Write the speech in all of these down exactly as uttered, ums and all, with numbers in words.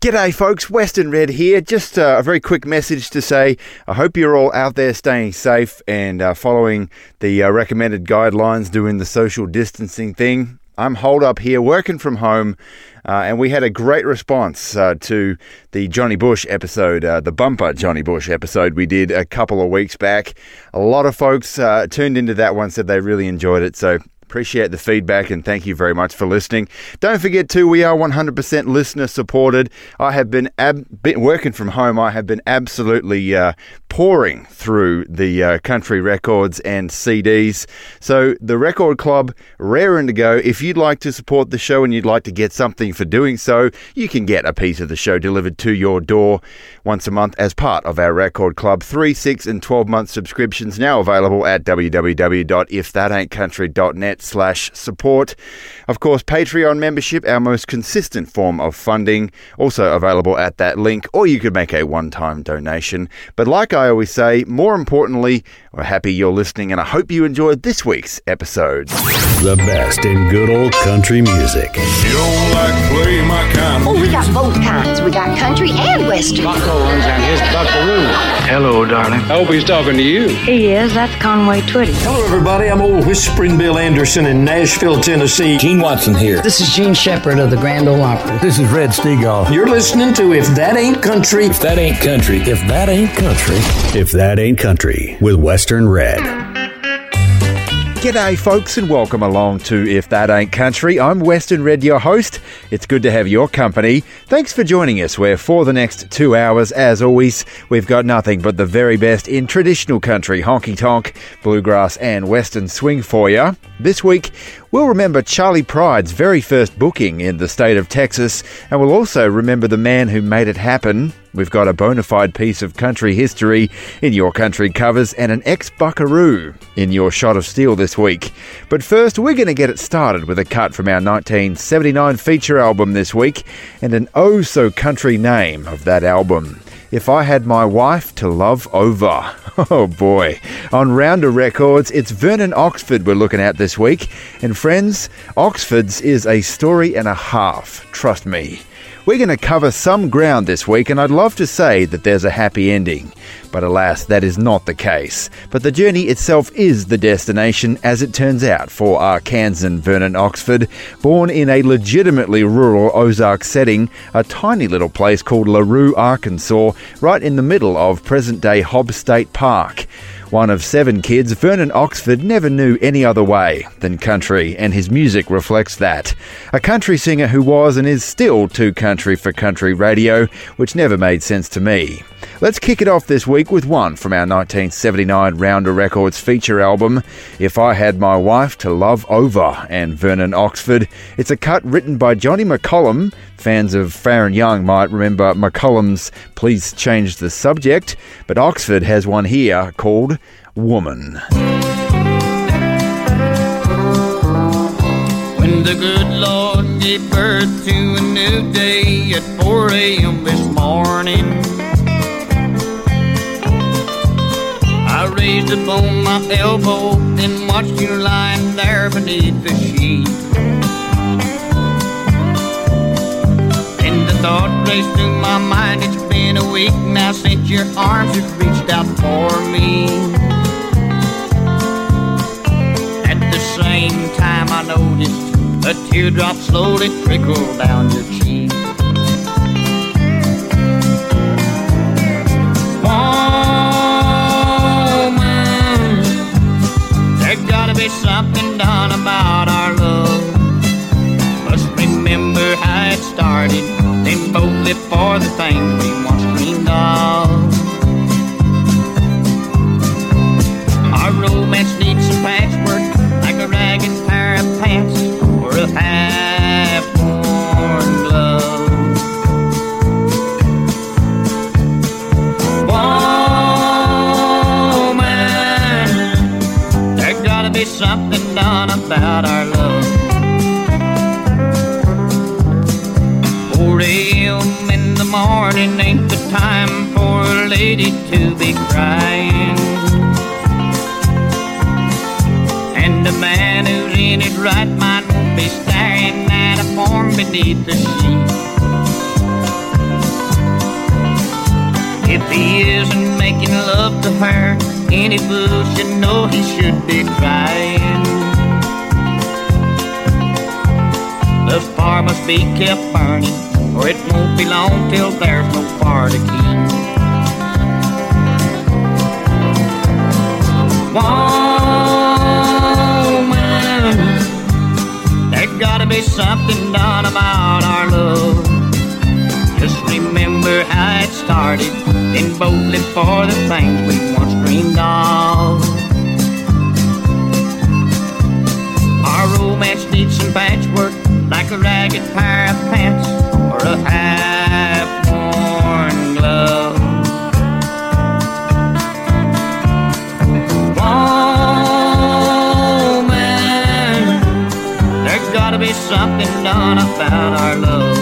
G'day folks, Western Red here. Just uh, a very quick message to say I hope you're all out there staying safe and uh, following the uh, recommended guidelines, doing the social distancing thing. I'm holed up here working from home, uh, and we had a great response uh, to the Johnny Bush episode, uh, the bumper Johnny Bush episode we did a couple of weeks back. A lot of folks uh, tuned into that one, said they really enjoyed it, so appreciate the feedback and thank you very much for listening. Don't forget too, we are one hundred percent listener supported. I have been, ab- been working from home. I have been absolutely uh, pouring through the uh, country records and C Ds. So the Record Club, raring to go. If you'd like to support the show and you'd like to get something for doing so, you can get a piece of the show delivered to your door once a month as part of our Record Club. Three, six and twelve month subscriptions now available at w w w dot if that ain't country dot net. slash support. Of course, Patreon membership, our most consistent form of funding, also available at that link, or you could make a one-time donation. But like I always say, more importantly, we're happy you're listening and I hope you enjoyed this week's episode. The best in good old country music. You don't like play my kind. Oh, we got both kinds. We got country and western. Buck Owens and his Buckaroo. Hello, darling. I hope he's talking to you. He is. That's Conway Twitty. Hello, everybody. I'm old Whispering Bill Anderson in Nashville, Tennessee. Gene Watson here. This is Gene Shepherd of the Grand Ole Opry. This is Red Steagall. You're listening to If That Ain't Country. If That Ain't Country. If That Ain't Country. If That Ain't Country with Western Red. G'day folks and welcome along to If That Ain't Country. I'm Western Red, your host. It's good to have your company. Thanks for joining us, where for the next two hours, as always, we've got nothing but the very best in traditional country, honky-tonk, bluegrass and western swing for you. This week, we'll remember Charlie Pride's very first booking in the state of Texas, and we'll also remember the man who made it happen. We've got a bona fide piece of country history in your country covers and an ex-buckaroo in your shot of steel this week. But first, we're going to get it started with a cut from our nineteen seventy-nine feature album this week and an oh-so-country name of that album. If I Had My Wife to Love Over. Oh boy. On Rounder Records, it's Vernon Oxford we're looking at this week. And friends, Oxford's is a story and a half. Trust me. We're going to cover some ground this week, and I'd love to say that there's a happy ending. But alas, that is not the case. But the journey itself is the destination, as it turns out, for Arkansan Vernon Oxford. Born in a legitimately rural Ozark setting, a tiny little place called LaRue, Arkansas, right in the middle of present-day Hobbs State Park. One of seven kids, Vernon Oxford never knew any other way than country, and his music reflects that. A country singer who was and is still too country for country radio, which never made sense to me. Let's kick it off this week with one from our nineteen seventy-nine Rounder Records feature album, If I Had My Wife to Love Over, and Vernon Oxford. It's a cut written by Johnny McCollum. Fans of Farron Young might remember McCollum's Please Change the Subject, but Oxford has one here called Woman. When the good Lord gave birth to a new day at four a.m. this morning, I raised up on my elbow and watched you lying there beneath the sheet. And the thought raced through my mind, it's been a week now since your arms have reached out for me. Same time I noticed a teardrop slowly trickle down your cheek. Woman, there's gotta be something done about our love. Must remember how it started, then boldly for the things we once dreamed of. Our romance needs some patchwork, a ragged pair of pants or a half-worn glove. Woman, there's gotta be something done about our love. four a.m. in the morning ain't the time for a lady to be crying. The man who's in his right mind won't be staring at a form beneath the sheet. up the fern. Any bush, you know he should be trying. The fire must be kept burning, or it won't be long till there's no fire to keep. Woman, there's gotta be something done about our love. Just remember how it started, then boldly for the things we once dreamed of. Our romance needs some patchwork, like a ragged pair of pants or a half-worn glove. Woman, there's gotta be something done about our love.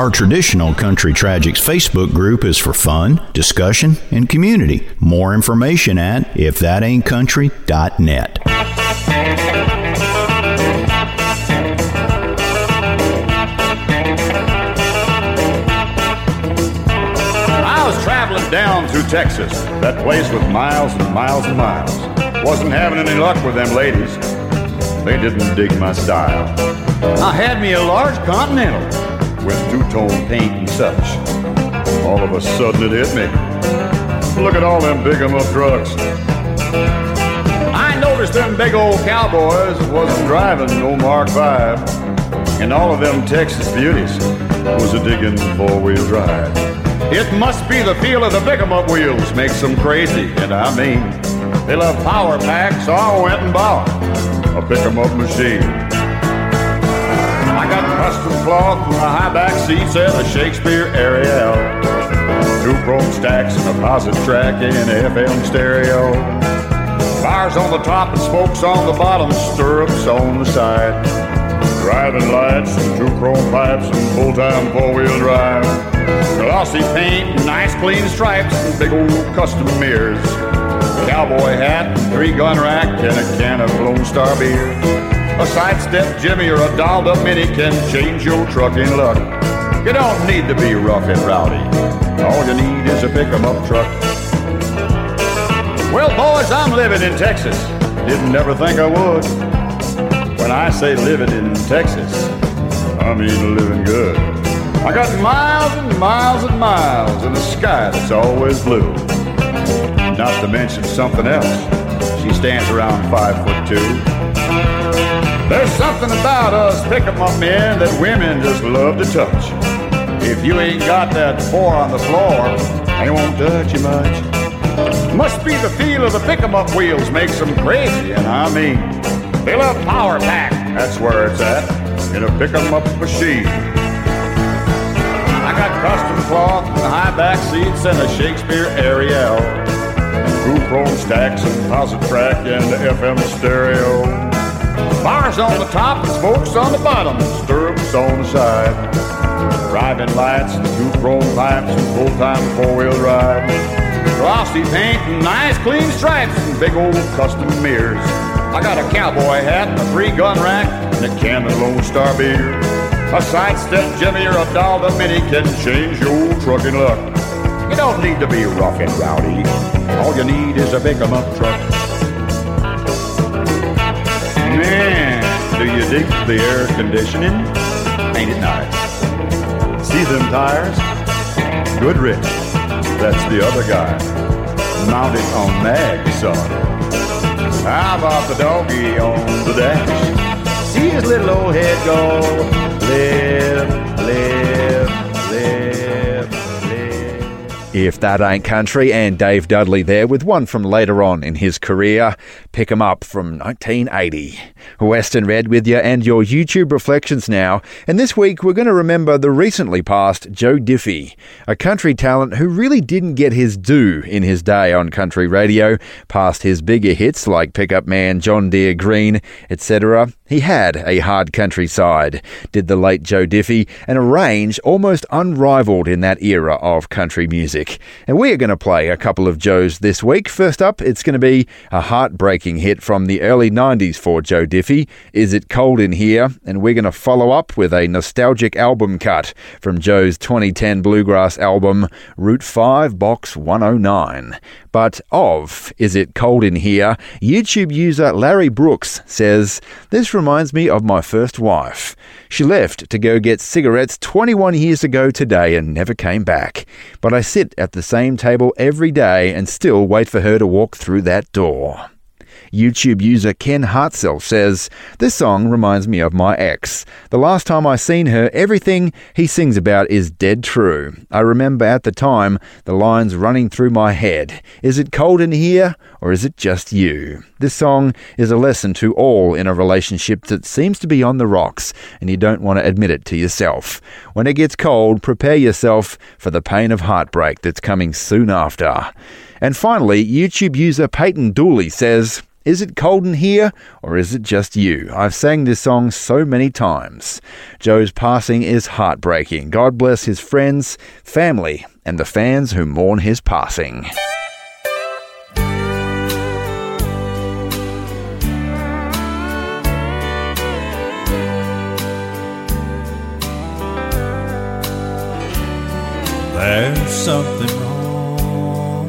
Our traditional Country Tragics Facebook group is for fun, discussion, and community. More information at if that ain't country dot net. I was traveling down through Texas, that place with miles and miles and miles. Wasn't having any luck with them ladies. They didn't dig my style. I had me a large Continental with two-tone paint and such. All of a sudden it hit me. Look at all them big 'em up trucks. I noticed them big old cowboys wasn't driving no Mark five, and all of them Texas beauties was a diggin' four-wheel drive. It must be the feel of the big 'em up wheels makes them crazy, and I mean, they love power packs, so I went and bought a pick 'em up machine. Custom cloth with a high back seats and a Shakespeare Ariel. Two chrome stacks and a posit track and an F M stereo. Fires on the top and spokes on the bottom, stirrups on the side. Driving lights and two chrome pipes and full-time four-wheel drive. Glossy paint and nice clean stripes and big old custom mirrors. Cowboy hat, three-gun rack and a can of Lone Star beer. A sidestep Jimmy or a dolled-up Minnie can change your truck in luck. You don't need to be rough and rowdy. All you need is a pick-em-up truck. Well, boys, I'm living in Texas. Didn't ever think I would. When I say living in Texas, I mean living good. I got miles and miles and miles in the sky that's always blue. Not to mention something else. She stands around five foot two. There's something about us pick-em-up men that women just love to touch. If you ain't got that four on the floor, they won't touch you much. Must be the feel of the pick-em-up wheels makes them crazy, and I mean, they love power pack. That's where it's at, in a pick-em-up machine. I got custom cloth and high back seats and a Shakespeare Ariel. Two chrome stacks and posit track and the F M stereo. Bars on the top and spokes on the bottom, stirrups on the side. Driving lights and two chrome pipes and full-time four-wheel drive. Glossy paint and nice clean stripes and big old custom mirrors. I got a cowboy hat and a three-gun rack and a can of Lone Star beer. A sidestep Jimmy or a dolled-up Minnie can change your trucking luck. You don't need to be rough and rowdy. All you need is a pick-em-up truck. Man, do you dig the air conditioning? Ain't it nice? See them tires? Good Rich, that's the other guy, mounted on mag, son. How about the doggy on the dash? See his little old head go, live, live, live, live. If That Ain't Country, and Dave Dudley there with one from later on in his career. Pick 'em Up from nineteen eighty. Western Red with you and your YouTube reflections now. And this week we're going to remember the recently passed Joe Diffie, a country talent who really didn't get his due in his day on country radio, past his bigger hits like Pickup Man, John Deere Green, et cetera, He had a hard countryside, did the late Joe Diffie, and a range almost unrivaled in that era of country music. And we are going to play a couple of Joes this week. First up, it's going to be a heartbreaking hit from the early nineties for Joe Diffie, Is It Cold in Here? And we're going to follow up with a nostalgic album cut from Joe's twenty ten bluegrass album, Route five, Box one oh nine. But of Is It Cold in Here?, YouTube user Larry Brooks says, "This reminds me of my first wife. She left to go get cigarettes twenty-one years ago today and never came back. But I sit at the same table every day and still wait for her to walk through that door." YouTube user Ken Hartzell says, "This song reminds me of my ex. The last time I seen her, everything he sings about is dead true. I remember at the time the lines running through my head. Is it cold in here, or is it just you? This song is a lesson to all in a relationship that seems to be on the rocks and you don't want to admit it to yourself. When it gets cold, prepare yourself for the pain of heartbreak that's coming soon after." And finally, YouTube user Peyton Dooley says, "Is it cold in here, or is it just you? I've sang this song so many times. Joe's passing is heartbreaking. God bless his friends, family, and the fans who mourn his passing." There's something wrong,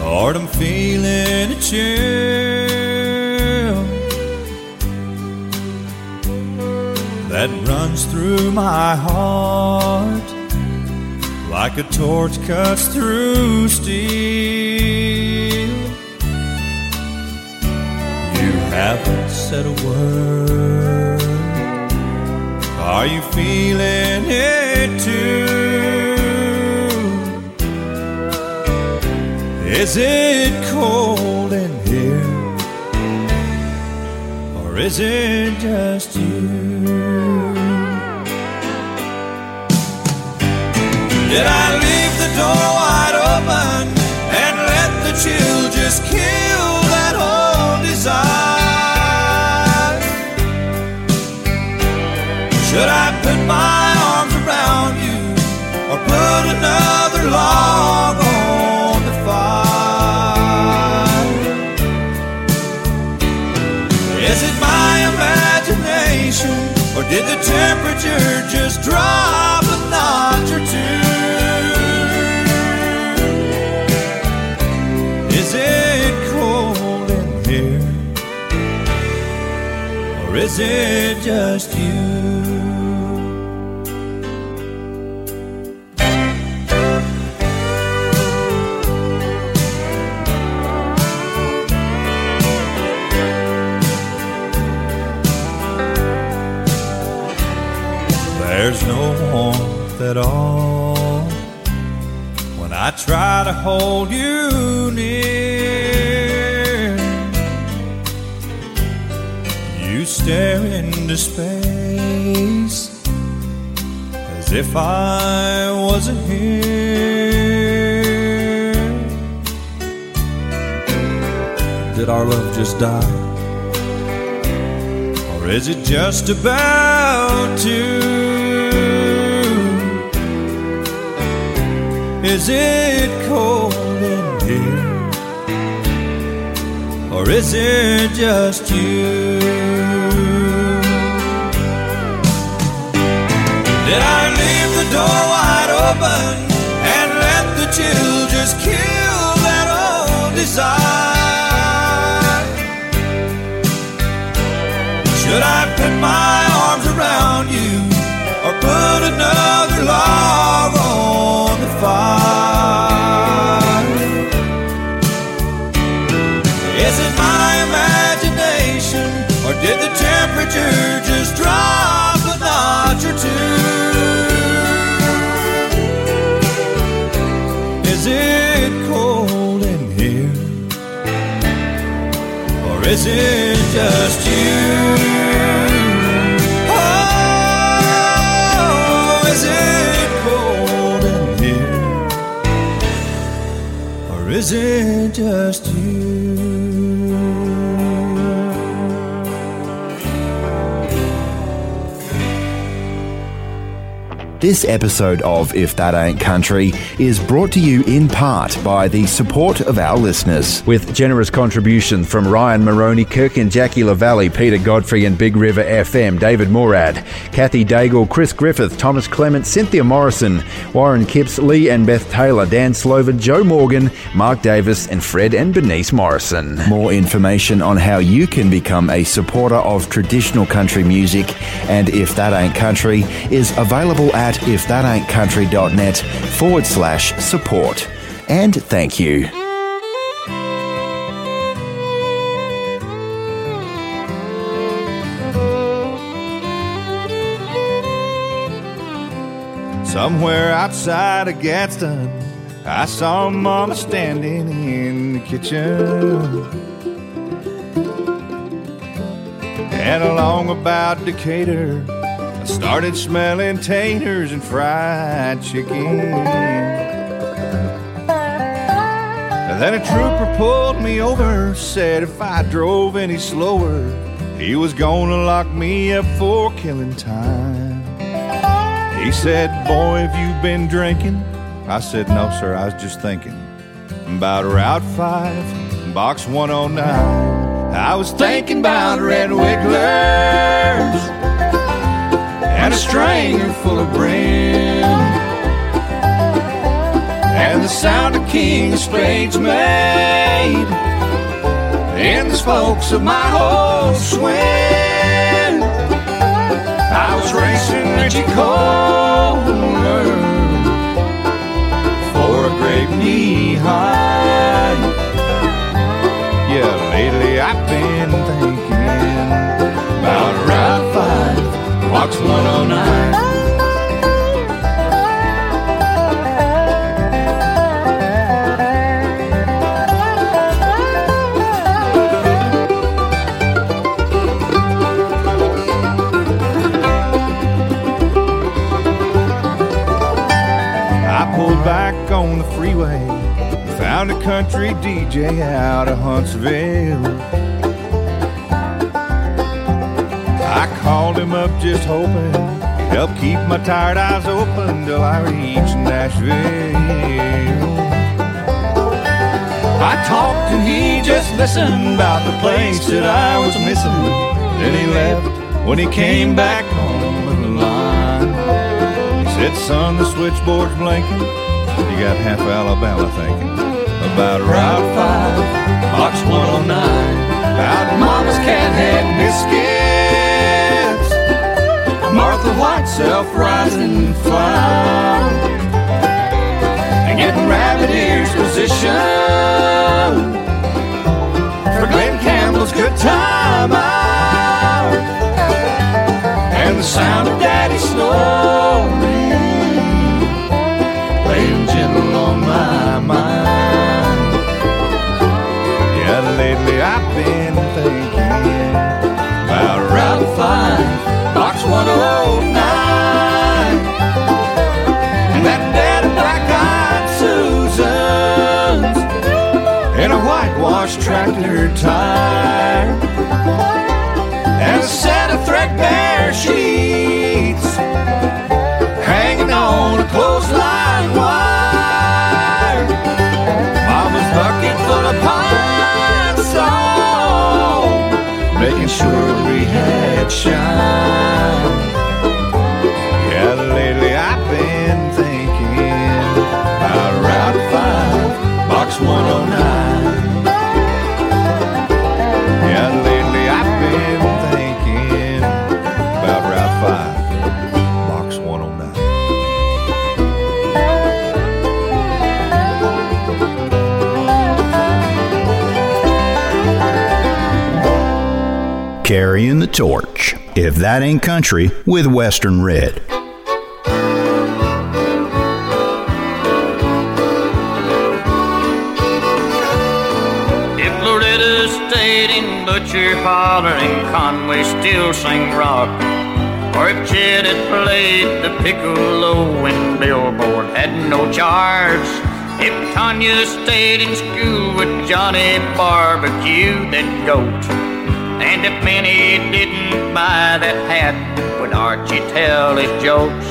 Lord, I'm feeling a chill that runs through my heart like a torch cuts through steel. You haven't said a word, are you feeling it too? Is it cold in here, or is it just you? Did I leave the door wide open and let the chill just kill that old desire? Should I put my arms around you, or put another log on the fire? Or did the temperature just drop a notch or two? Is it cold in here, or is it just you? There's no warmth at all when I try to hold you near. You stare into space as if I wasn't here. Did our love just die, or is it just about to? Is it cold in here, or is it just you? Did I leave the door wide open and let the chill just kill that old desire? Should I put my arms around you, or put another log on the fire? Did the temperature just drop a notch or two? Is it cold in here, or is it just you? Oh, is it cold in here, or is it just you? This episode of If That Ain't Country is brought to you in part by the support of our listeners. With generous contribution from Ryan Maroney, Kirk and Jackie LaValle, Peter Godfrey and Big River F M, David Morad, Kathy Daigle, Chris Griffith, Thomas Clement, Cynthia Morrison, Warren Kipps, Lee and Beth Taylor, Dan Slover, Joe Morgan, Mark Davis and Fred and Bernice Morrison. More information on how you can become a supporter of traditional country music and If That Ain't Country is available at at ifthataincountry.net forward slash support. And thank you. Somewhere outside of Gadsden, I saw Mama standing in the kitchen. And along about Decatur, started smelling taters and fried chicken. And then a trooper pulled me over, said if I drove any slower, he was gonna lock me up for killing time. He said, boy, have you been drinking? I said, no, sir, I was just thinking about Route five and Box one oh nine. I was thinking about Red Wigglers and a stranger full of brim, and the sound of King Spades made in the spokes of my old swing. I was racing Richie Coleman for a great knee high. Yeah, lately I've been thinking about Route five, Box one oh nine. I pulled back on the freeway, found a country D J out of Huntsville. I called him up just hoping he'd help keep my tired eyes open till I reached Nashville. I talked and he just listened about the place that I was missing. Then he left when he came back home in the line. He said, son, the switchboard's blinking. You got half Alabama thinking about Route five, Box one oh nine, about Mama's Cathead Biscuit, Martha White self-rising fly, and getting rabbit ears position for Glenn Campbell's good time out, and the sound of Daddy snoring playing gentle on my mind. Yeah, lately I've been thinking about Route five, Box one oh nine, and that dead black-eyed Susan's in a whitewashed tractor tire, and a set of threadbare sheets hanging on a clothesline wire. Mama's bucket full of pine salt, making sure we had shine. one oh nine. Yeah, lately I've been thinking about Route five, Box one oh nine. Carrying the torch. If that ain't country, with Western Red. Butcher, Pollard, and Conway still sang rock, or if Chet had played the piccolo and Billboard had no charts, if Tanya stayed in school with Johnny Barbecue, that goat, and if Minnie didn't buy that hat, would Archie tell his jokes?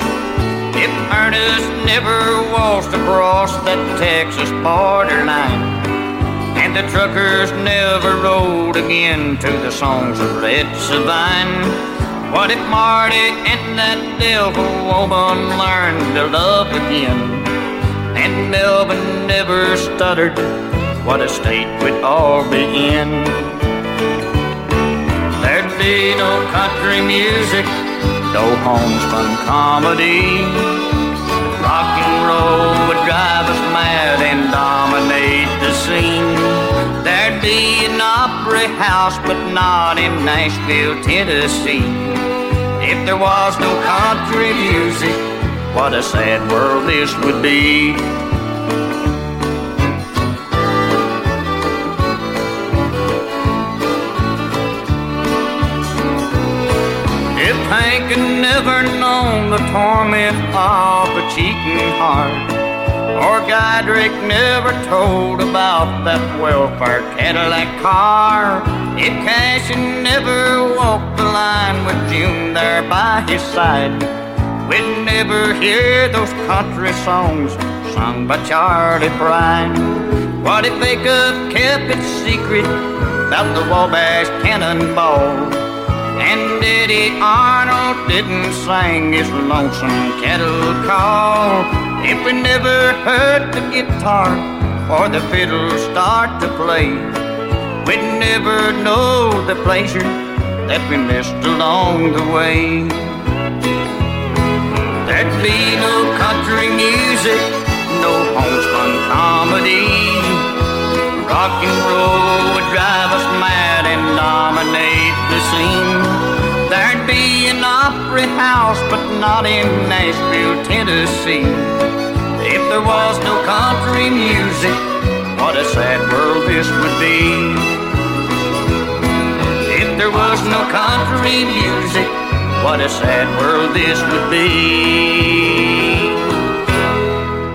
If Ernest never waltzed across that Texas borderline, and the truckers never rode again to the songs of Red Sabine, what if Marty and that devil woman learned to love again, and Melvin never stuttered? What a state we'd all be in. There'd be no country music, no Holmes fun comedy. Rock and roll would drive us mad and dominate the scene. There'd be an opera house, but not in Nashville, Tennessee. If there was no country music, what a sad world this would be. If Hank had never known the torment of a cheating heart, or Guidrick never told about that welfare Cadillac car, if Cash had never walked the line with June there by his side, we'd never hear those country songs sung by Charlie Pride. What if they could have kept it secret about the Wabash Cannonball, and Eddie Arnold didn't sing his lonesome cattle call? If we never heard the guitar or the fiddle start to play, we'd never know the pleasure that we missed along the way. There'd be no country music, no homespun comedy. Rock and roll would drive us mad and dominate the scene. There'd be an opera house, but not in Nashville, Tennessee. If there was no country music, what a sad world this would be. If there was no country music, what a sad world this would be.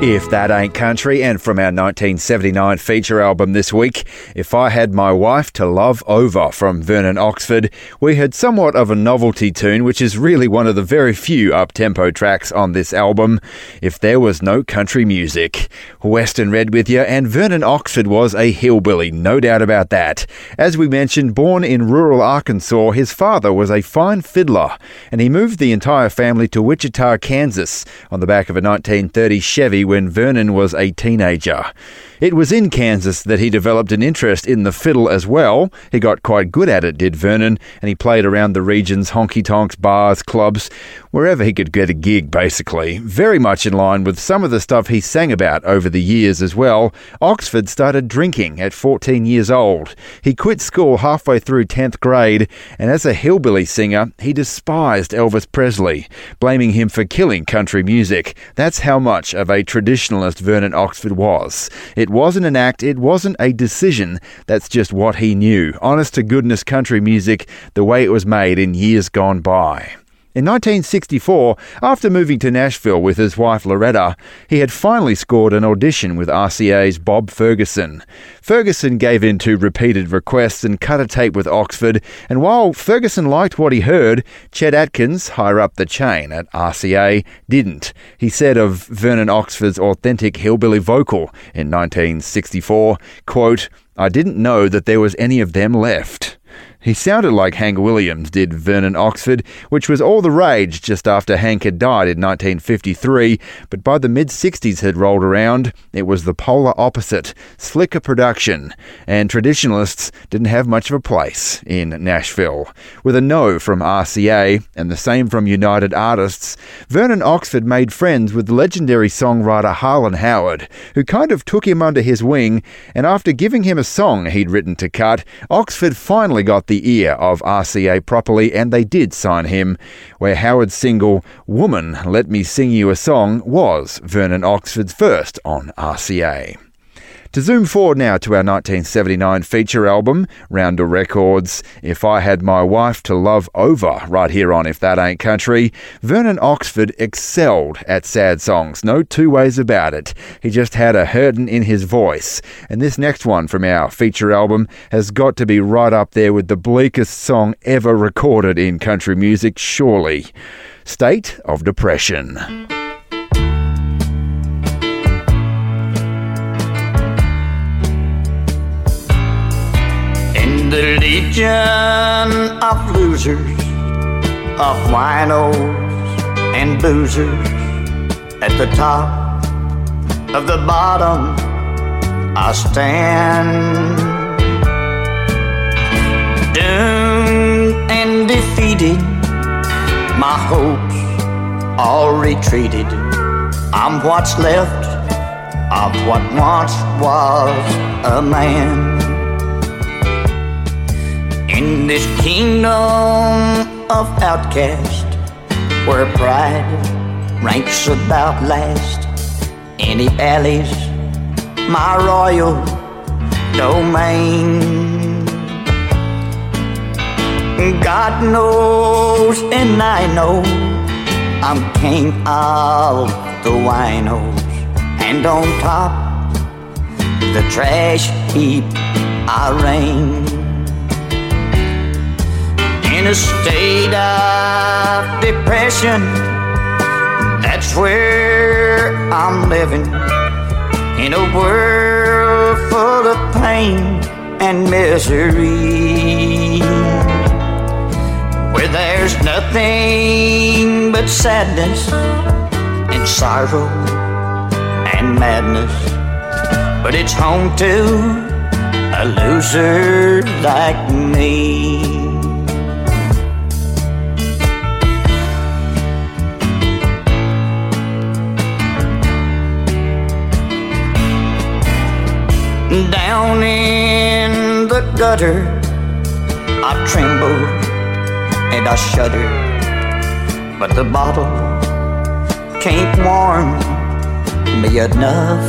If That Ain't Country, and from our nineteen seventy-nine feature album this week, If I Had My Wife to Love Over from Vernon Oxford, we had somewhat of a novelty tune, which is really one of the very few up-tempo tracks on this album, If There Was No Country Music. Western Red with you, and Vernon Oxford was a hillbilly, no doubt about that. As we mentioned, born in rural Arkansas, his father was a fine fiddler, and he moved the entire family to Wichita, Kansas, on the back of a nineteen thirty Chevy when Vernon was a teenager. It was in Kansas that he developed an interest in the fiddle as well. He got quite good at it, did Vernon, and he played around the region's honky-tonks, bars, clubs, wherever he could get a gig, basically. Very much in line with some of the stuff he sang about over the years as well. Oxford started drinking at fourteen years old. He quit school halfway through tenth grade, and as a hillbilly singer, he despised Elvis Presley, blaming him for killing country music. That's how much of a traditionalist Vernon Oxford was. It wasn't an act, it wasn't a decision, that's just what he knew. Honest to goodness country music, the way it was made in years gone by. In nineteen sixty-four, after moving to Nashville with his wife Loretta, he had finally scored an audition with R C A's Bob Ferguson. Ferguson gave in to repeated requests and cut a tape with Oxford, and while Ferguson liked what he heard, Chet Atkins, higher up the chain at R C A, didn't. He said of Vernon Oxford's authentic hillbilly vocal in nineteen sixty-four, quote, "I didn't know that there was any of them left." He sounded like Hank Williams did Vernon Oxford, which was all the rage just after Hank had died in nineteen fifty-three, but by the mid-sixties had rolled around, it was the polar opposite, slicker production, and traditionalists didn't have much of a place in Nashville. With a no from R C A, and the same from United Artists, Vernon Oxford made friends with legendary songwriter Harlan Howard, who kind of took him under his wing, and after giving him a song he'd written to cut, Oxford finally got the the ear of R C A properly, and they did sign him, where Howard's single, Woman, Let Me Sing You a Song, was Vernon Oxford's first on R C A. To zoom forward now to our nineteen seventy-nine feature album, Rounder Records, If I Had My Wife to Love Over, right here on If That Ain't Country, Vernon Oxford excelled at sad songs, no two ways about it. He just had a hurtin' in his voice. And this next one from our feature album has got to be right up there with the bleakest song ever recorded in country music, surely. State of Depression. the legion of losers, of winos and boozers, at the top of the bottom I stand. Doomed and defeated, my hopes all retreated. I'm what's left of what once was a man. In this kingdom of outcasts, where pride ranks about last, any alleys my royal domain. God knows and I know I'm king of the winos, and on top the trash heap I reign. In a state of depression, that's where I'm living, in a world full of pain and misery, where there's nothing but sadness and sorrow and madness. But it's home to a loser like me. Down in the gutter I tremble and I shudder, but the bottle can't warm me enough.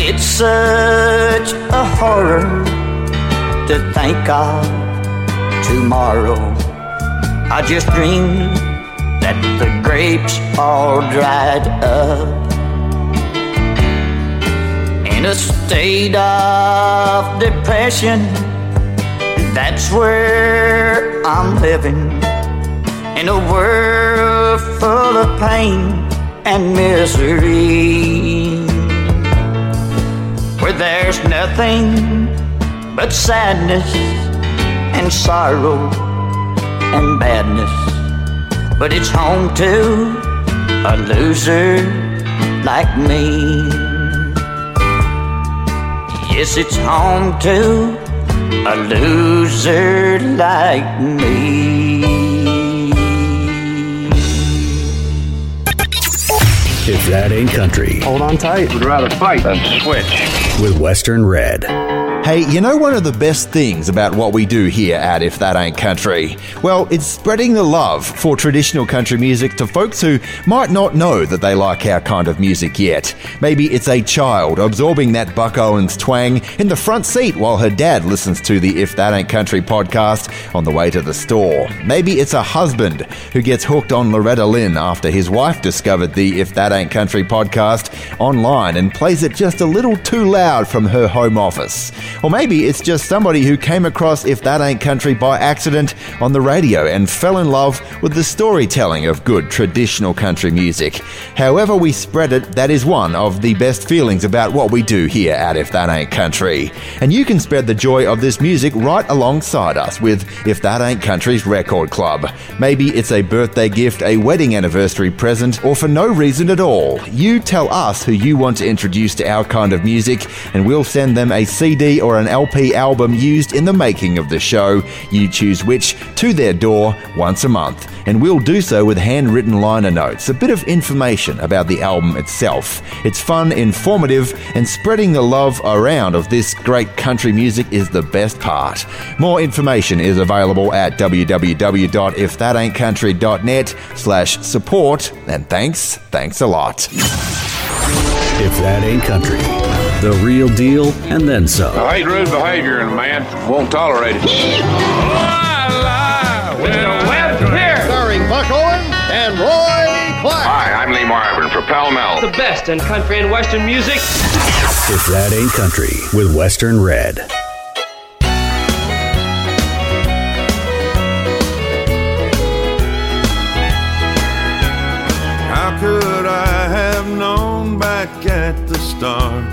It's such a horror to think of tomorrow. I just dreamed that the grapes all dried up. In a state of depression, that's where I'm living, in a world full of pain and misery, where there's nothing but sadness and sorrow and badness. But it's home to a loser like me. Yes, it's home to a loser like me. If that ain't country, hold on tight. We'd rather fight than switch. With Western Red. Hey, you know one of the best things about what we do here at If That Ain't Country? Well, it's spreading the love for traditional country music to folks who might not know that they like our kind of music yet. Maybe it's a child absorbing that Buck Owens twang in the front seat while her dad listens to the If That Ain't Country podcast on the way to the store. Maybe it's a husband who gets hooked on Loretta Lynn after his wife discovered the If That Ain't Country podcast online and plays it just a little too loud from her home office. Or maybe it's just somebody who came across If That Ain't Country by accident on the radio and fell in love with the storytelling of good traditional country music. However we spread it, that is one of the best feelings about what we do here at If That Ain't Country. And you can spread the joy of this music right alongside us with If That Ain't Country's Record Club. Maybe it's a birthday gift, a wedding anniversary present, or for no reason at all. You tell us who you want to introduce to our kind of music and we'll send them a C D or an L P album used in the making of the show. You choose which, to their door once a month. And we'll do so with handwritten liner notes, a bit of information about the album itself. It's fun, informative, and spreading the love around of this great country music is the best part. More information is available at www.ifthataintcountry.net slash support. And thanks, thanks a lot. If That Ain't Country. The real deal, and then some. I hate rude behavior, and a man won't tolerate it. Starring Buck Owens and Roy Clark. Hi, I'm Lee Harmon for Pall Mall. The best in country and western music. If That Ain't Country with Western Red. How could I have known back at the start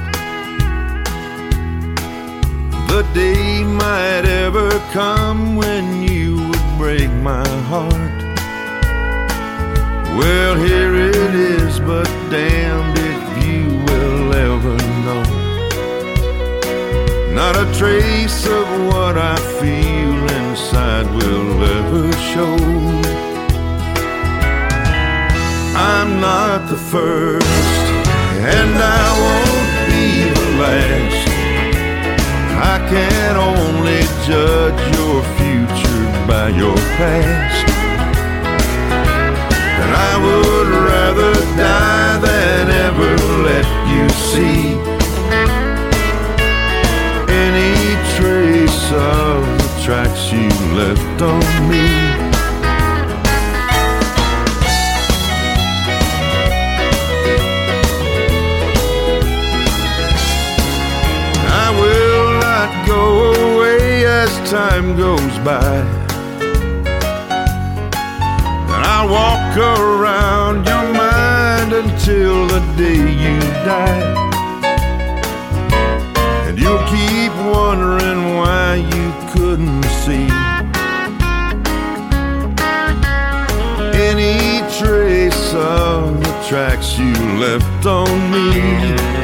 day might ever come when you would break my heart. Well, here it is, but damned if you will ever know. Not a trace of what I feel inside will ever show. I'm not the first, and I won't be the last. I can only judge your future by your past. And I would rather die than ever let you see any trace of the tracks you left on me. Go away as time goes by, and I'll walk around your mind until the day you die. And you'll keep wondering why you couldn't see any trace of the tracks you left on me.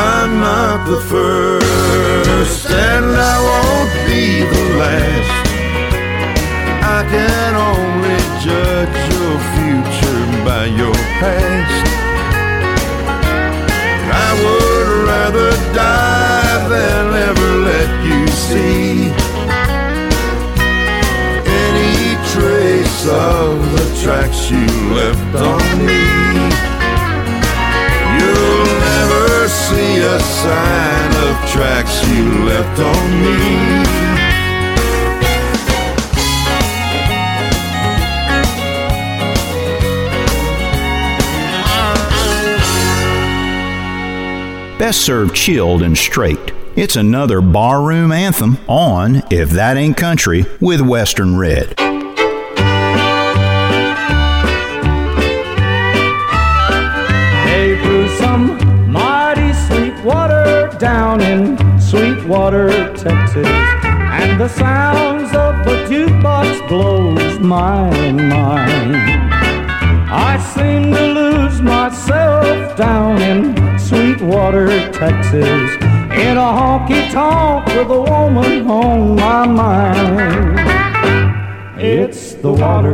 I'm not the first, and I won't be the last. I can only judge your future by your past. I would rather die than ever let you see any trace of the tracks you left on me. You'll never see a sign of tracks you left on me. Best served chilled and straight. It's another barroom anthem on If That Ain't Country with Western Red. Hey, brew some mighty sweet water down in Sweetwater, Texas, and the sounds of the jukebox blows my mind. I seem to lose myself down in Sweetwater, Texas, in a honky-tonk with a woman on my mind. It's the water,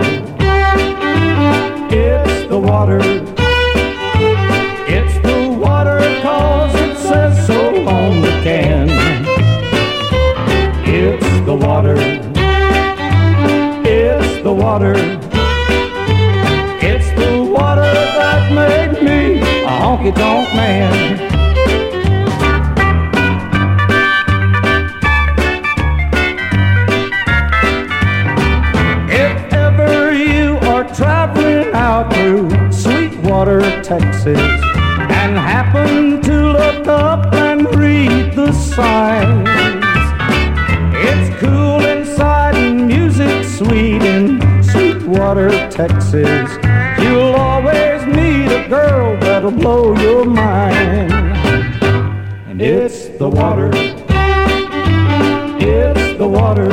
it's the water, it's the water, 'cause it says so on the can. It's the water, it's the water, it's the water that made me a honky-tonk man. If ever you are traveling out through Sweetwater, Texas, and happen to look up and read the signs, it's cool inside and music sweet in Sweetwater, Texas. You'll always meet a girl that'll blow your mind. And it's the water, it's the water,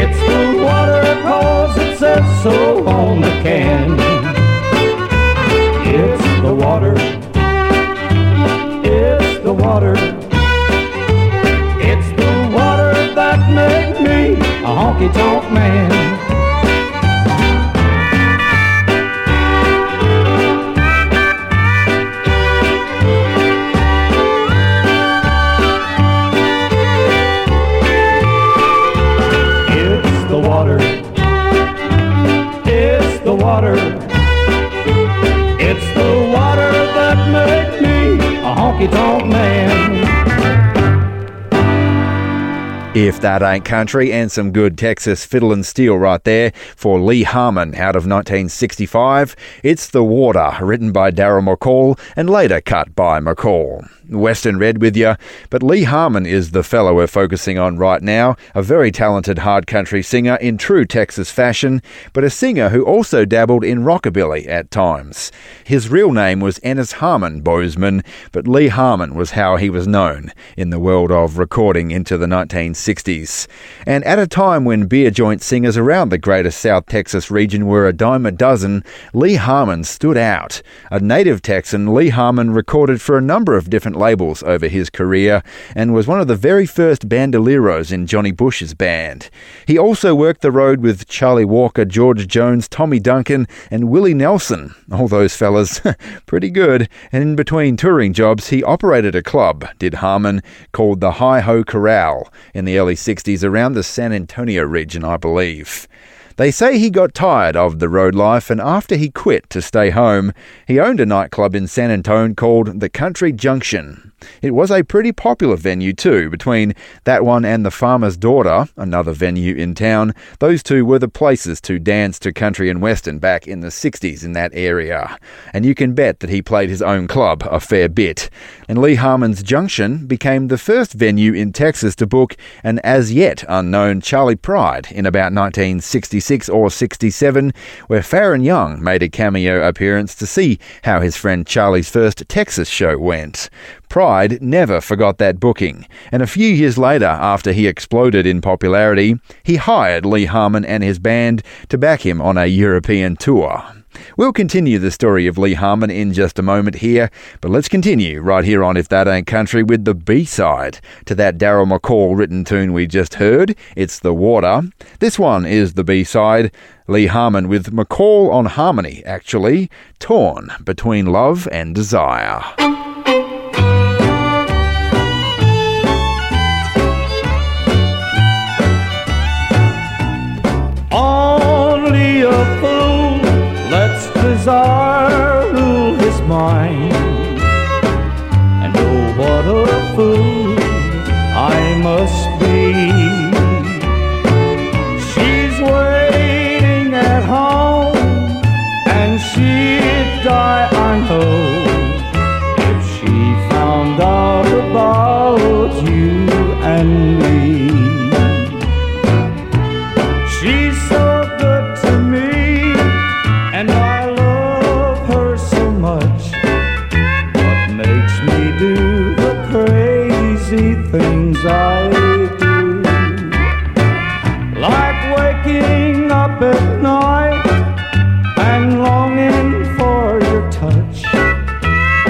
it's the water 'cause it says so on the can. It's the water, it's the water, it's the water that made me a honky-tonk man. It's the water, it's the water, it's the water that made me a honky-tonk man. If That Ain't Country, and some good Texas fiddle and steel right there for Lee Harmon out of nineteen sixty-five. It's the Water, written by Darryl McCall and later cut by McCall. Western Red with you, but Lee Harmon is the fellow we're focusing on right now, a very talented hard country singer in true Texas fashion, but a singer who also dabbled in rockabilly at times. His real name was Ennis Harmon Bozeman, but Lee Harmon was how he was known in the world of recording into the nineteen sixties. And at a time when beer joint singers around the greater South Texas region were a dime a dozen, Lee Harmon stood out. A native Texan, Lee Harmon recorded for a number of different labels over his career and was one of the very first bandoleros in Johnny Bush's band. He also worked the road with Charlie Walker, George Jones, Tommy Duncan and Willie Nelson. All those fellas, pretty good. And in between touring jobs, he operated a club, did Harmon, called the Hi-Ho Corral in the early sixties around the San Antonio region, I believe. They say he got tired of the road life, and after he quit to stay home, he owned a nightclub in San Antonio called the Country Junction. It was a pretty popular venue too. Between that one and the Farmer's Daughter, another venue in town, those two were the places to dance to country and western back in the sixties in that area. And you can bet that he played his own club a fair bit. And Lee Harmon's Junction became the first venue in Texas to book an as yet unknown Charlie Pride in about nineteen sixty-six. Or sixty-seven, where Farron Young made a cameo appearance to see how his friend Charlie's first Texas show went. Pride never forgot that booking, and a few years later, after he exploded in popularity, he hired Lee Harmon and his band to back him on a European tour. We'll continue the story of Lee Harmon in just a moment here, but let's continue right here on If That Ain't Country with the B-side to that Darryl McCall written tune we just heard. It's The Water. This one is the B-side, Lee Harmon with McCall on harmony, actually, Torn Between Love and Desire. Only a desire rule his mind, and oh, what a fool I must be. She's waiting at home, and she'd die, I know, if she found out about you and me. She's so good to me, and I things I do, like waking up at night and longing for your touch,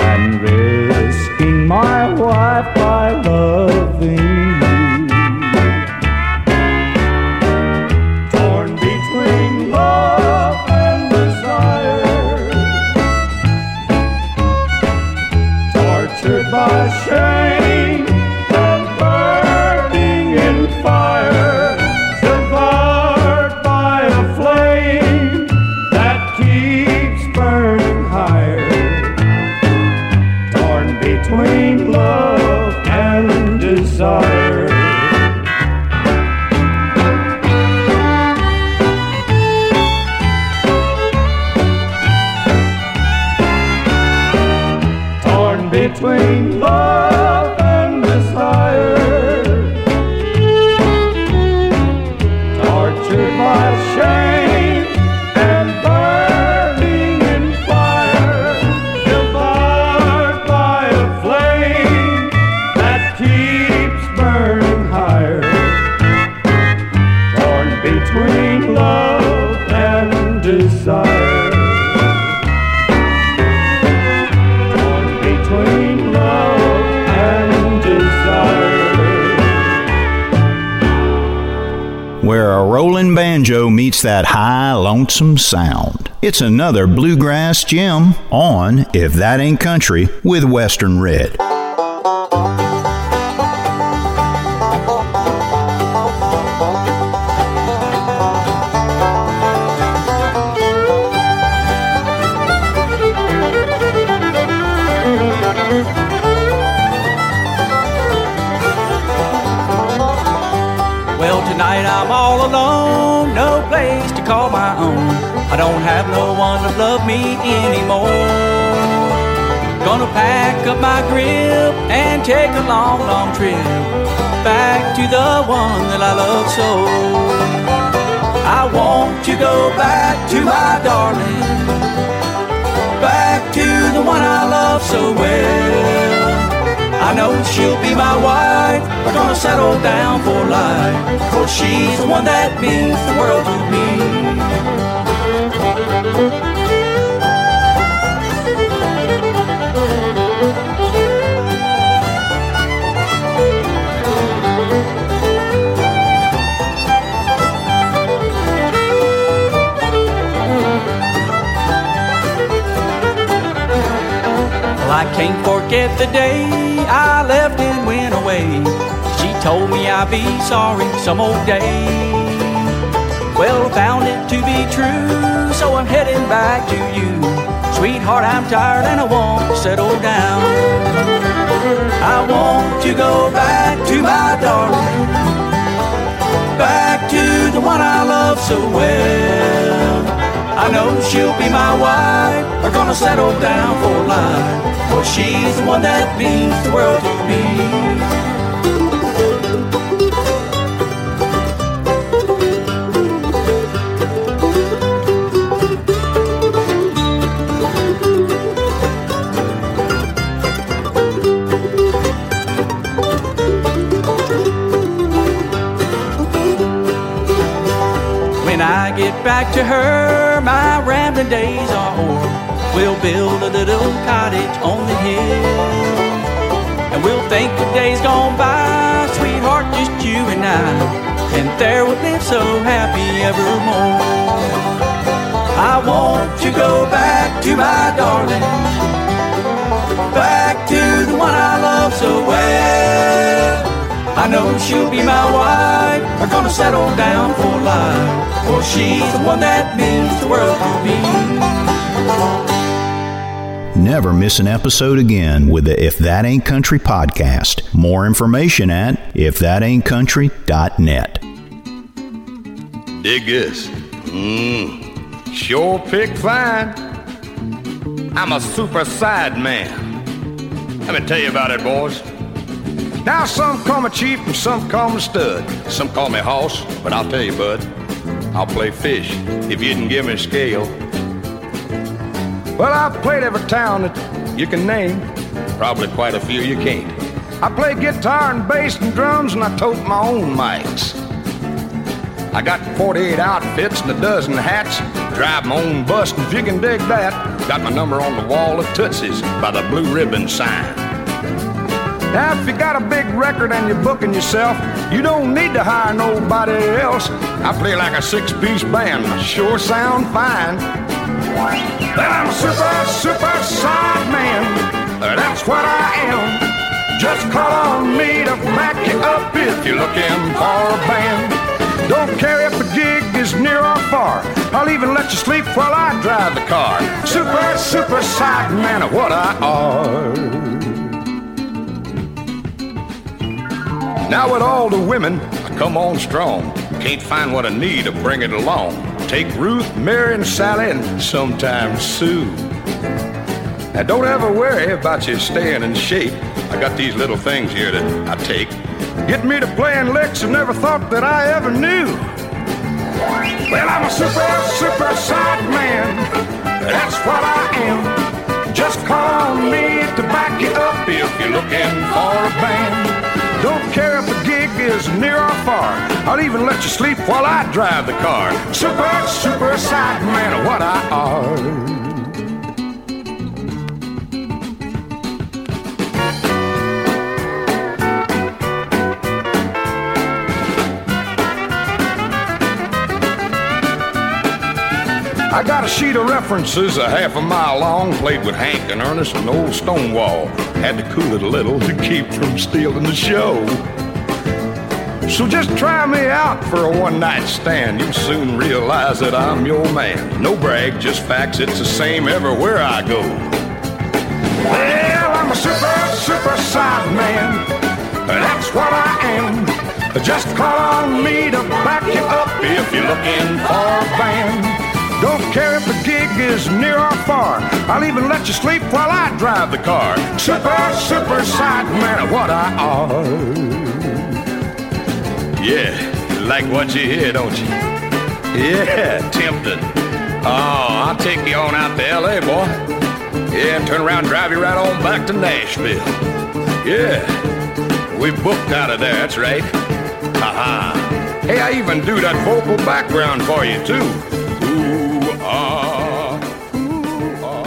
and risking my life by loving you. Torn between love and desire, tortured by shame. Between love and desire, tortured by shame and burning in fire, devoured by a flame that keeps burning higher, torn between love and desire. Where a rolling banjo meets that high, lonesome sound. It's another bluegrass gem on If That Ain't Country with Western Red. Call my own. I don't have no one to love me anymore. Gonna pack up my grip and take a long, long trip back to the one that I love so. I want to go back to my darling, back to the one I love so well. I know she'll be my wife, we're gonna settle down for life, for she's the one that means the world to me. I can't forget the day I left and went away. She told me I'd be sorry some old day. Well, I found it to be true, so I'm heading back to you. Sweetheart, I'm tired and I want to settle down. I want to go back to my darling, back to the one I love so well. I know she'll be my wife, we're gonna settle down for life, for she's the one that means the world to me. When I get back to her, my rambling days are over. We'll build a little cottage on the hill, and we'll think the days gone by, sweetheart, just you and I, and there we'll live so happy evermore. I want to go back to my darling, back to the one I love so well. I know she'll be my wife, we're gonna settle down for life, for she's the one that means the world to me. Never miss an episode again with the If That Ain't Country podcast. More information at if that ain't country dot net. Dig this. Mmm. Sure pick fine. I'm a super side man. Let me tell you about it, boys. Now some call me chief and some call me stud. Some call me hoss, but I'll tell you, bud, I'll play fish if you can give me a scale. Well, I've played every town that you can name, probably quite a few you can't. I play guitar and bass and drums and I tote my own mics. I got forty-eight outfits and a dozen hats, drive my own bus, and if you can dig that, got my number on the wall of Tootsie's by the blue ribbon sign. Now, if you got a big record and you're booking yourself, you don't need to hire nobody else. I play like a six-piece band, I sure sound fine. Well, I'm a super, super side man, that's what I am. Just call on me to back you up if you're looking for a band. Don't care if the gig is near or far, I'll even let you sleep while I drive the car. Super, super side man of what I are. Now with all the women, I come on strong. Can't find what I need or bring it along. Take Ruth, Mary, and Sally, and sometimes Sue. Now, don't ever worry about you staying in shape. I got these little things here that I take. Get me to playing licks I never thought that I ever knew. Well, I'm a super, super side man. That's what I am. Just call me to back you up if you're looking for a band. Don't care if the gig is near or far, I'll even let you sleep while I drive the car. Super, super side man of what I are. I got a sheet of references a half a mile long, played with Hank and Ernest and old Stonewall. Had to cool it a little to keep from stealing the show. So just try me out for a one-night stand. You'll soon realize that I'm your man. No brag, just facts, it's the same everywhere I go. Well, I'm a super, super side man. That's what I am. Just call on me to back you up if you're looking for a band. Don't care if the gig is near or far. I'll even let you sleep while I drive the car. Super, super side man of what I are. Yeah, like what you hear, don't you? Yeah, tempting. Oh, I'll take you on out to L A, boy. Yeah, turn around and drive you right on back to Nashville. Yeah, we booked out of there, that's right. Ha-ha. Hey, I even do that vocal background for you, too. Ooh, ah, ooh, ah.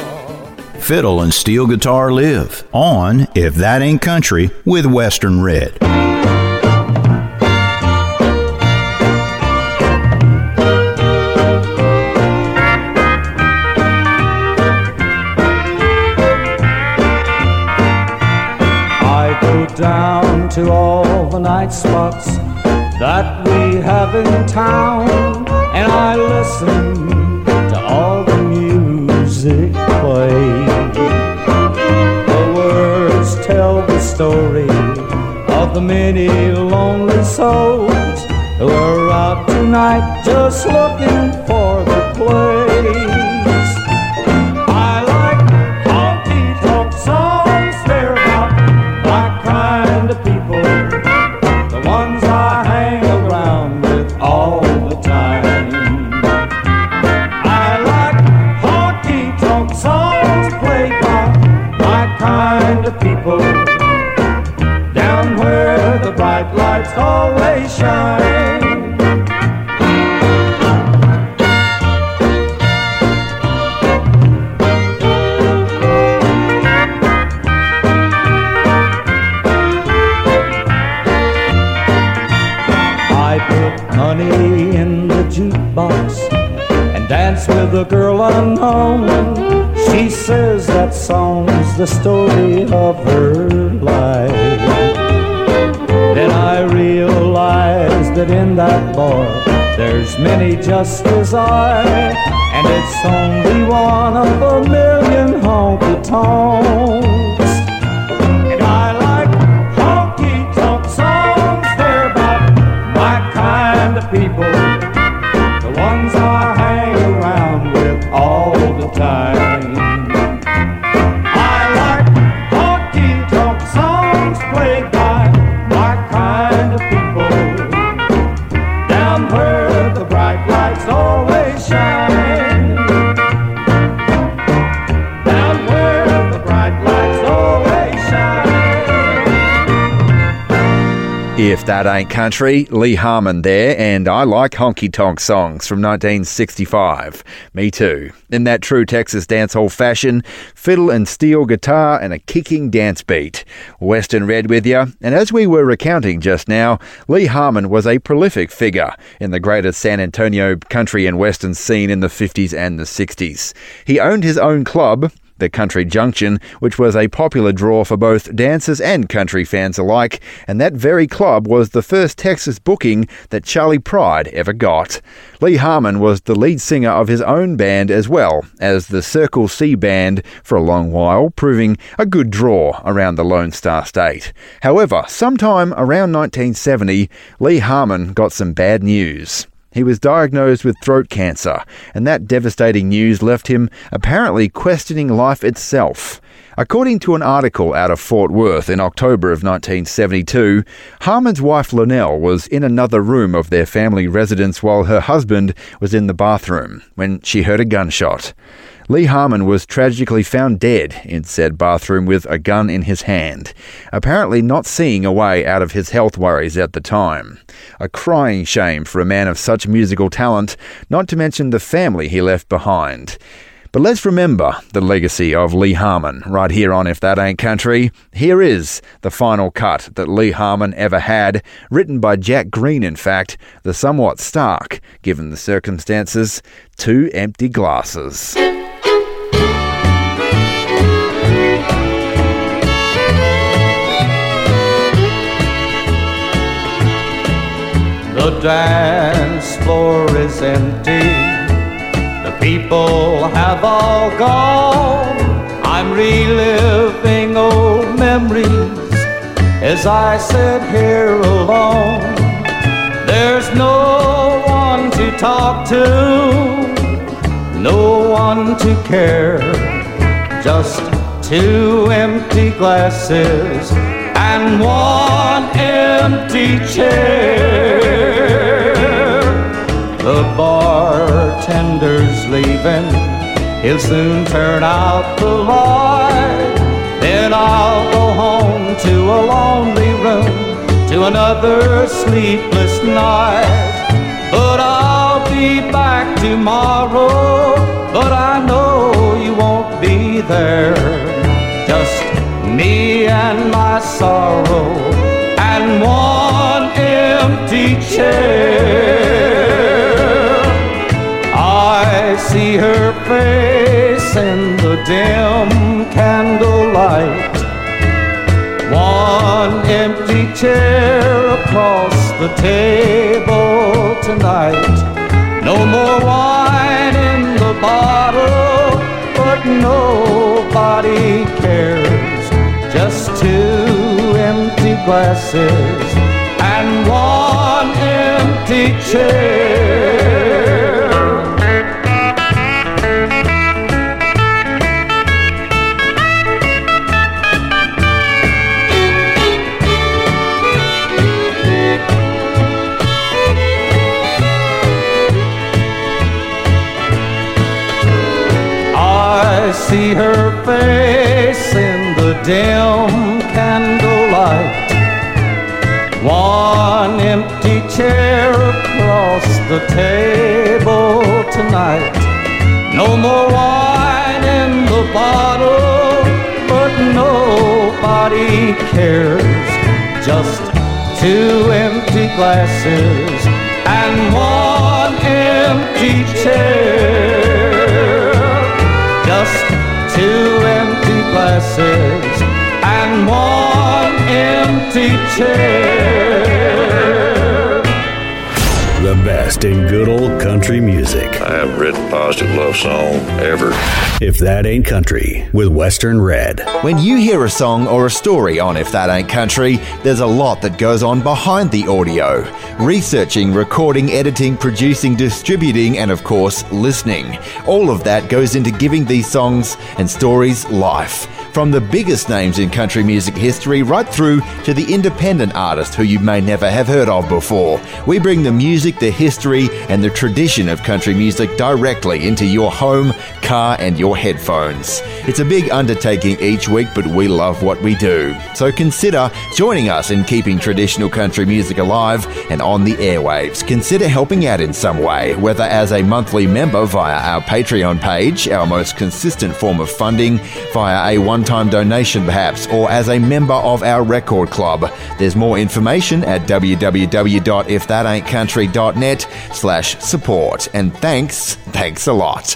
Fiddle and steel guitar live on If That Ain't Country with Western Red. I go down to all the night spots that we have in town, and I listen to all the music played. The words tell the story of the many lonely souls who are out tonight just looking for the place. I like honky-tonk songs, they're about my kind of people, the ones I hang around with all the time. I like honky-tonk songs played by my kind of people, down where the bright lights always shine. Jukebox and dance with a girl unknown. She says that song's the story of her life. Then I realize that in that bar there's many just as I, and it's only one of a million honky-tonks. And I like honky-tonk songs, they're about my kind of people, ones I hang around with all the time. I like honky-tonk songs played by my kind of people, down where the bright lights always shine, down where the bright lights always shine. If That Ain't Country, Lee Harmon there, and I Like Honky-Tonk Songs from nineteen sixty-five. Me too. In that true Texas dancehall fashion, fiddle and steel guitar and a kicking dance beat. Western Red with you, and as we were recounting just now, Lee Harmon was a prolific figure in the greater San Antonio country and western scene in the fifties and the sixties. He owned his own club, the Country Junction, which was a popular draw for both dancers and country fans alike, and that very club was the first Texas booking that Charlie Pride ever got. Lee Harmon was the lead singer of his own band as well as the Circle C Band for a long while, proving a good draw around the Lone Star State. However, sometime around nineteen seventy, Lee Harmon got some bad news. He was diagnosed with throat cancer, and that devastating news left him apparently questioning life itself. According to an article out of Fort Worth in October of nineteen seventy-two, Harmon's wife Lonell was in another room of their family residence while her husband was in the bathroom when she heard a gunshot. Lee Harmon was tragically found dead in said bathroom with a gun in his hand, apparently not seeing a way out of his health worries at the time. A crying shame for a man of such musical talent, not to mention the family he left behind. But let's remember the legacy of Lee Harmon right here on If That Ain't Country. Here is the final cut that Lee Harmon ever had, written by Jack Green, in fact, the somewhat stark, given the circumstances, Two Empty Glasses. The dance floor is empty, the people have all gone. I'm reliving old memories as I sit here alone. There's no one to talk to, one to care. Just two empty glasses and one empty chair. The bartender's leaving, he'll soon turn out the light. Then I'll go home to a lonely room, to another sleepless night. But I'll be back tomorrow, but I know you won't be there. Just me and my sorrow and one empty chair. I see her face in the dim candlelight, one empty chair across the table tonight. No more wine in the bottle, but nobody cares. Just two empty glasses and one empty chair. I see her face in the dim candlelight, one empty chair across the table tonight. No more wine in the bottle, but nobody cares. Just two empty glasses and one empty chair. Just two empty glasses and one empty chair. The best in good old country music. I haven't written a positive love song ever. If That Ain't Country with Western Red. When you hear a song or a story on If That Ain't Country, there's a lot that goes on behind the audio. Researching, recording, editing, producing, distributing, and of course, listening. All of that goes into giving these songs and stories life. From the biggest names in country music history right through to the independent artists who you may never have heard of before, we bring the music, the history, and the tradition of country music directly into your home, car, and your headphones. It's a big undertaking each week, but we love what we do. So consider joining us in keeping traditional country music alive and on the airwaves. Consider helping out in some way, whether as a monthly member via our Patreon page, our most consistent form of funding, via a one time donation perhaps, or as a member of our record club. There's more information at w w w dot if that ain't country dot net slash support. And thanks, thanks a lot.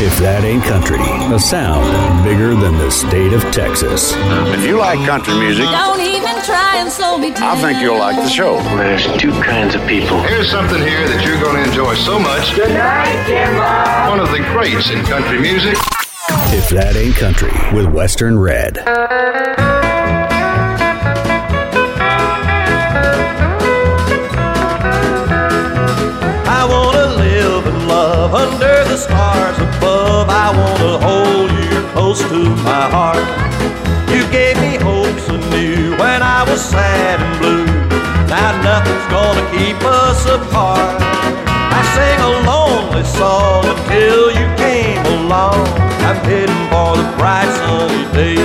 If That Ain't Country, a sound bigger than the state of Texas. If you like country music, don't even try and slow me down. I think you'll like the show. There's two kinds of people. Here's something here that you're going to enjoy so much. Good night, Jimbo. One of the greats in country music. If That Ain't Country with Western Red. I want to live and love under the stars above. I want to hold you close to my heart. You gave me hopes anew when I was sad and blue. Now nothing's gonna keep us apart. I sang a lonely song until you came along. I'm heading for the bright sunny day.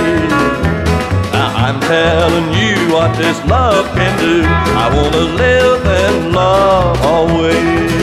Now I'm telling you what this love can do. I want to live and love always.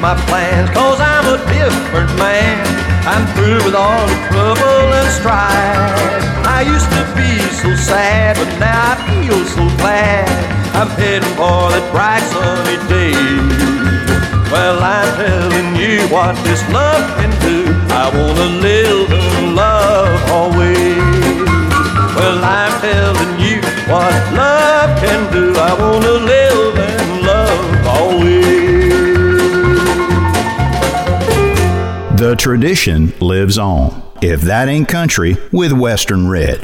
My plans, cause I'm a different man. I'm through with all the trouble and strife. I used to be so sad, but now I feel so glad. I'm heading for that bright sunny day. Well, I'm telling you what this love can do. I wanna live in love always. Well, I'm telling you what love can do. I wanna live in love always. The tradition lives on. If That Ain't Country with Western Red.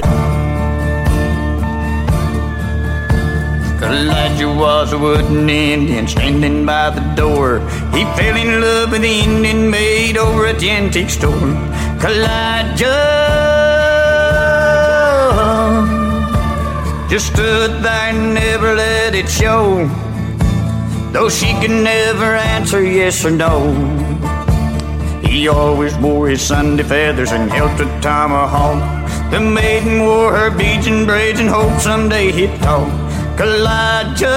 Elijah was a wooden Indian standing by the door. He fell in love with the Indian maid over at the antique store. Elijah just stood there and never let it show, though she could never answer yes or no. He always wore his Sunday feathers and held the tomahawk. The maiden wore her beads and braids and hoped someday he'd talk. Kalijah,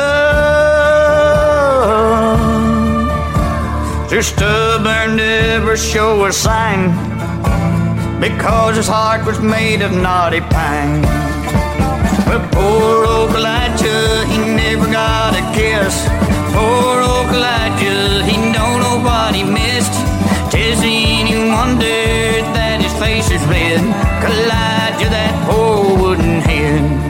too stubborn to ever show a sign, because his heart was made of knotty pine. But poor old Kalijah, he never got a kiss. Poor old Kalijah, he don't know what he missed. Tis any wonder that his face is red. Kalijah, that poor wooden head.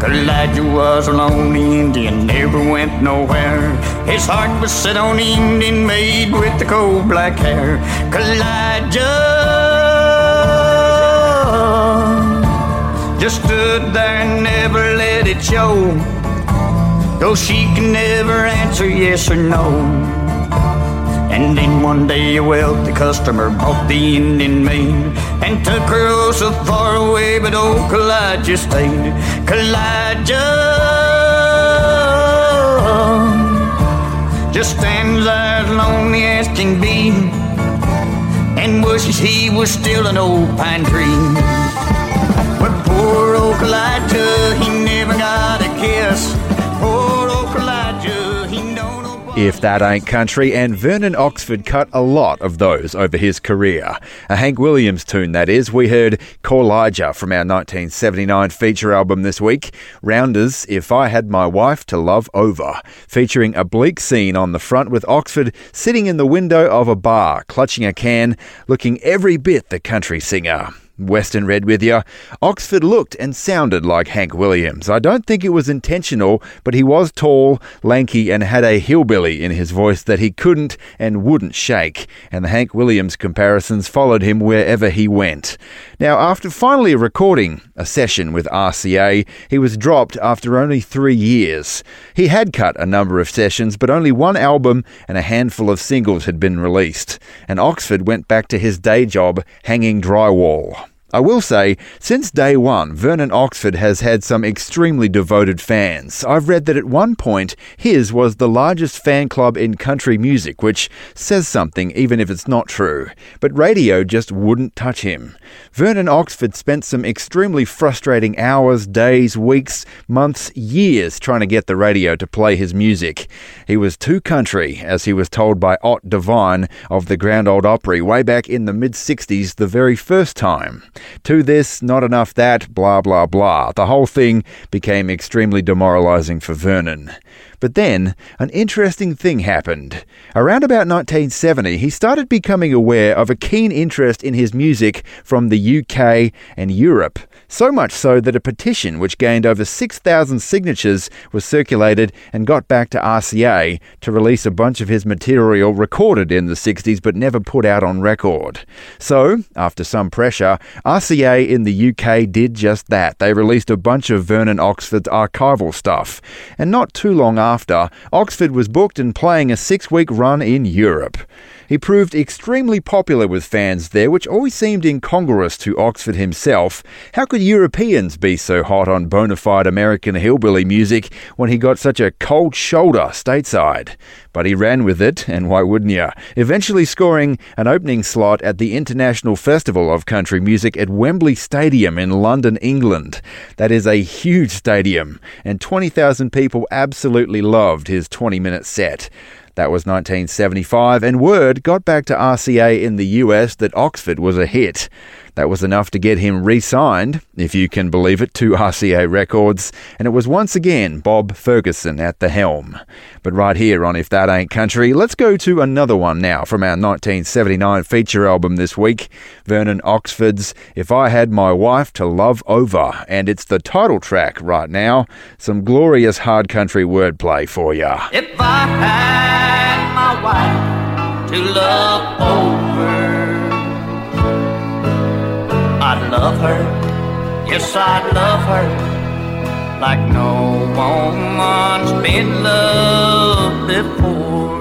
Kalijah was a lonely Indian, never went nowhere. His heart was set on the Indian maid with the coal black hair. Kalijah just stood there and never let it show, though she can never answer yes or no. And then one day a wealthy customer bought the Indian maid and took her oh so far away, but old Kalijah stayed. Kalijah just stands there as lonely as can be, and wishes he was still an old pine tree. But poor old Kalijah, he never got a kiss. Poor old Kalijah, he don't know. If That Ain't Country, and Vernon Oxford cut a lot of those over his career. A Hank Williams tune, that is. We heard Kalijah from our nineteen seventy-nine feature album this week, Rounder's If I Had My Wife to Love Over, featuring a bleak scene on the front with Oxford sitting in the window of a bar, clutching a can, looking every bit the country singer. Western Red with you. Oxford looked and sounded like Hank Williams. I don't think it was intentional, but he was tall, lanky, and had a hillbilly in his voice that he couldn't and wouldn't shake, and the Hank Williams comparisons followed him wherever he went. Now, after finally recording a session with R C A, he was dropped after only three years. He had cut a number of sessions, but only one album and a handful of singles had been released, and Oxford went back to his day job hanging drywall. I will say, since day one, Vernon Oxford has had some extremely devoted fans. I've read that at one point, his was the largest fan club in country music, which says something even if it's not true. But radio just wouldn't touch him. Vernon Oxford spent some extremely frustrating hours, days, weeks, months, years trying to get the radio to play his music. He was too country, as he was told by Ott Devine of the Grand Ole Opry way back in the mid-sixties the very first time. To this, not enough that, blah, blah, blah. The whole thing became extremely demoralizing for Vernon. But then, an interesting thing happened. Around about nineteen seventy, he started becoming aware of a keen interest in his music from the U K and Europe, so much so that a petition which gained over six thousand signatures was circulated and got back to R C A to release a bunch of his material recorded in the sixties but never put out on record. So, after some pressure, R C A in the U K did just that. They released a bunch of Vernon Oxford's archival stuff, and not too long after, After, Oxford was booked and playing a six-week run in Europe. He proved extremely popular with fans there, which always seemed incongruous to Oxford himself. How could Europeans be so hot on bona fide American hillbilly music when he got such a cold shoulder stateside? But he ran with it, and why wouldn't you? Eventually scoring an opening slot at the International Festival of Country Music at Wembley Stadium in London, England. That is a huge stadium, and twenty thousand people absolutely loved his twenty-minute set. That was nineteen seventy-five, and word got back to R C A in the U S that Oxford was a hit. That was enough to get him re-signed, if you can believe it, to R C A Records, and it was once again Bob Ferguson at the helm. But right here on If That Ain't Country, let's go to another one now from our nineteen seventy-nine feature album this week, Vernon Oxford's If I Had My Wife to Love Over, and it's the title track right now. Some glorious hard country wordplay for ya. If I had my wife to love over, I'd love her, yes I'd love her, like no woman's been loved before.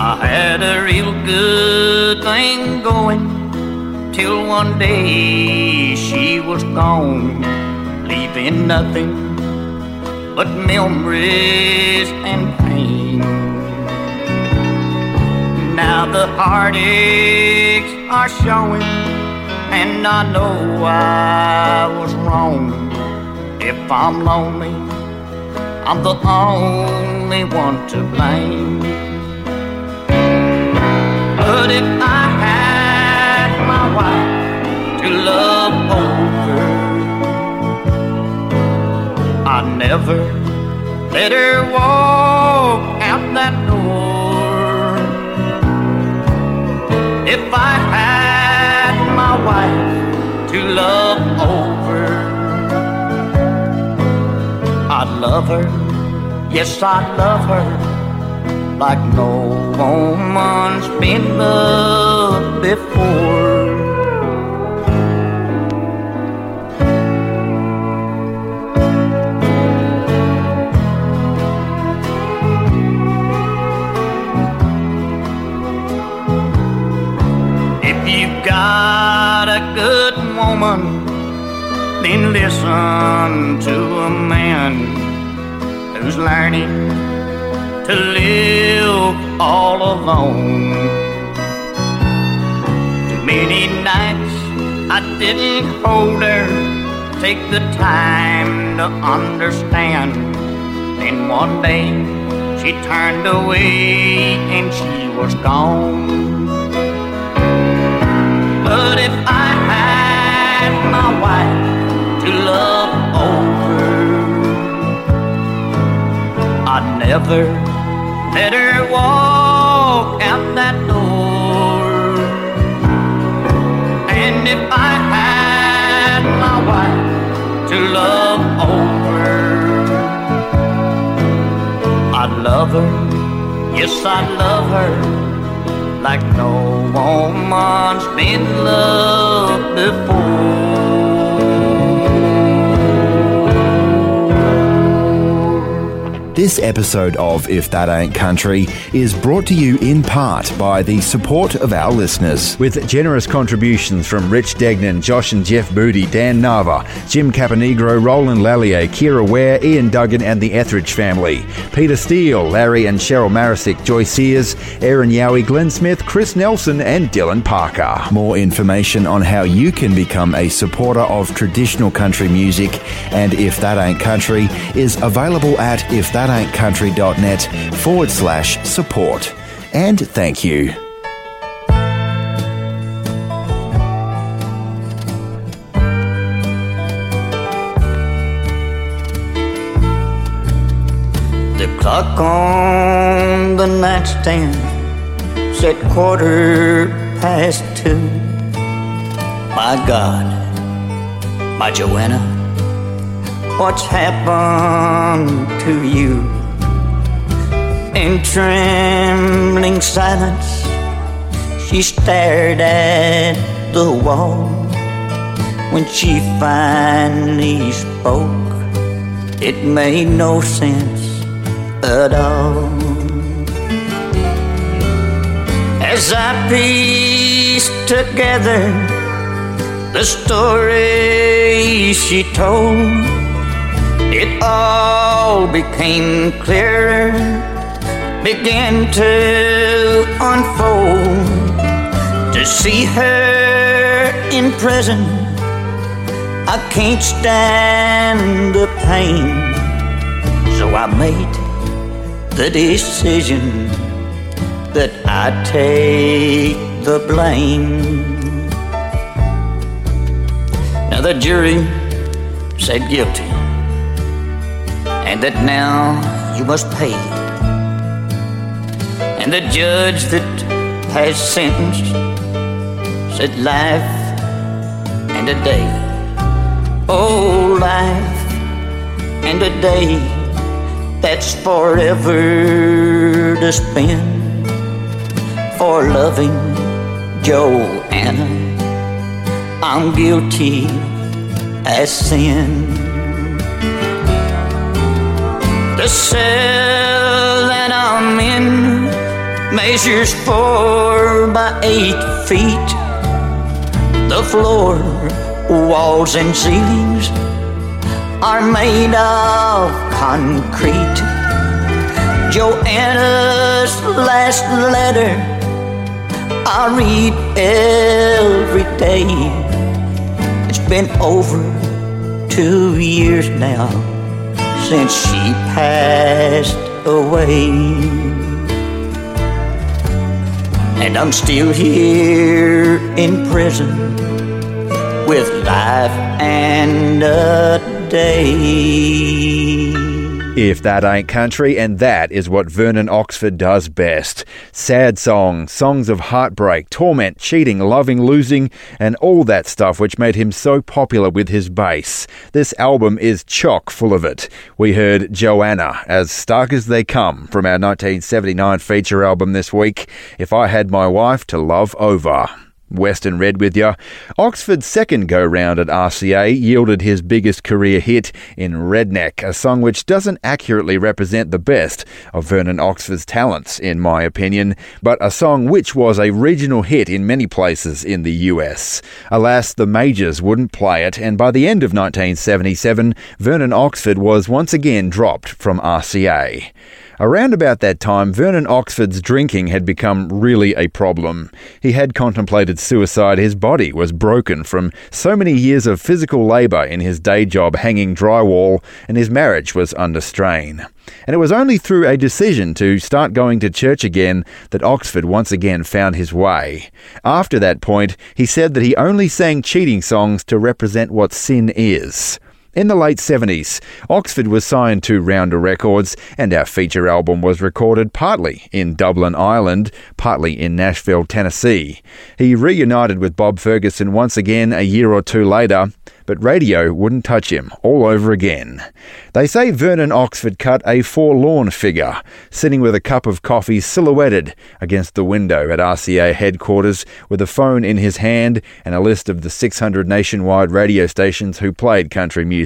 I had a real good thing going, till one day she was gone, leaving nothing but memories and pain. Now the heartaches are showing, and I know I was wrong. If I'm lonely, I'm the only one to blame. But if I had my wife to love over, I'd never let her walk out that door. If I had my wife to love over, I'd love her, yes I'd love her, like no woman's been loved before. Woman, then listen to a man who's learning to live all alone. Too many nights I didn't hold her, take the time to understand. Then one day she turned away and she was gone. But if I had my wife to love over, I'd never let her walk out that door. And if I had my wife to love over, I'd love her, yes I'd love her, like no woman's been loved before. This episode of If That Ain't Country is brought to you in part by the support of our listeners, with generous contributions from Rich Degnan, Josh and Jeff Booty, Dan Nava, Jim Caponegro, Roland Lallier, Kira Ware, Ian Duggan and the Etheridge family, Peter Steele, Larry and Cheryl Marisick, Joy Sears, Aaron Yowie, Glenn Smith, Chris Nelson and Dylan Parker. More information on how you can become a supporter of traditional country music and If That Ain't Country is available at ifthataintcountry.net forward slash support. And thank you. Clock on the nightstand said quarter past two. My God, my Joanna, what's happened to you? In trembling silence, she stared at the wall. When she finally spoke, it made no sense at all. As I pieced together the story she told, it all became clearer, began to unfold. To see her in prison, I can't stand the pain, so I made the decision that I take the blame. Now the jury said guilty, and that now you must pay. And the judge that has sentenced said life and a day. Oh, life and a day, that's forever to spend for loving Joanna. I'm guilty as sin. The cell that I'm in measures four by eight feet. The floor, walls and ceilings are made of concrete. Joanna's last letter I read every day. It's been over two years now since she passed away, and I'm still here in prison with life and a day. If that ain't country, and that is what Vernon Oxford does best. Sad songs, songs of heartbreak, torment, cheating, loving, losing, and all that stuff which made him so popular with his bass. This album is chock full of it. We heard Joanna, As Stark As They Come, from our nineteen seventy-nine feature album this week, If I Had My Wife to Love Over. Western Red with ya. Oxford's second go-round at R C A yielded his biggest career hit in Redneck, a song which doesn't accurately represent the best of Vernon Oxford's talents, in my opinion, but a song which was a regional hit in many places in the U S. Alas, the majors wouldn't play it, and by the end of nineteen seventy-seven, Vernon Oxford was once again dropped from R C A. Around about that time, Vernon Oxford's drinking had become really a problem. He had contemplated suicide. His body was broken from so many years of physical labour in his day job hanging drywall, and his marriage was under strain. And it was only through a decision to start going to church again that Oxford once again found his way. After that point, he said that he only sang cheating songs to represent what sin is. In the late seventies, Oxford was signed to Rounder Records, and our feature album was recorded partly in Dublin, Ireland, partly in Nashville, Tennessee. He reunited with Bob Ferguson once again a year or two later, but radio wouldn't touch him all over again. They say Vernon Oxford cut a forlorn figure, sitting with a cup of coffee silhouetted against the window at R C A headquarters with a phone in his hand and a list of the six hundred nationwide radio stations who played country music.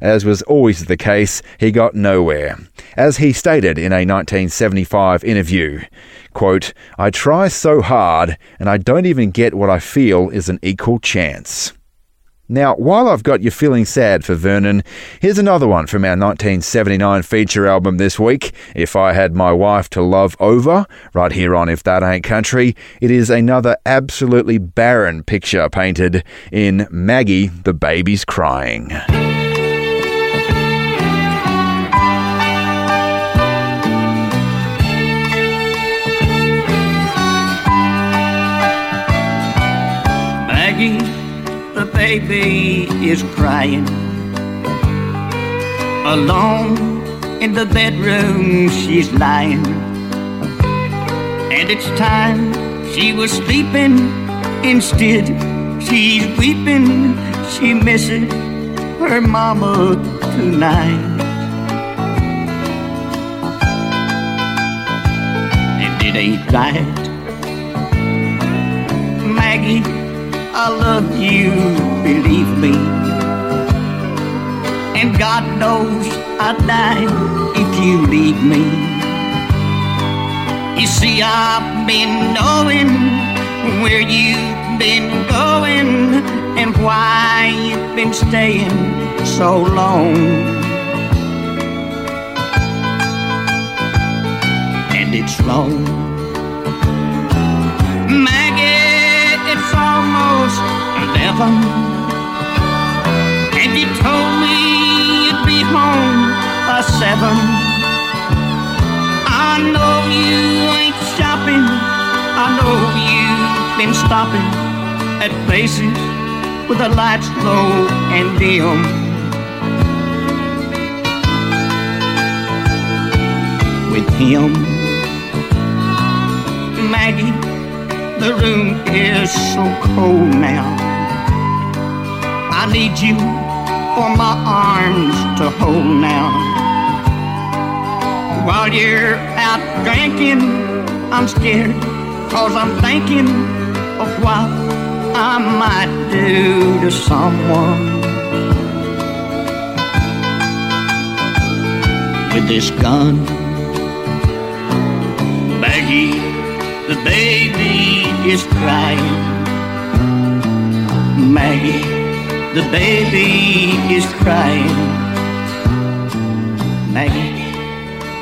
As was always the case, he got nowhere. As he stated in a nineteen seventy-five interview, quote, "I try so hard and I don't even get what I feel is an equal chance." Now, while I've got you feeling sad for Vernon, here's another one from our nineteen seventy-nine feature album this week, If I Had My Wife to Love Over, right here on If That Ain't Country. It is another absolutely barren picture painted in Maggie, the Baby's Crying. Maggie, the baby is crying. Alone in the bedroom she's lying, and it's time she was sleeping. Instead she's weeping. She misses her mama tonight. And it ain't right. Maggie, I love you, believe me, and God knows I'd die if you leave me. You see, I've been knowing where you've been going and why you've been staying so long. And it's long, Maggie. It's almost eleven, and you told me you'd be home by seven. know you've been stopping at places with the lights low and dim. With him, Maggie, the room is so cold now. I need you for my arms to hold now. While you're out drinking, I'm scared, 'cause I'm thinking of what I might do to someone. With this gun, Maggie, the baby is crying. Maggie, the baby is crying. Maggie,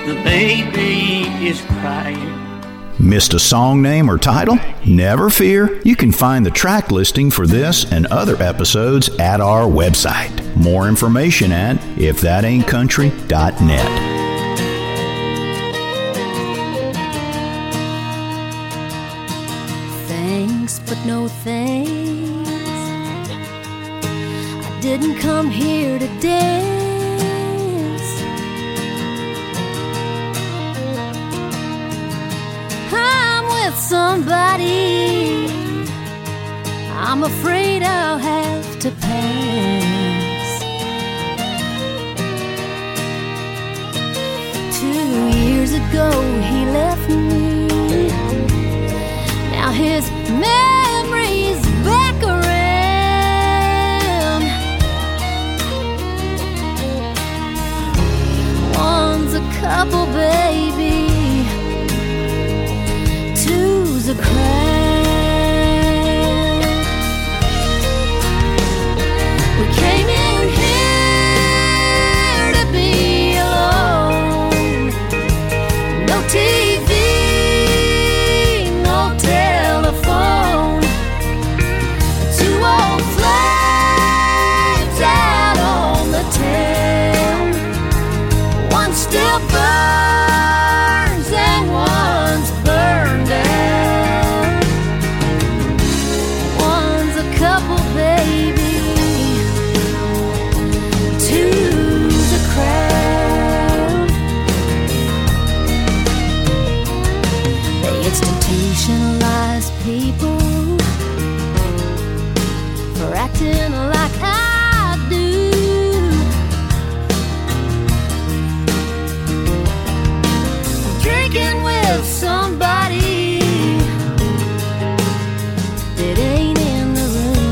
the baby is crying. Missed a song name or title? Never fear. You can find the track listing for this and other episodes at our website. More information at if that ain't country dot net. Thanks, but no thanks. I didn't come here to dance. Somebody, I'm afraid I'll have to pass. Two years ago he left me. Now his memory's back around. One's a couple, baby. A crowd. We came in here to be alone. No T V, no telephone. Two old flames out on the town. One still burns and one's burned out. Institutionalized people for acting like I do. Drinking with somebody that ain't in the room.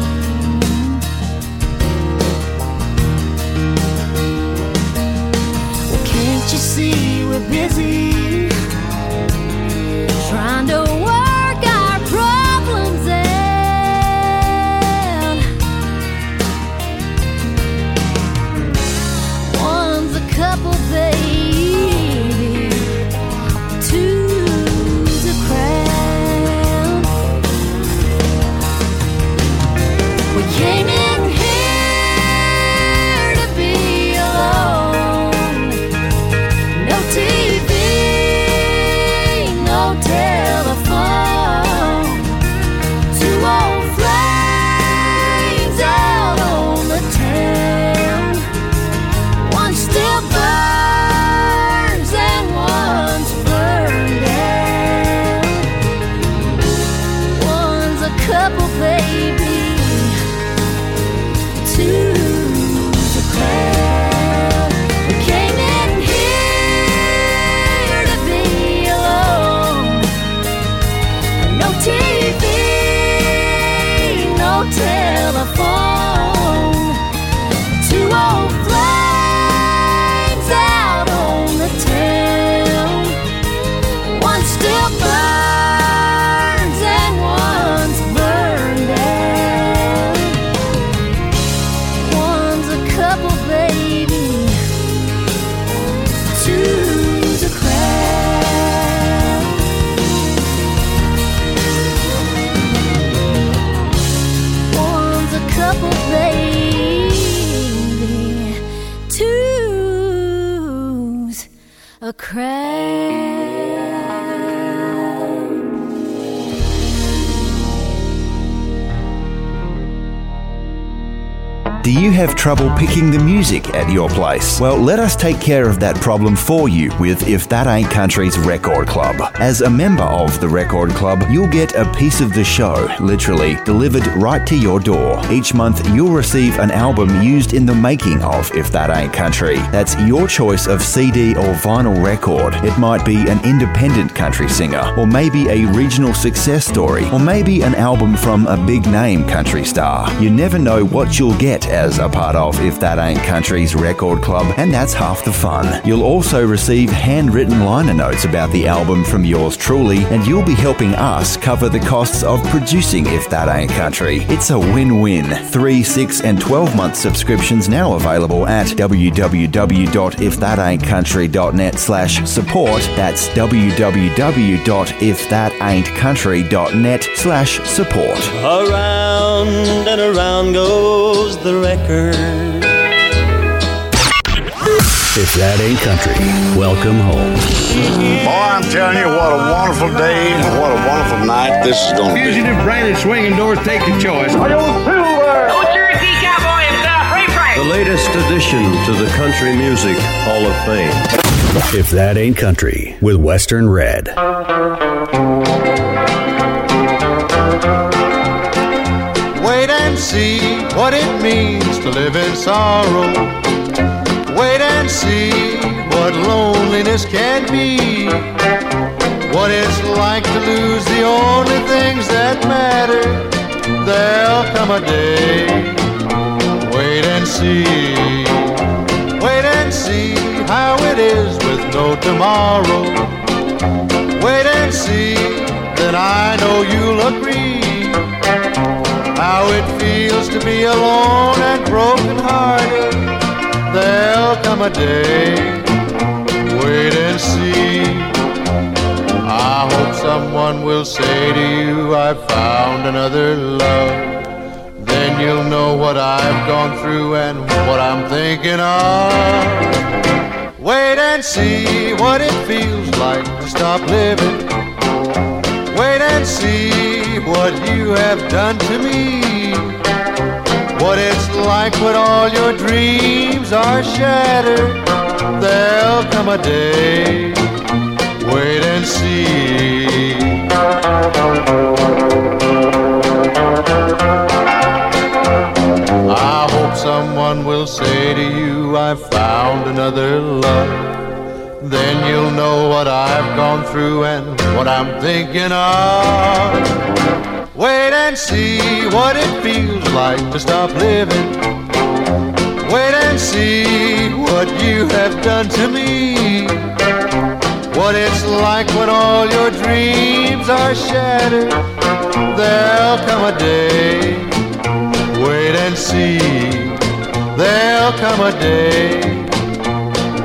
Well, can't you see we're busy? Trying to work our problems out. One's a couple, baby. Two's a crowd. We came in here to be alone. No T V. A crowd. Do you have trouble picking the music at your place? Well, let us take care of that problem for you with If That Ain't Country's Record Club. As a member of the Record Club, you'll get a piece of the show, literally, delivered right to your door. Each month, you'll receive an album used in the making of If That Ain't Country. That's your choice of C D or vinyl record. It might be an independent country singer, or maybe a regional success story, or maybe an album from a big-name country star. You never know what you'll get as a part of If That Ain't Country's Record Club, and that's half the fun. You'll also receive handwritten liner notes about the album from yours truly, and you'll be helping us cover the costs of producing If That Ain't Country. It's a win-win. Three, six, and twelve-month subscriptions now available at www.ifthataintcountry.net slash support. That's www.ifthataintcountry.net slash support. Around and around goes the record. If that ain't country, welcome home. Boy, I'm telling you, what a wonderful day and what a wonderful night this is going to be. Fugitive, branded, swinging doors, take the choice. Are you silver? Go Cherokee Cowboy and the Free Price. The latest addition to the Country Music Hall of Fame. If That Ain't Country with Western Red. Wait and see what it means to live in sorrow. Wait and see what loneliness can be. What it's like to lose the only things that matter. There'll come a day. Wait and see. Wait and see how it is with no tomorrow. Wait and see, then I know you'll agree. How it feels to be alone and broken-hearted. There'll come a day, wait and see. I hope someone will say to you, I found another love. Then you'll know what I've gone through and what I'm thinking of. Wait and see what it feels like to stop living. Wait and see what you have done to me. What it's like when all your dreams are shattered. There'll come a day, wait and see. I hope someone will say to you, I found another love. Then you'll know what I've gone through and what I'm thinking of. Wait and see what it feels like to stop living. Wait and see what you have done to me. What it's like when all your dreams are shattered. There'll come a day, wait and see. There'll come a day,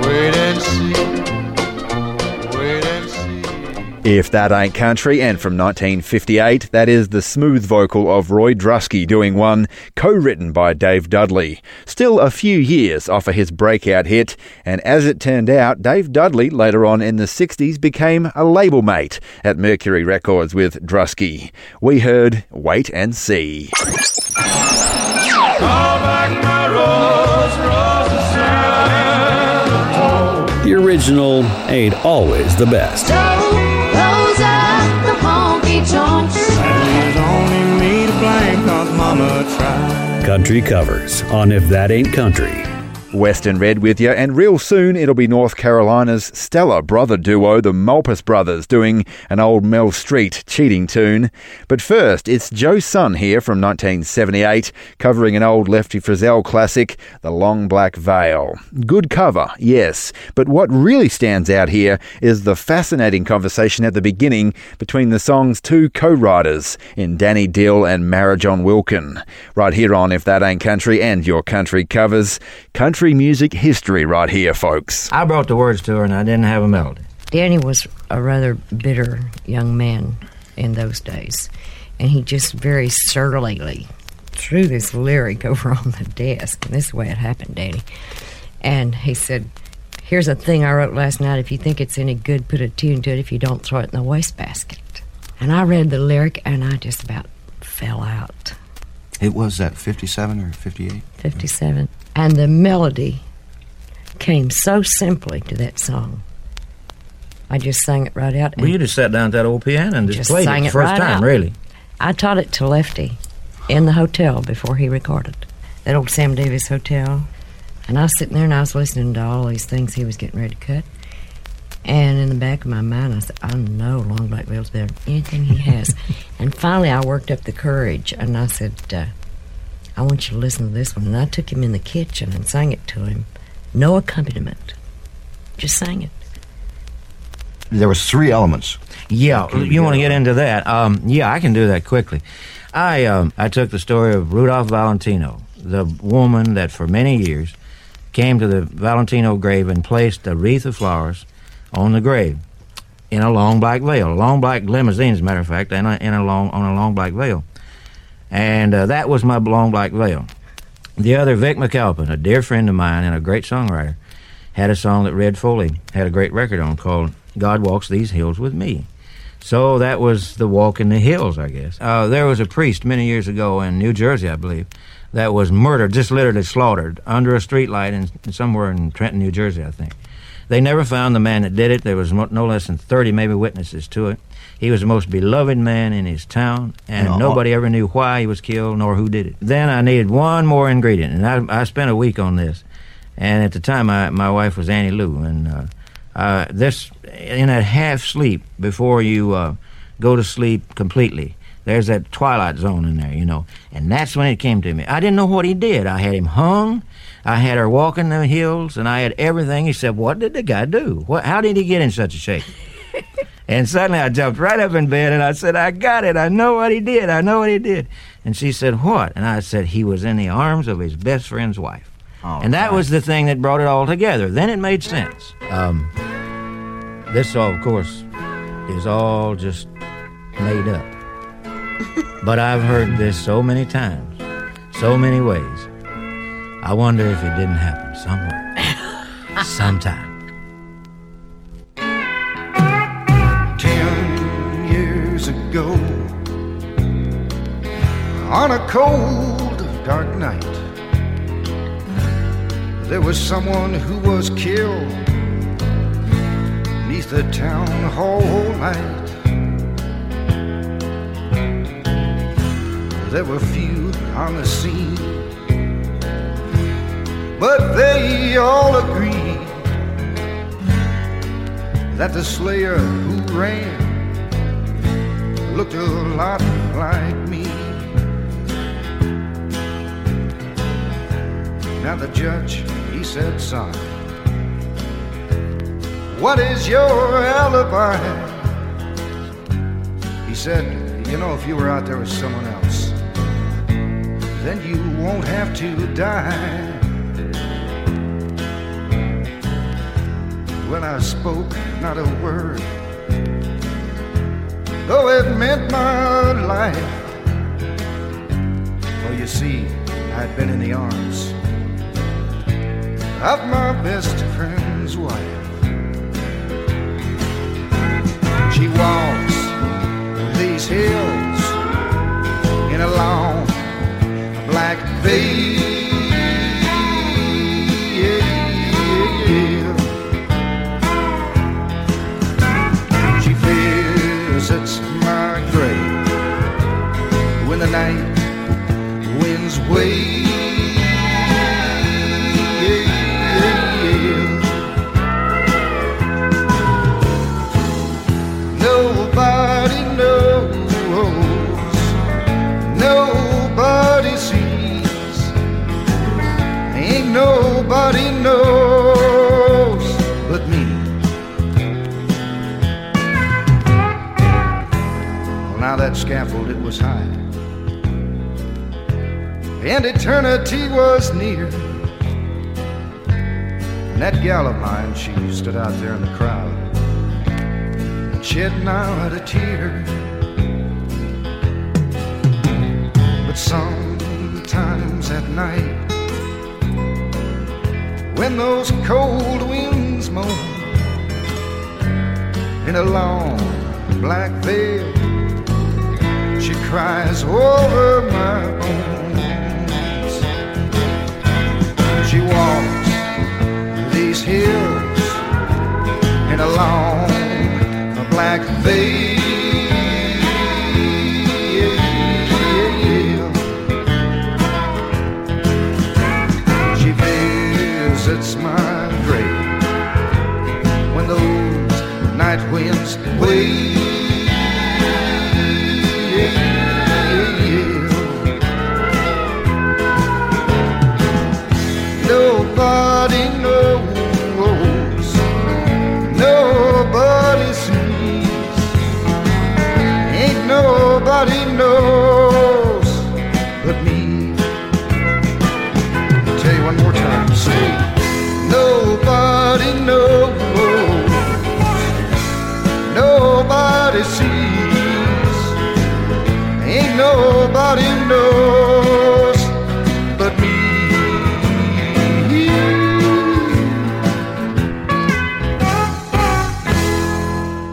wait and see. If That Ain't Country, and from nineteen fifty-eight, that is the smooth vocal of Roy Drusky doing one, co-written by Dave Dudley. Still a few years off of his breakout hit, and as it turned out, Dave Dudley later on in the sixties became a label mate at Mercury Records with Drusky. We heard Wait and See. The original ain't always the best. Those are the honky tonks. There's only me to blame 'cause mama tried. Country covers on If That Ain't Country. Western Red with you, and real soon it'll be North Carolina's stellar brother duo, the Mulpus Brothers, doing an old Mel Street cheating tune. But first, it's Joe Sun here from nineteen seventy-eight, covering an old Lefty Frizzell classic, The Long Black Veil. Good cover, yes, but what really stands out here is the fascinating conversation at the beginning between the song's two co-writers in Danny Dill and Mara John Wilkin. Right here on If That Ain't Country and your country covers, country music history right here, folks. I brought the words to her and I didn't have a melody. Danny was a rather bitter young man in those days, and he just very surlily threw this lyric over on the desk. And this is the way it happened, Danny. And he said, here's a thing I wrote last night. If you think it's any good, put a tune to it. If you don't, throw it in the wastebasket. And I read the lyric and I just about fell out. It was that fifty-seven or fifty-eight? fifty-seven. And the melody came so simply to that song. I just sang it right out. Well, you just sat down at that old piano and just, just played sang it, it first right time, out. Really. I taught it to Lefty in the hotel before he recorded. That old Sam Davis hotel. And I was sitting there and I was listening to all these things he was getting ready to cut. And in the back of my mind, I said, I know Long Black Bill's better than anything he has. And finally, I worked up the courage, and I said, uh, I want you to listen to this one. And I took him in the kitchen and sang it to him. No accompaniment. Just sang it. There was three elements. Yeah, you together. Want to get into that. Um, yeah, I can do that quickly. I, um, I took the story of Rudolph Valentino, the woman that for many years came to the Valentino grave and placed a wreath of flowers on the grave, in a long black veil, a long black limousine, as a matter of fact, and in a long on a long black veil, and uh, that was my long black veil. The other, Vic McAlpin, a dear friend of mine and a great songwriter, had a song that Red Foley had a great record on called "God Walks These Hills with Me." So that was the walk in the hills, I guess. Uh, there was a priest many years ago in New Jersey, I believe, that was murdered, just literally slaughtered under a streetlight in somewhere in Trenton, New Jersey, I think. They never found the man that did it. There was no less than thirty maybe witnesses to it. He was the most beloved man in his town, and no. nobody ever knew why he was killed nor who did it. Then I needed one more ingredient, and I, I spent a week on this. And at the time, I, my wife was Annie Lou, and uh, uh, this in that half sleep before you uh, go to sleep completely. There's that twilight zone in there, you know, and that's when it came to me. I didn't know what he did. I had him hung. I had her walking the hills, and I had everything. He said, what did the guy do? What? How did he get in such a shape? And suddenly I jumped right up in bed, and I said, I got it. I know what he did. I know what he did. And she said, what? And I said, he was in the arms of his best friend's wife. Oh, and that right. was the thing that brought it all together. Then it made sense. Um, this, all, of course, is all just made up. But I've heard this so many times, so many ways. I wonder if it didn't happen somewhere, sometime. Ten years ago, on a cold, dark night, there was someone who was killed beneath the town hall light. There were few on the scene, but they all agreed that the slayer who ran looked a lot like me. Now the judge, he said, son, what is your alibi? He said, you know, if you were out there with someone else, then you won't have to die. Well, I spoke not a word, though it meant my life. For you see, I'd been in the arms of my best friend's wife. She walks these hills in a long black veil. It's my grave when the night winds wave. Nobody knows, nobody sees, ain't nobody knows but me. Now that scaffold, it was high, and eternity was near. And that gal of mine, she stood out there in the crowd and shed not a tear. But sometimes at night, when those cold winds moan, in a long black veil, cries over my bones. She walks these hills in a long black veil. She visits my grave when those night winds wail.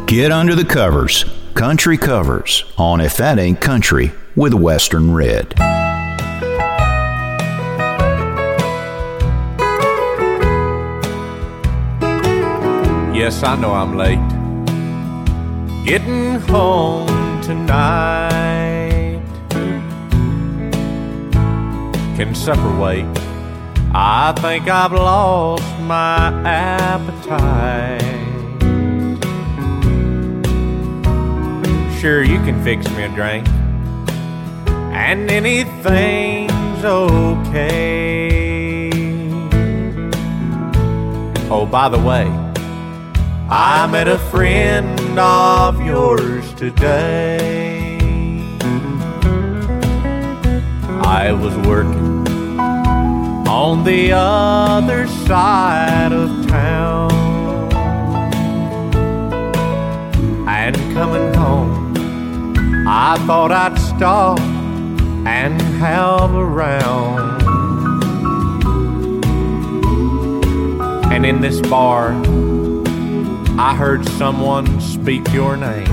Get under the covers, country covers on If That Ain't Country with Western Red. Yes, I know I'm late getting home tonight. Can supper wait? I think I've lost my appetite. Sure, you can fix me a drink, and anything's okay. Oh, by the way, I met a friend of yours today. I was working on the other side of town and coming home, I thought I'd stop and have a round. And in this bar, I heard someone speak your name,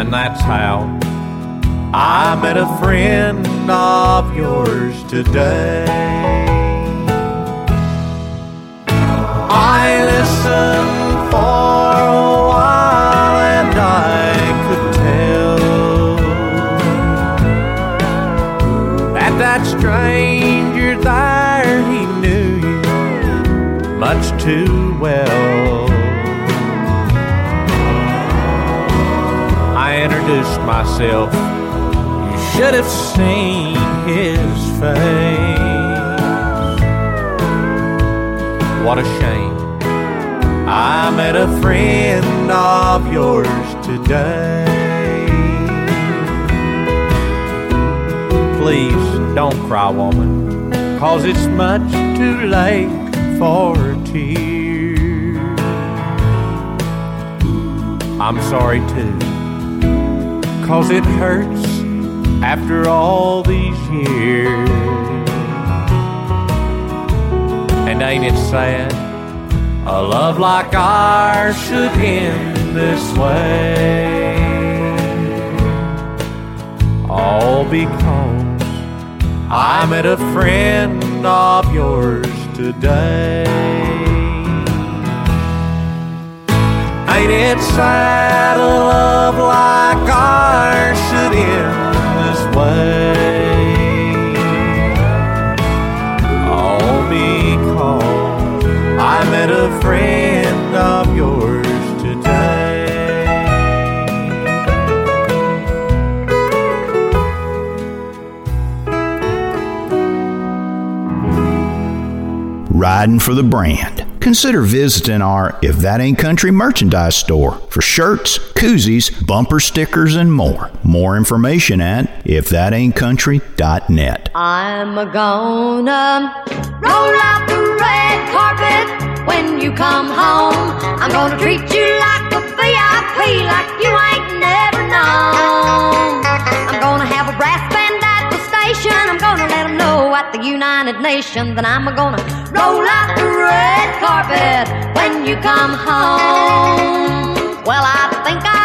and that's how I met a friend of yours today. I listened for that stranger there, he knew you much too well. I introduced myself, you should have seen his face. What a shame, I met a friend of yours today. Please don't cry, woman, 'cause it's much too late for a tear. I'm sorry too, 'cause it hurts after all these years. And ain't it sad, a love like ours should end this way? All because I met a friend of yours today. Ain't it sad a love like ours should end this way? All because I met a friend of yours today. Riding for the brand. Consider visiting our If That Ain't Country merchandise store for shirts, koozies, bumper stickers, and more. More information at if that ain't country dot net. I'm a gonna roll out the red carpet when you come home. I'm gonna treat you like a V I P, like you ain't never known. I'm gonna have a brass band. I'm gonna let them know at the United Nations that I'm gonna roll out the red carpet when you come home. Well, I think I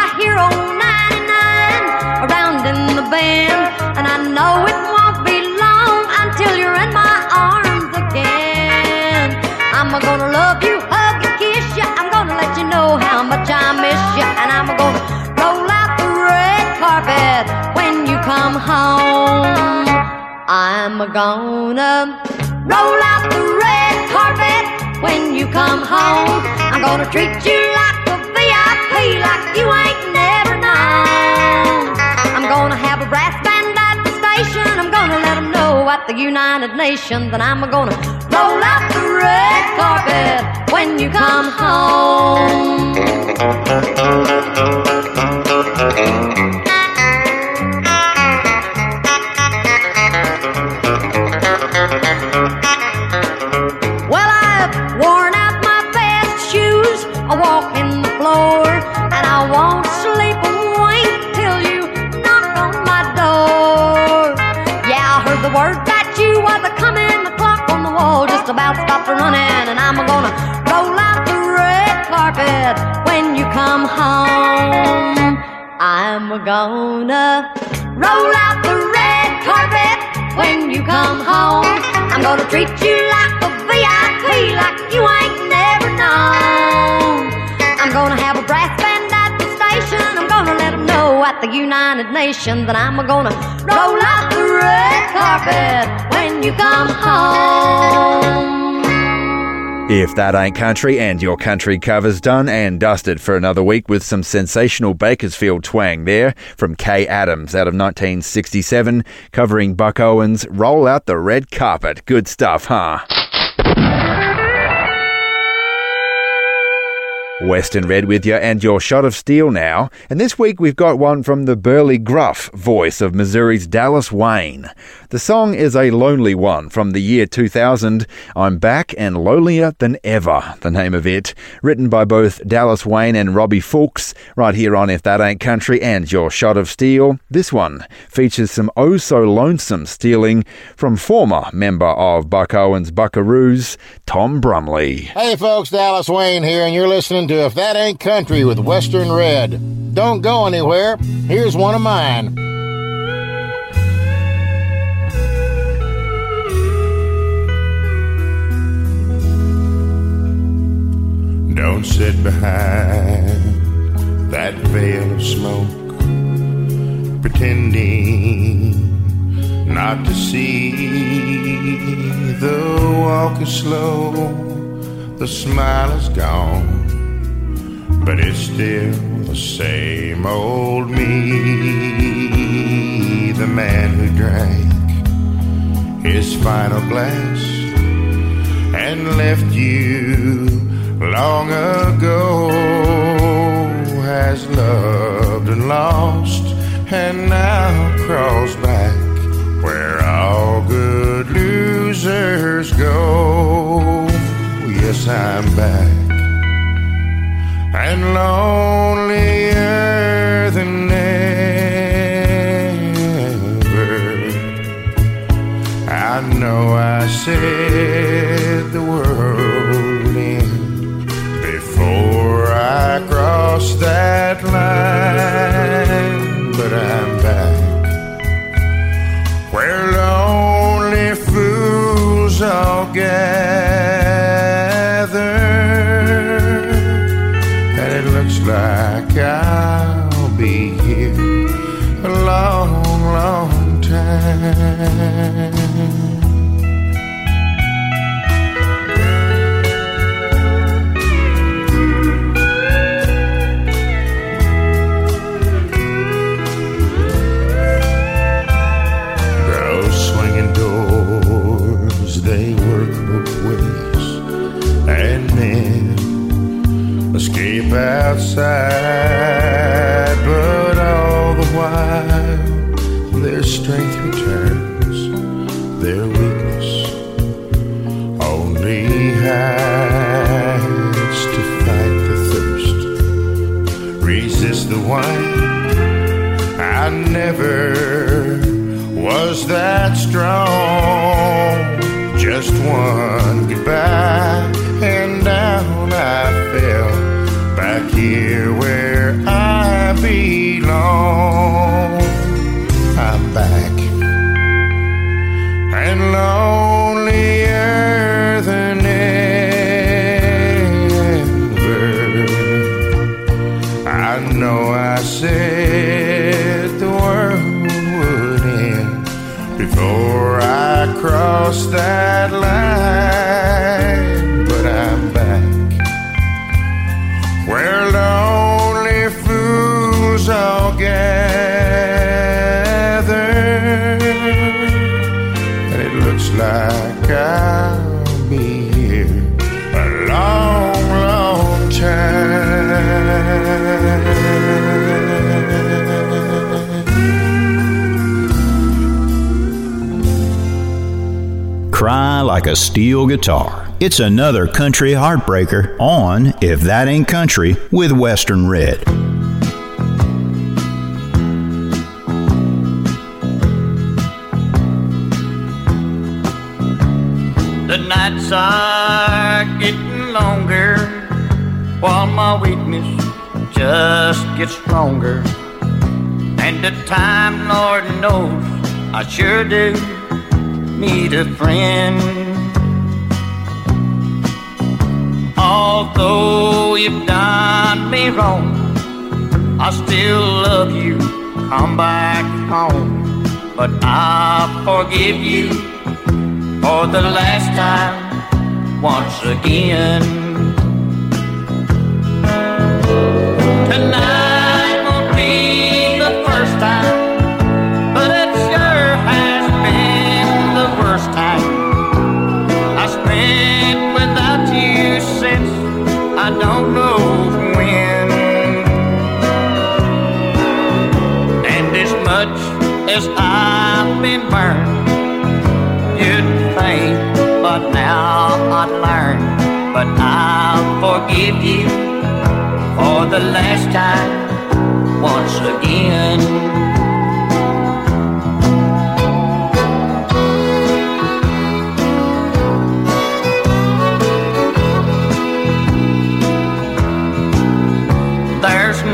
I'm gonna roll out the red carpet when you come home. I'm gonna treat you like a V I P, like you ain't never known. I'm gonna have a brass band at the station. I'm gonna let them know at the United Nations that I'm gonna roll out the red carpet when you come home. Well, I've worn out my best shoes, I walk in the floor, and I won't sleep and wait till you knock on my door. Yeah, I heard the word that you was a coming, the clock on the wall just about stopped running, and I'm gonna roll out the red carpet when you come home. I'm gonna roll out the red carpet when you come home. I'm gonna treat you like a V I P, like you ain't never known. I'm gonna have a brass band at the station. I'm gonna let them know at the United Nations that I'm gonna roll out the red carpet when you come home. If that ain't country and your country cover's done and dusted for another week with some sensational Bakersfield twang there from Kay Adams out of nineteen sixty-seven covering Buck Owens' Roll Out the Red Carpet. Good stuff, huh? Western Red with you and your shot of steel now, and this week we've got one from the burly gruff voice of Missouri's Dallas Wayne. The song is a lonely one from the year two thousand, I'm Back and Lowlier Than Ever, the name of it, written by both Dallas Wayne and Robbie Fulks, right here on If That Ain't Country and Your Shot of Steel. This one features some oh-so-lonesome stealing from former member of Buck Owens' Buckaroos, Tom Brumley. Hey folks, Dallas Wayne here, and you're listening to If That Ain't Country with Western Red. Don't go anywhere. Here's one of mine. Don't sit behind that veil of smoke, pretending not to see. The walk is slow, the smile is gone, but it's still the same old me. The man who drank his final glass and left you long ago has loved and lost and now crawls back where all good losers go. Yes, I'm back and lonelier than ever. I know I said the world in before I crossed that line, but I'm back where lonely fools all gather. Like I'll be here a long, long time. Those swinging doors, they work both ways, and then escape outside, but all the while their strength returns, their weakness only hides to fight the thirst. Resist the wine, I never was that strong. Just one goodbye and down I fell, back here where I belong. I'm back and lonelier than ever. I know I said the world would end before I like a steel guitar. It's another country heartbreaker on If That Ain't Country with Western Red. The nights are getting longer, while my weakness just gets stronger. And the time, Lord knows, I sure do need a friend. Although you've done me wrong, I still love you, come back home. But I'll forgive you for the last time once again. Tonight I don't know when, and as much as I've been burned, you'd think, but now I've learned. But I'll forgive you for the last time once again.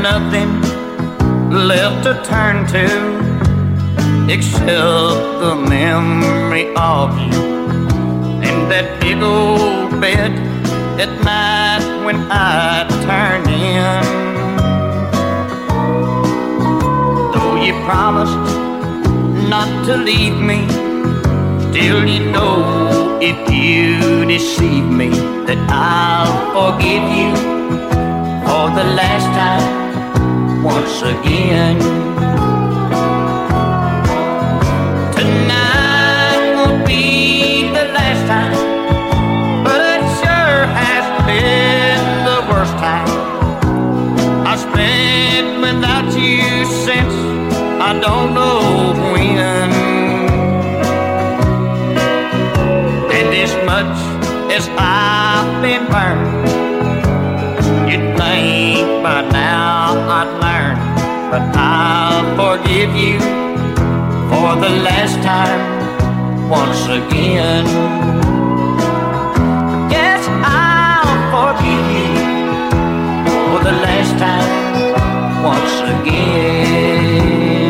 Nothing left to turn to except the memory of you and that big old bed at night when I turn in. Though you promised not to leave me, still you know if you deceive me that I'll forgive you for the last time once again. Tonight won't be the last time, but it sure has been the worst time I spent without you since I don't know when. And as much as I've been burned, you'd think by now I'd learn. But I'll forgive you for the last time once again. Yes, I'll forgive you for the last time once again.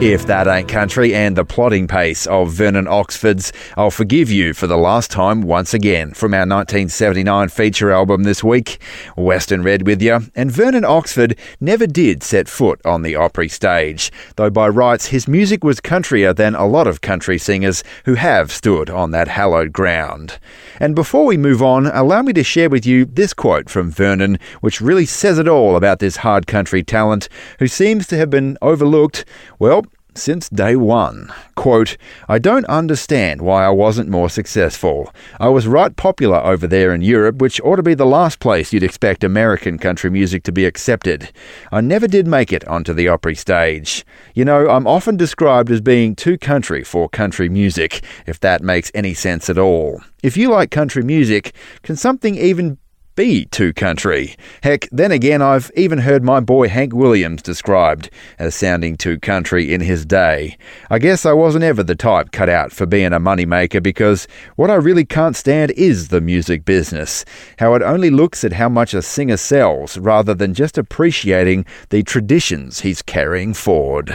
If That Ain't Country and the plodding pace of Vernon Oxford's I'll Forgive You for the Last Time Once Again from our nineteen seventy-nine feature album this week. Western Red with you, and Vernon Oxford never did set foot on the Opry stage, though by rights his music was countrier than a lot of country singers who have stood on that hallowed ground. And before we move on, allow me to share with you this quote from Vernon, which really says it all about this hard country talent who seems to have been overlooked, well, since day one. Quote, "I don't understand why I wasn't more successful. I was right popular over there in Europe, which ought to be the last place you'd expect American country music to be accepted. I never did make it onto the Opry stage. You know, I'm often described as being too country for country music, if that makes any sense at all. If you like country music, can something even be too country? Heck, then again, I've even heard my boy Hank Williams described as sounding too country in his day. I guess I wasn't ever the type cut out for being a moneymaker, because what I really can't stand is the music business, how it only looks at how much a singer sells rather than just appreciating the traditions he's carrying forward."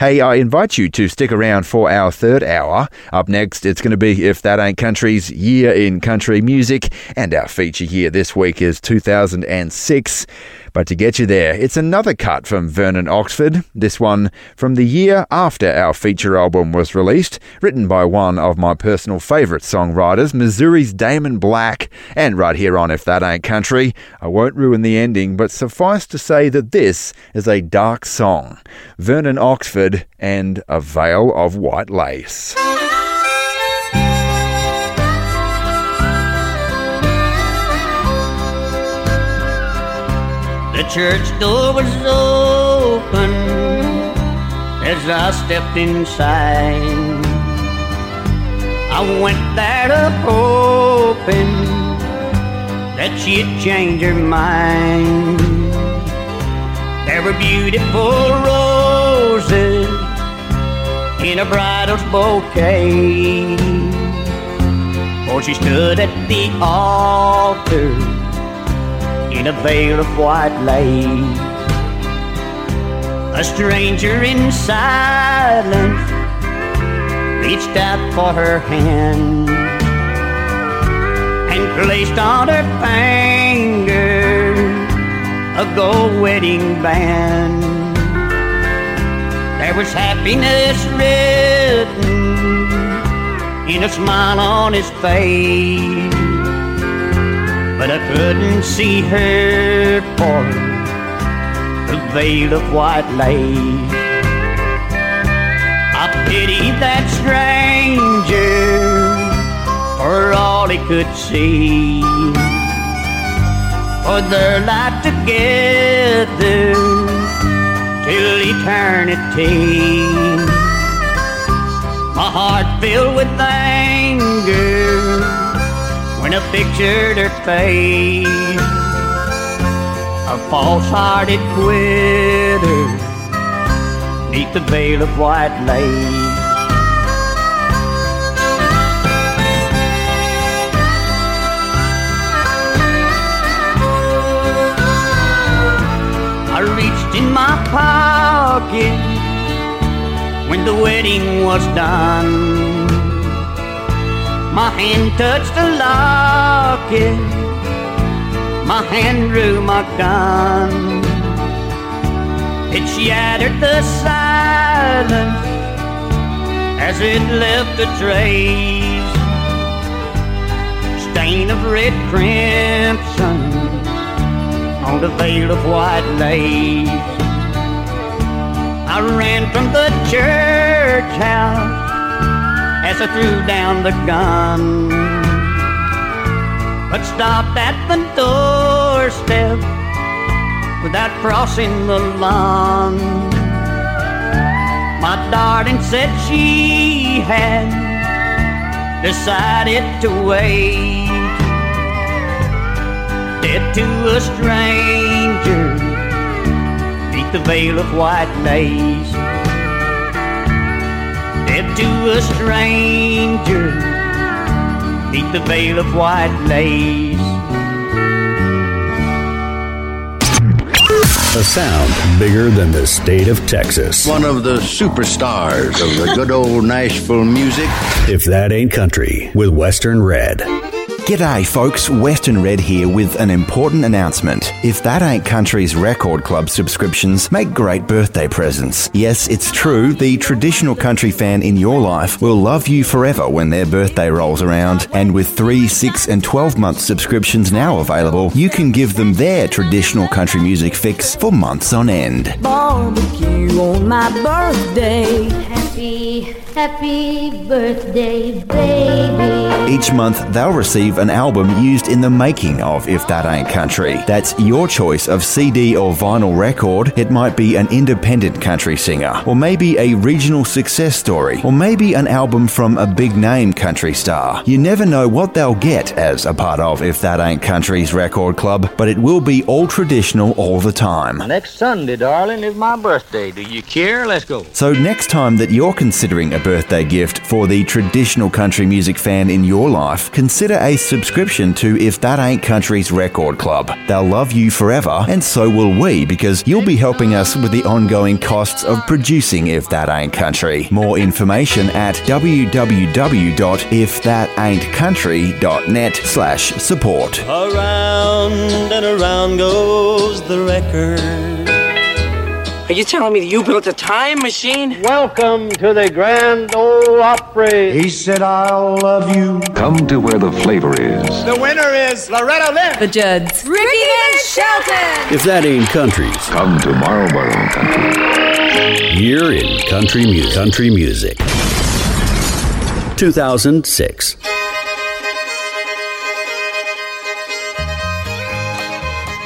Hey, I invite you to stick around for our third hour. Up next, it's going to be If That Ain't Country's Year in Country Music, and our feature year this week is two thousand six. But to get you there, it's another cut from Vernon Oxford, this one from the year after our feature album was released, written by one of my personal favourite songwriters, Missouri's Damon Black, and right here on If That Ain't Country. I won't ruin the ending, but suffice to say that this is a dark song. Vernon Oxford and A Veil of White Lace. The church door was open as I stepped inside. I went there up hoping that she'd change her mind. There were beautiful roses in a bridal's bouquet, for she stood at the altar in a veil of white lace. A stranger in silence reached out for her hand and placed on her finger a gold wedding band. There was happiness written in a smile on his face, but I couldn't see her for the veil of white lace. I pitied that stranger for all he could see, for their life together till eternity. My heart filled with anger when I pictured her face, a false-hearted quitter 'neath the veil of white lace. I reached in my pocket when the wedding was done. My hand touched the locket, my hand drew my gun. It shattered the silence as it left a trace, stain of red crimson on the veil of white lace. I ran from the church house as I threw down the gun, but stopped at the doorstep without crossing the lawn. My darling said she had decided to wait, dead to a stranger 'neath the veil of white lace, dead to a stranger 'neath the veil of white lace. A sound bigger than the state of Texas. One of the superstars of the good old Nashville music. If that ain't country, with Western Red. G'day folks, Western Red here with an important announcement. If That Ain't Country's Record Club subscriptions make great birthday presents. Yes, it's true, the traditional country fan in your life will love you forever when their birthday rolls around. And with three, six, and twelve-month subscriptions now available, you can give them their traditional country music fix for months on end. Barbecue on my birthday. Happy, happy birthday, baby. Each month, they'll receive an album used in the making of If That Ain't Country. That's your choice of C D or vinyl record. It might be an independent country singer, or maybe a regional success story, or maybe an album from a big-name country star. You never know what they'll get as a part of If That Ain't Country's Record Club, but it will be all traditional all the time. Next Sunday, darling, is my birthday. Do you care? Let's go. So next time that you're considering a birthday gift for the traditional country music fan in your life, consider a subscription to If That Ain't Country's Record Club. They'll love you forever, and so will we, because you'll be helping us with the ongoing costs of producing If That Ain't Country. More information at w w w dot if that ain't country dot net slash support. Around and around goes the record. Are you telling me that you built a time machine? Welcome to the Grand Ole Opry. He said, I'll love you. Come to where the flavor is. The winner is Loretta Lynn. The Judds. Ricky, Ricky and Shelton. If That Ain't Country. Come to Marlboro Country. Year in country music. Country music. two thousand six.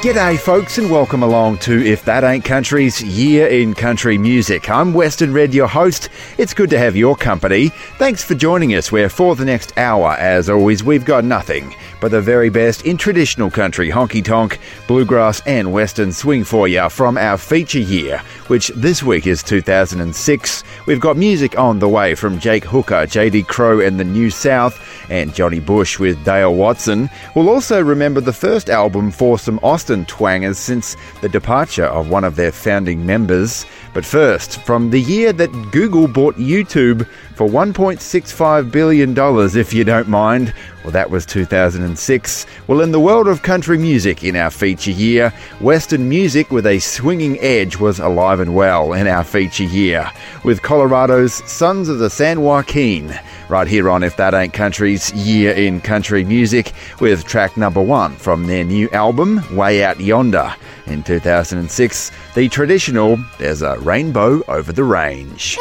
G'day folks, and welcome along to If That Ain't Country's Year in Country Music. I'm Western Red, your host. It's good to have your company. Thanks for joining us, where for the next hour, as always, we've got nothing but the very best in traditional country, honky-tonk, bluegrass and western swing for you from our feature year, which this week is two thousand six. We've got music on the way from Jake Hooker, J D. Crowe and the New South, and Johnny Bush with Dale Watson. We'll also remember the first album for some Austin twangers since the departure of one of their founding members. But first, from the year that Google bought YouTube for one point six five billion dollars, if you don't mind. Well, that was two thousand six. Well, in the world of country music in our feature year, Western music with a swinging edge was alive and well in our feature year, with Colorado's Sons of the San Joaquin, right here on If That Ain't Country's Year in Country Music, with track number one from their new album, Way Out Yonder. In two thousand six, the traditional There's a Rainbow Over the Range.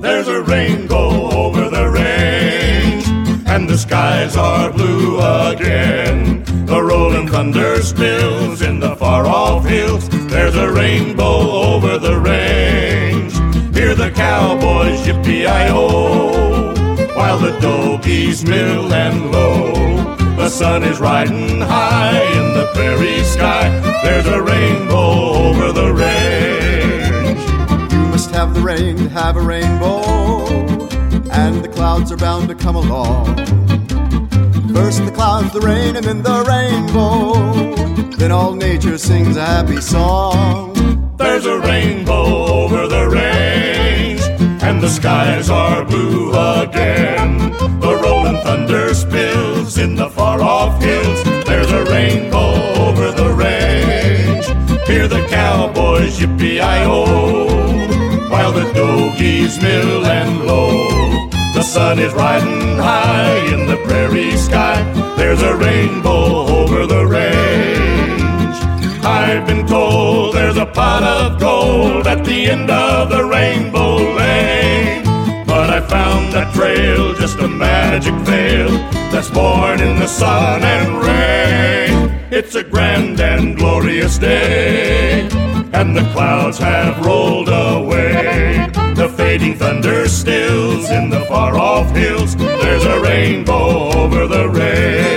There's a rainbow over the range, and the skies are blue again. The rolling thunder spills in the far-off hills. There's a rainbow over the range. Hear the cowboys yippee-i-o, while the dogies mill and low. The sun is riding high in the prairie sky. There's a rainbow over the range. You must have the rain to have a rainbow, and the clouds are bound to come along. First the clouds, the rain, and then the rainbow. Then all nature sings a happy song. There's a rainbow over the range, and the skies are blue again. The rolling thunder spills in the far-off hills. There's a rainbow over the range. Hear the cowboys yippee-i-o, while the dogies mill and low. The sun is riding high in the prairie sky. There's a rainbow over the range. I've been told there's a pot of gold at the end of the rainbow lane. But I found that trail, just a magic veil that's born in the sun and rain. It's a grand and glorious day, and the clouds have rolled away. The fading thunder stills in the far-off hills. There's a rainbow over the range.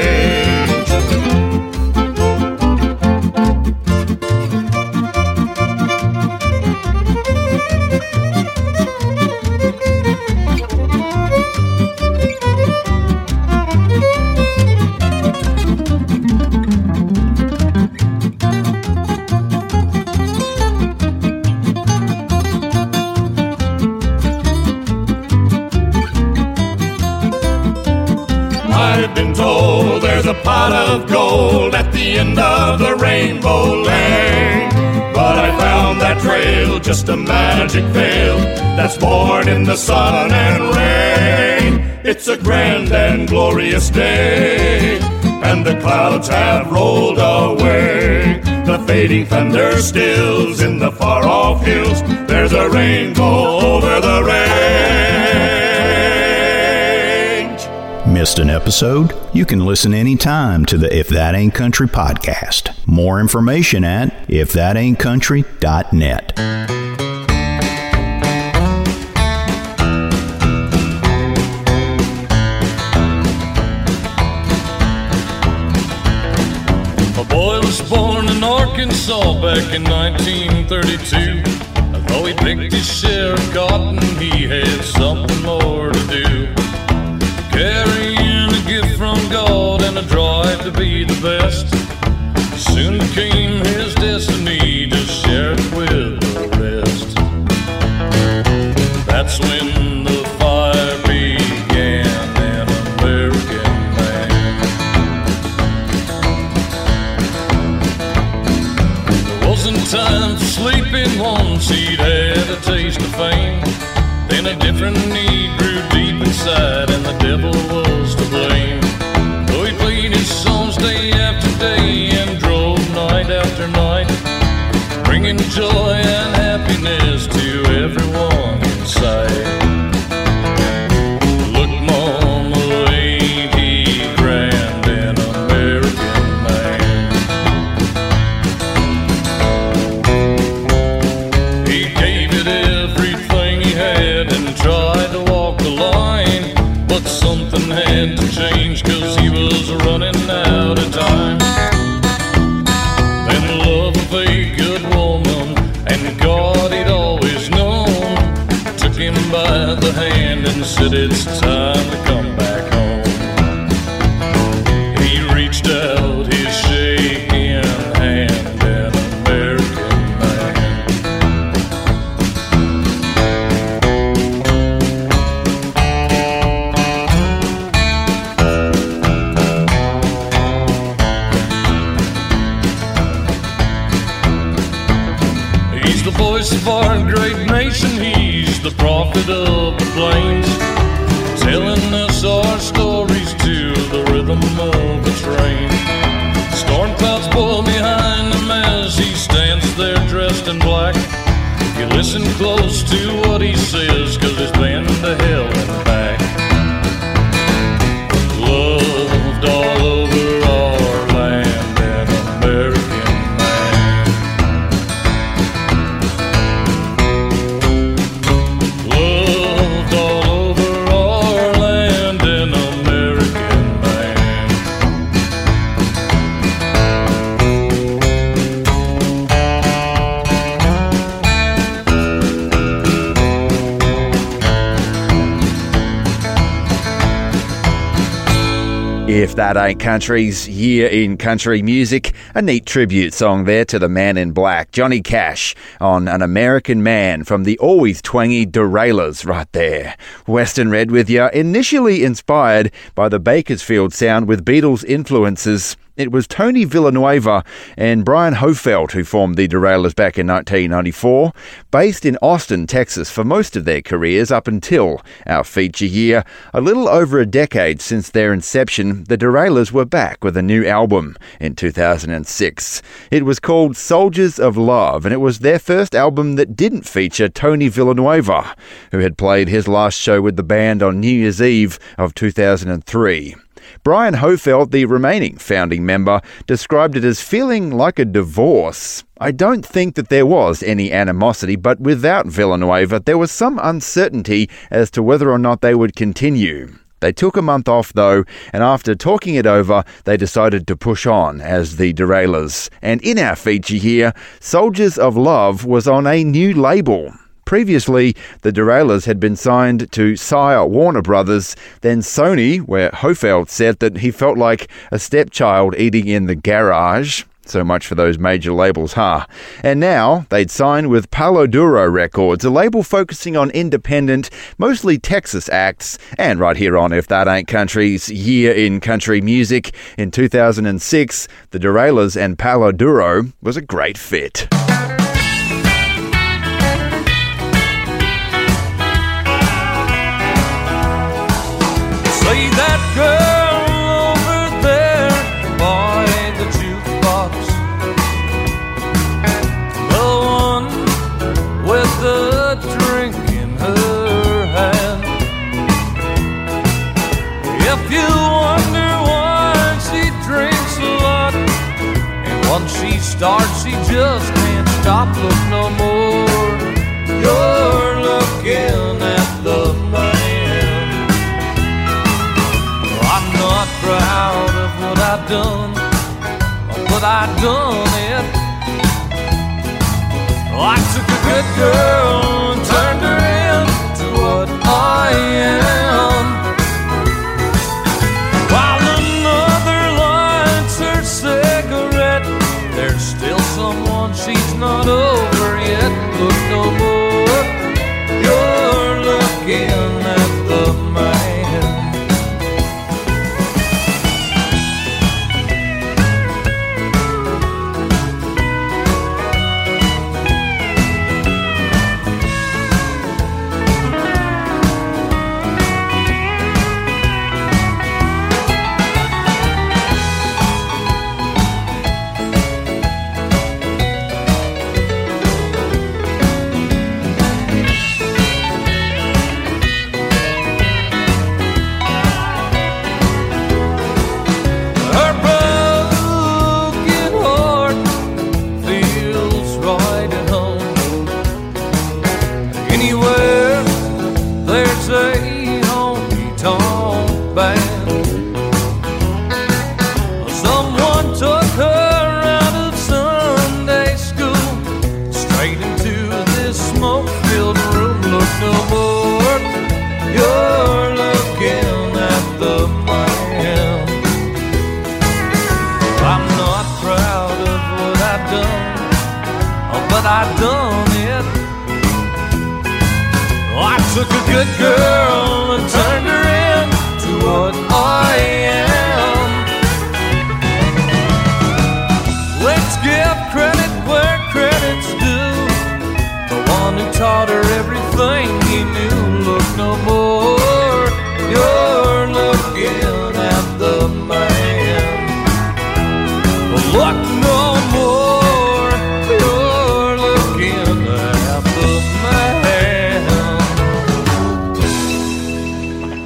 Pot of gold at the end of the rainbow lane. But I found that trail, just a magic veil that's born in the sun and rain. It's a grand and glorious day, and the clouds have rolled away. The fading thunder stills in the far-off hills. There's a rainbow over the range. Missed an episode? You can listen anytime to the If That Ain't Country podcast. More information at if that ain't country dot net. A boy was born in Arkansas back in nineteen thirty-two. Though he picked his share of cotton, he had something more to do. Carrying a gift from God and a drive to be the best. Soon came his destiny to share it with the rest. That's when the fire began in American man. There wasn't time for sleeping once he'd had a taste of fame. Then a different need grew deep inside, and the devil was to blame. Though he played his songs day after day and drove night after night, bringing joy and happiness to everyone in sight. Look, Mama, ain't he grand in America? had to change, cause he was running out of time. And the love of a good woman, and God he'd always known, took him by the hand and said it's time to come back home. He reached out his shaking hand, an American man. He's the voice of our great nation, he's the prophet of the plains, telling us our stories to the rhythm of the train. Storm clouds boil behind him as he stands there dressed in black. You listen close to what he says, cause it's been to hell and back. Loved all over our land, an American man. Loved all over our land, an American man. If That Ain't Country's Year in Country Music, a neat tribute song there to the man in black, Johnny Cash, on An American Man from the always twangy Derailers right there. Western Red with ya, initially inspired by the Bakersfield sound with Beatles influences. It was Tony Villanueva and Brian Hofeld who formed the Derailers back in nineteen ninety-four, based in Austin, Texas for most of their careers up until our feature year. A little over a decade since their inception, the Derailers were back with a new album in two thousand six. It was called Soldiers of Love, and it was their first album that didn't feature Tony Villanueva, who had played his last show with the band on New Year's Eve of two thousand three. Brian Hofeld, the remaining founding member, described it as feeling like a divorce. I don't think that there was any animosity, but without Villanueva, there was some uncertainty as to whether or not they would continue. They took a month off, though, and after talking it over, they decided to push on as the Derailers. And in our feature here, Soldiers of Love was on a new label. Previously, the Derailers had been signed to Sire Warner Brothers, then Sony, where Hofeld said that he felt like a stepchild eating in the garage. So much for those major labels, huh? And now they'd sign with Palo Duro Records, a label focusing on independent, mostly Texas acts. And right here on If That Ain't Country's Year in Country Music, in two thousand six, the Derailers and Palo Duro was a great fit. Play that girl over there by the jukebox, the one with the drink in her hand. If you wonder why she drinks a lot, and once she starts she just can't stop, look no more. You're looking at the man. Proud of what I've done, but I've done it. I took a good girl and turned her into what I am, while another lights her cigarette. There's still someone she's not over yet. Look no more. You're looking at the man. took a good girl and turned her into what I am. Let's give credit where credit's due. The one who taught her everything he knew. Look no more, you're looking at the man. Look no more.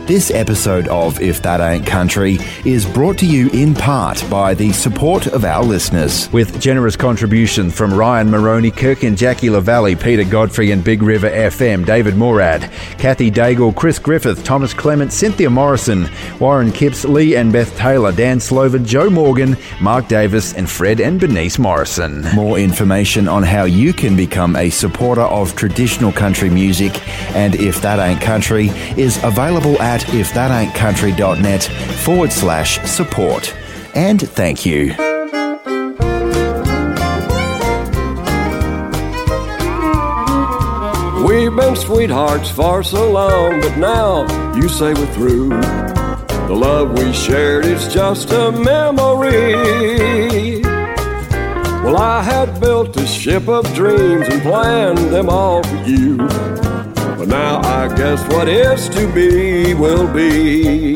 This episode of If That Ain't Country is brought to you in part by the support of our listeners. With generous contribution from Ryan Maroney, Kirk and Jackie LaValle, Peter Godfrey and Big River F M, David Morad, Kathy Daigle, Chris Griffith, Thomas Clement, Cynthia Morrison, Warren Kipps, Lee and Beth Taylor, Dan Slovan, Joe Morgan, Mark Davis and Fred and Bernice Morrison. More information on how you can become a supporter of traditional country music and If That Ain't Country is available at ifthataintcountry.net forward slash support. And thank you. We've been sweethearts for so long, but now you say we're through. The love we shared is just a memory. Well, I had built a ship of dreams and planned them all for you. But now I guess what is to be will be.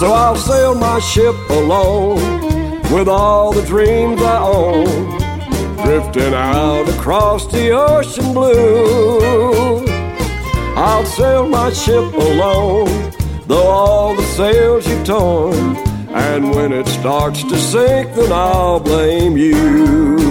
So I'll sail my ship alone with all the dreams I own, drifting out across the ocean blue. I'll sail my ship alone, though all the sails you've torn, and when it starts to sink, then I'll blame you.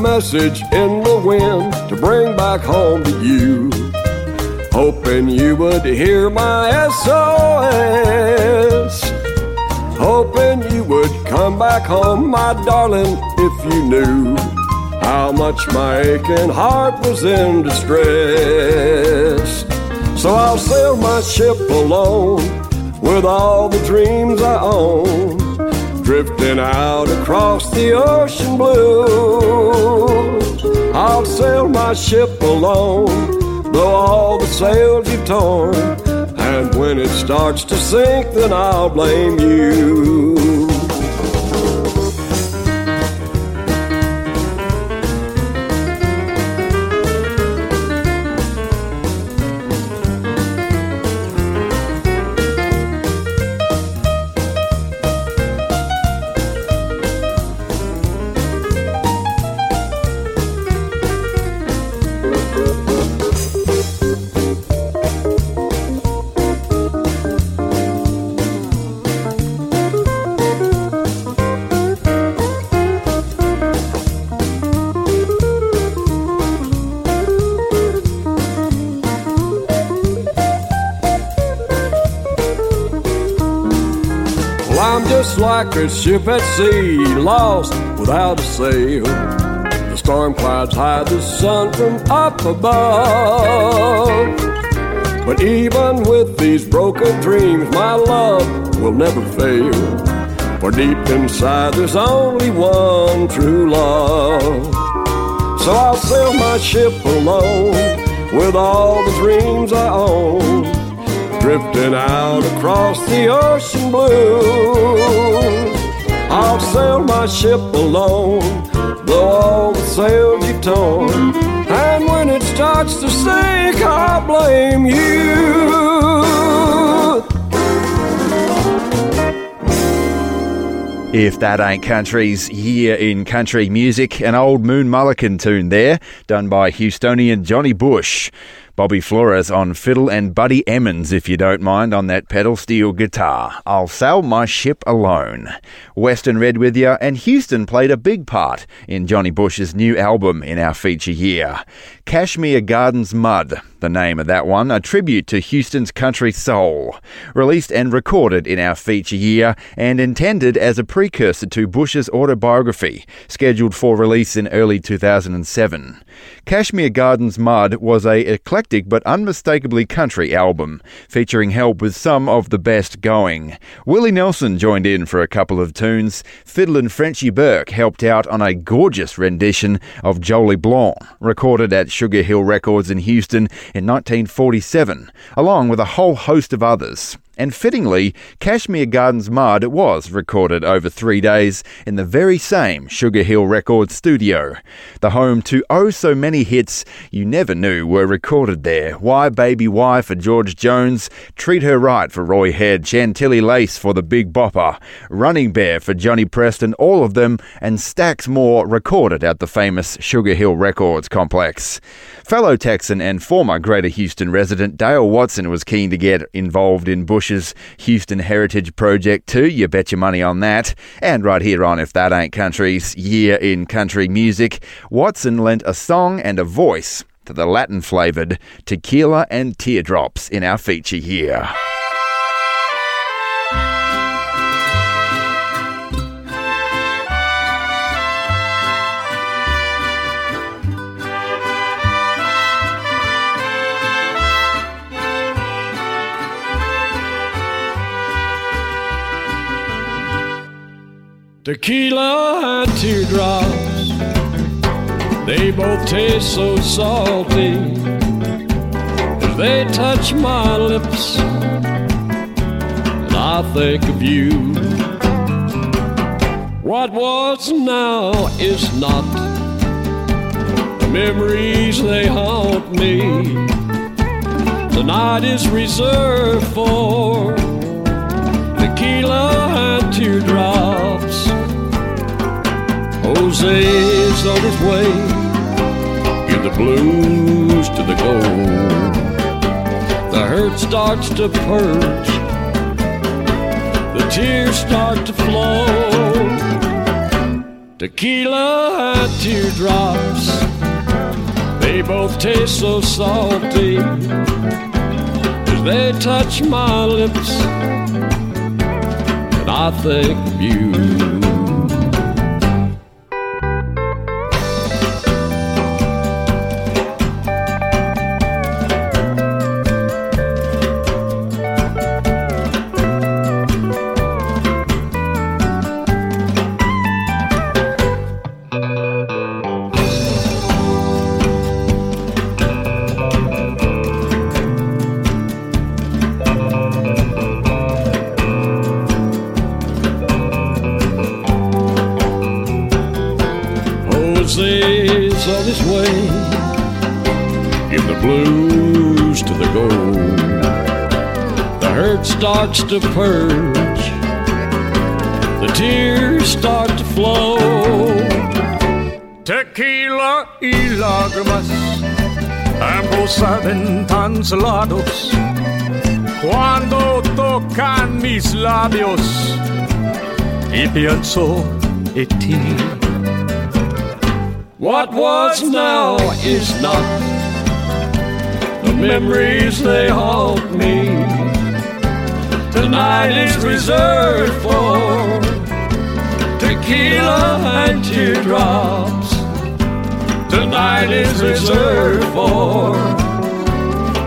Message in the wind to bring back home to you, hoping you would hear my S O S, hoping you would come back home, my darling, if you knew how much my aching heart was in distress. So I'll sail my ship alone with all the dreams I own, drifting out across the ocean blue. I'll sail my ship alone, though all the sails you've torn, and when it starts to sink, then I'll blame you. Like a ship at sea, lost without a sail. The storm clouds hide the sun from up above. But even with these broken dreams, my love will never fail. For deep inside there's only one true love. So I'll sail my ship alone with all the dreams I own, drifting out across the ocean blue. I'll sail my ship alone, though all the sails you've torn, and when it starts to sink, I'll blame you. If That Ain't Country's Year in Country Music, an old Moon Mullican tune there, done by Houstonian Johnny Bush. Bobby Flores on fiddle and Buddy Emmons, if you don't mind, on that pedal steel guitar. I'll sail my ship alone. Western Red with you, and Houston played a big part in Johnny Bush's new album in our feature year. Kashmir Gardens Mud, the name of that one, a tribute to Houston's country soul. Released and recorded in our feature year and intended as a precursor to Bush's autobiography, scheduled for release in early two thousand seven. Kashmir Gardens Mud was a eclectic but unmistakably country album, featuring help with some of the best going. Willie Nelson joined in for a couple of tunes. Fiddlin' Frenchie Burke helped out on a gorgeous rendition of Jolie Blanc, recorded at Sugar Hill Records in Houston in nineteen forty-seven, along with a whole host of others. And fittingly, Kashmir Gardens Mud was recorded over three days in the very same Sugar Hill Records studio, the home to oh so many hits you never knew were recorded there. Why Baby Why for George Jones, Treat Her Right for Roy Head, Chantilly Lace for the Big Bopper, Running Bear for Johnny Preston, all of them and stacks more recorded at the famous Sugar Hill Records complex. Fellow Texan and former Greater Houston resident Dale Watson was keen to get involved in Bush Houston Heritage Project too, you bet your money on that. And right here on If That Ain't Country's Year in Country Music, Watson lent a song and a voice to the Latin-flavoured Tequila and Teardrops in our feature here. Tequila and teardrops, they both taste so salty. As they touch my lips, and I think of you. What was now is not. The memories, they haunt me. Tonight is reserved for tequila and teardrops. Jose's on his way, give the blues to the gold. The hurt starts to purge, the tears start to flow. Tequila and teardrops, they both taste so salty. As they touch my lips, and I think of you. Starts to purge, the tears start to flow. Tequila y lágrimas, ambos saben tan salados. Cuando tocan mis labios y pienso en ti. What was now is not. The memories, they haunt me. Tonight is reserved for tequila and teardrops. Tonight is reserved for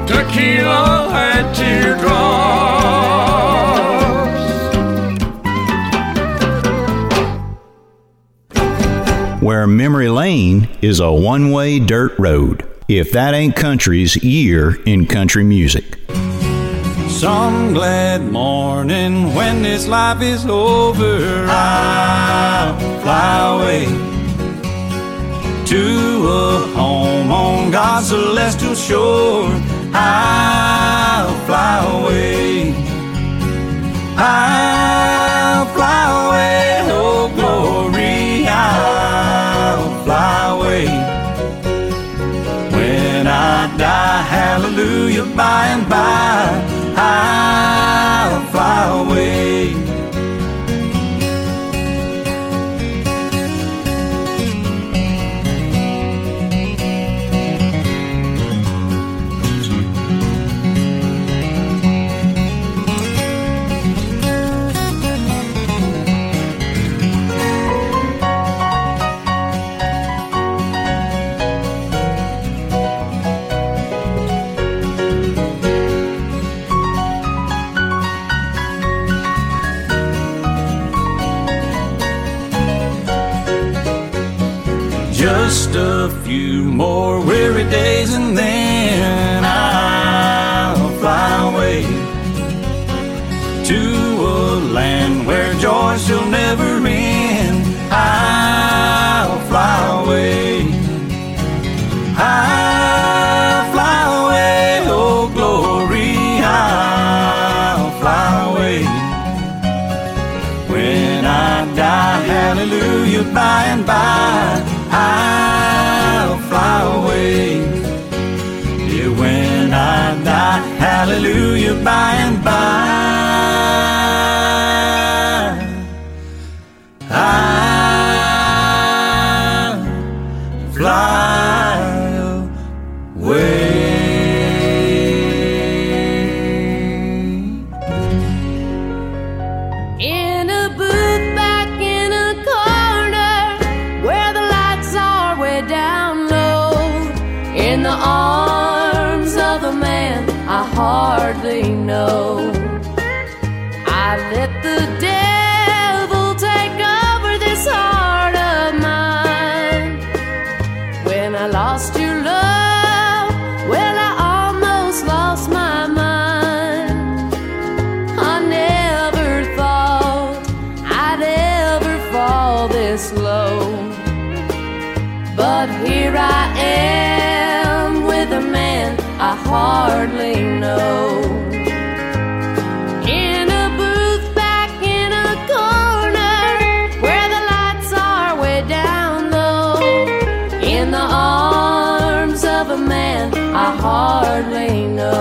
tequila and teardrops. Where memory lane is a one-way dirt road. If that ain't country's year in country music. Some glad morning when this life is over, I'll fly away to a home on God's celestial shore. I'll fly away, I'll fly away, oh glory, I'll fly away. When I die, hallelujah. just a few more weary days and then I'll fly away to a land where joy shall never end. I'll fly away, I'll fly away, oh glory, I'll fly away. When I die, hallelujah, by and by, I'll fly away. Yeah, when I die, hallelujah, by and by, I'll fly away. Hardly know. I've let the devil take over this heart of mine. When I lost your love, well, I almost lost my mind. I never thought I'd ever fall this low, but here I am with a man I hardly know. In a booth back in a corner where the lights are way down low, in the arms of a man I hardly know.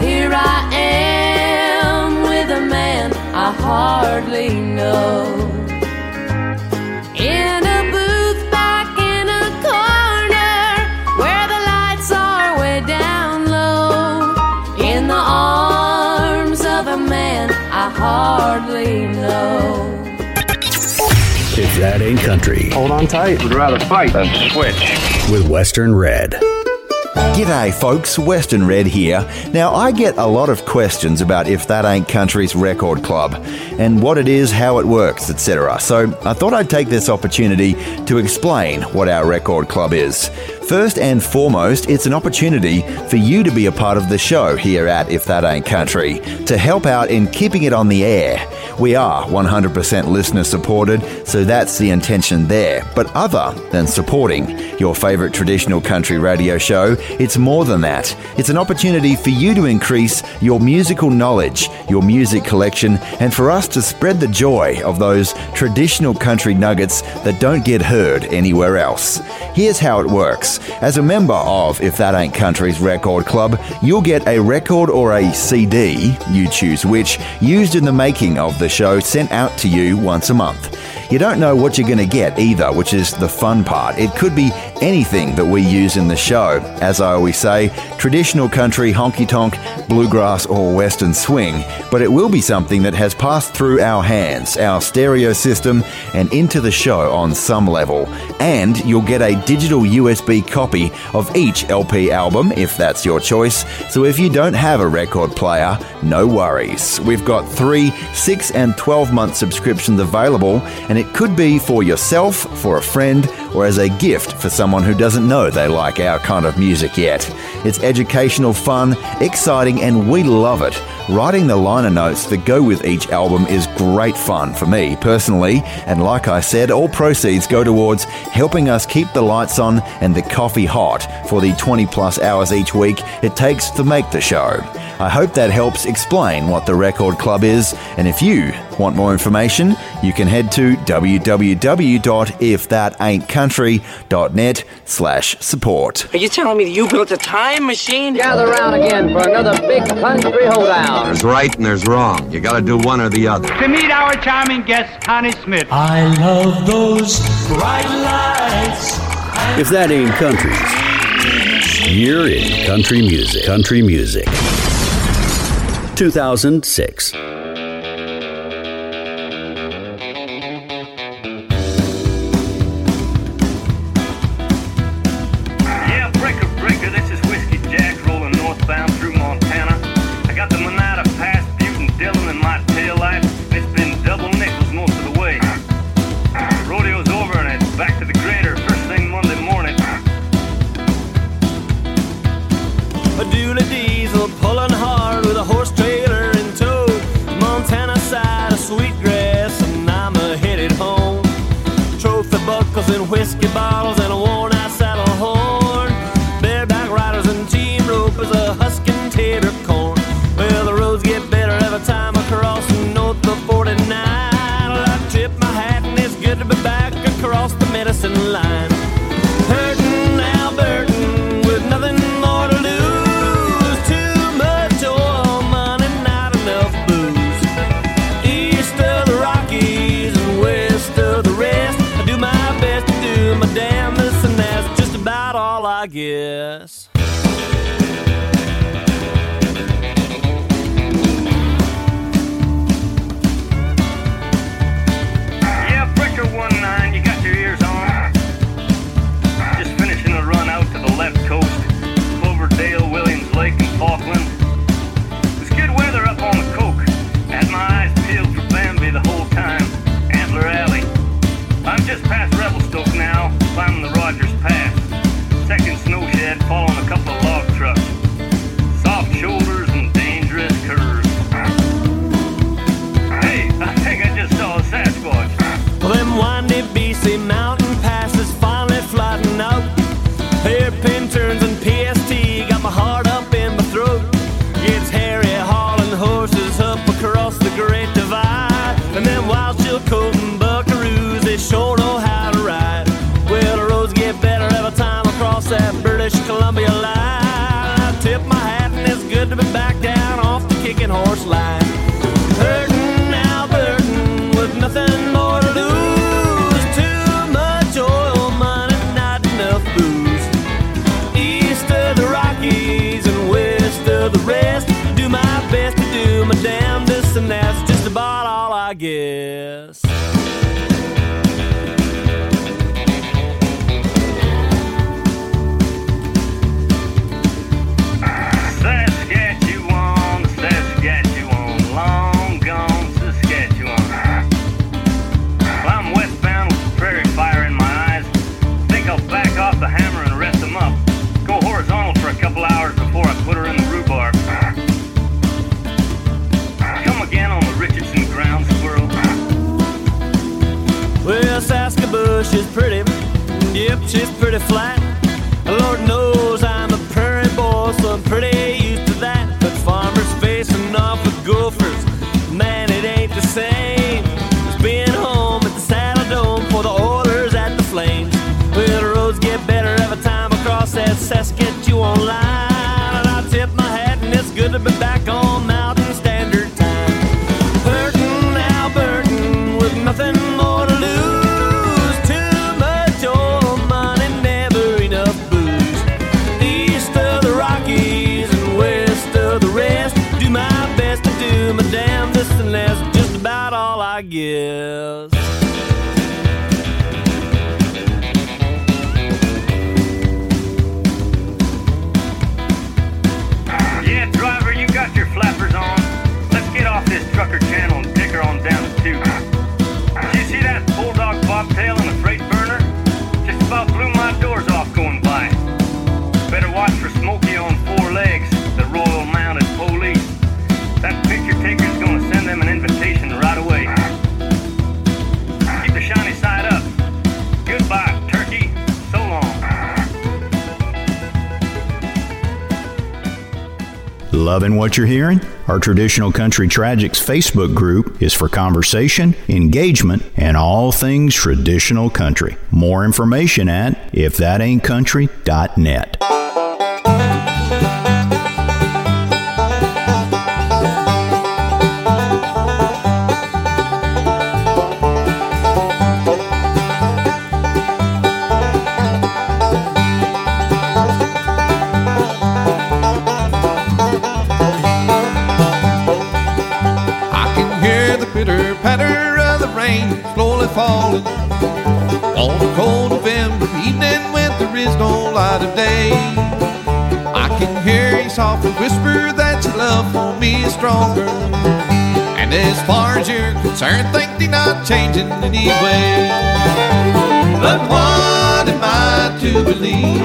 Here I am with a man I hardly know. In a booth back in a corner where the lights are way down low, in the arms of a man I hardly know. If that ain't country, hold on tight. Would rather fight than switch with Western Red. G'day folks, Western Red here. Now I get a lot of questions about If That Ain't Country's record club and what it is, how it works, et cetera. So I thought I'd take this opportunity to explain what our record club is. First and foremost, it's an opportunity for you to be a part of the show here at If That Ain't Country, to help out in keeping it on the air. We are one hundred percent listener supported, so that's the intention there. But other than supporting your favourite traditional country radio show, it's more than that. It's an opportunity for you to increase your musical knowledge, your music collection, and for us to spread the joy of those traditional country nuggets that don't get heard anywhere else. Here's how it works. As a member of If That Ain't Country's record club, you'll get a record or a C D, you choose which, used in the making of the show, sent out to you once a month. You don't know what you're going to get either, which is the fun part. It could be anything that we use in the show. As I always say, traditional country, honky-tonk, bluegrass or western swing, but it will be something that has passed through our hands, our stereo system, and into the show on some level. And you'll get a digital U S B copy of each L P album, if that's your choice. So if you don't have a record player, no worries. We've got three, six and twelve-month subscriptions available, and it could be for yourself, for a friend, or as a gift for someone who doesn't know they like our kind of music yet. It's educational, fun, exciting, and we love it. Writing the liner notes that go with each album is great fun for me personally, and like I said, all proceeds go towards helping us keep the lights on and the coffee hot for the twenty plus hours each week it takes to make the show. I hope that helps explain what the Record Club is, and if you want more information, you can head to w w w dot if that ain't country dot net slash support. Are you telling me that you built a time machine? Gather round again for another big country hoedown. There's right and there's wrong. You gotta do one or the other. To meet our charming guest, Connie Smith. I love those bright lights. If that ain't country, you're in country music. Country music. two thousand six. Loving what you're hearing? Our Traditional Country Tragics Facebook group is for conversation, engagement, and all things traditional country. More information at if that ain't country dot net. Slowly falling on a cold November evening when there is no light of day. I can hear you softly whisper that your love for me is stronger, and as far as you're concerned, think they're not changing anyway. But what am I to believe?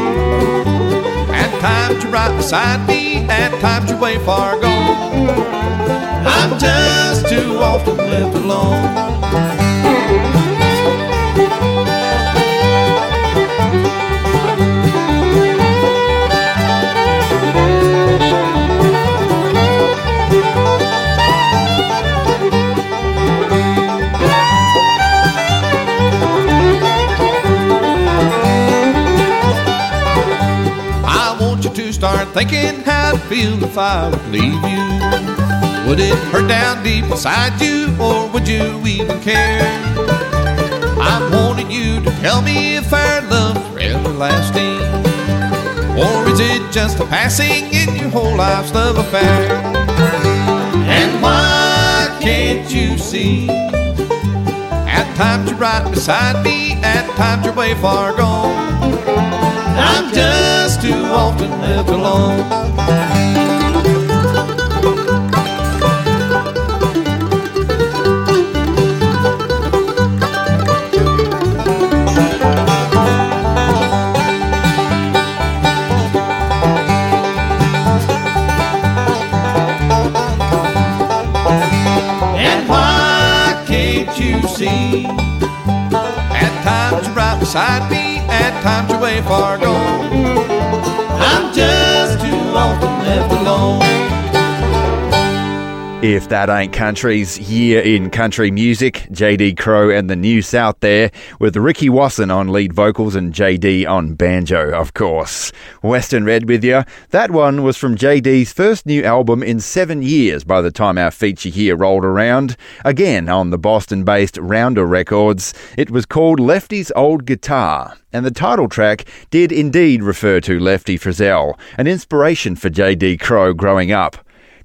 At times you're right beside me, at times you're way far gone. I'm just too often left alone. Start thinking how to feel if I would leave you. Would it hurt down deep inside you, or would you even care? I wanted you to tell me if our love's everlasting, or is it just a passing in your whole life's love affair? And why can't you see? At times you're right beside me, at times you're way far gone. I'm just too often left alone. And why can't you see? At times you're right beside me, at times you're way far gone. I'm just too often left alone. If That Ain't Country's Year in Country Music, J D. Crowe and the New South there, with Ricky Wasson on lead vocals and J D on banjo, of course. Western Red with you. That one was from J D's first new album in seven years by the time our feature here rolled around. Again, on the Boston-based Rounder Records, it was called Lefty's Old Guitar. And the title track did indeed refer to Lefty Frizzell, an inspiration for J D. Crowe growing up.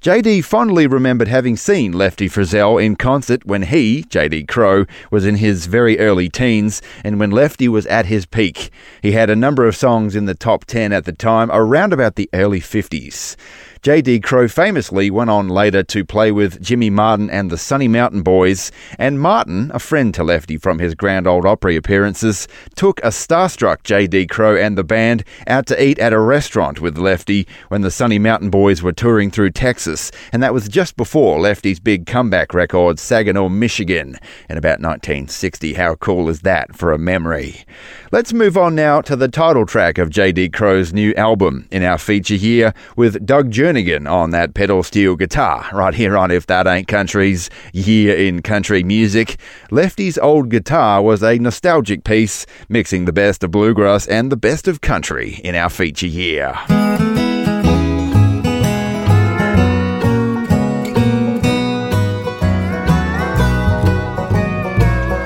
J D fondly remembered having seen Lefty Frizzell in concert when he, J D. Crowe, was in his very early teens and when Lefty was at his peak. He had a number of songs in the top ten at the time, around about the early fifties. J D. Crowe famously went on later to play with Jimmy Martin and the Sunny Mountain Boys, and Martin, a friend to Lefty from his Grand Ole Opry appearances, took a starstruck J D. Crowe and the band out to eat at a restaurant with Lefty when the Sunny Mountain Boys were touring through Texas, and that was just before Lefty's big comeback record, Saginaw, Michigan, in about nineteen sixty. How cool is that for a memory? Let's move on now to the title track of J D. Crowe's new album in our feature here with Doug Journey on that pedal steel guitar, right here on If That Ain't Country's Year in Country Music. Lefty's Old Guitar was a nostalgic piece, mixing the best of bluegrass and the best of country in our feature year.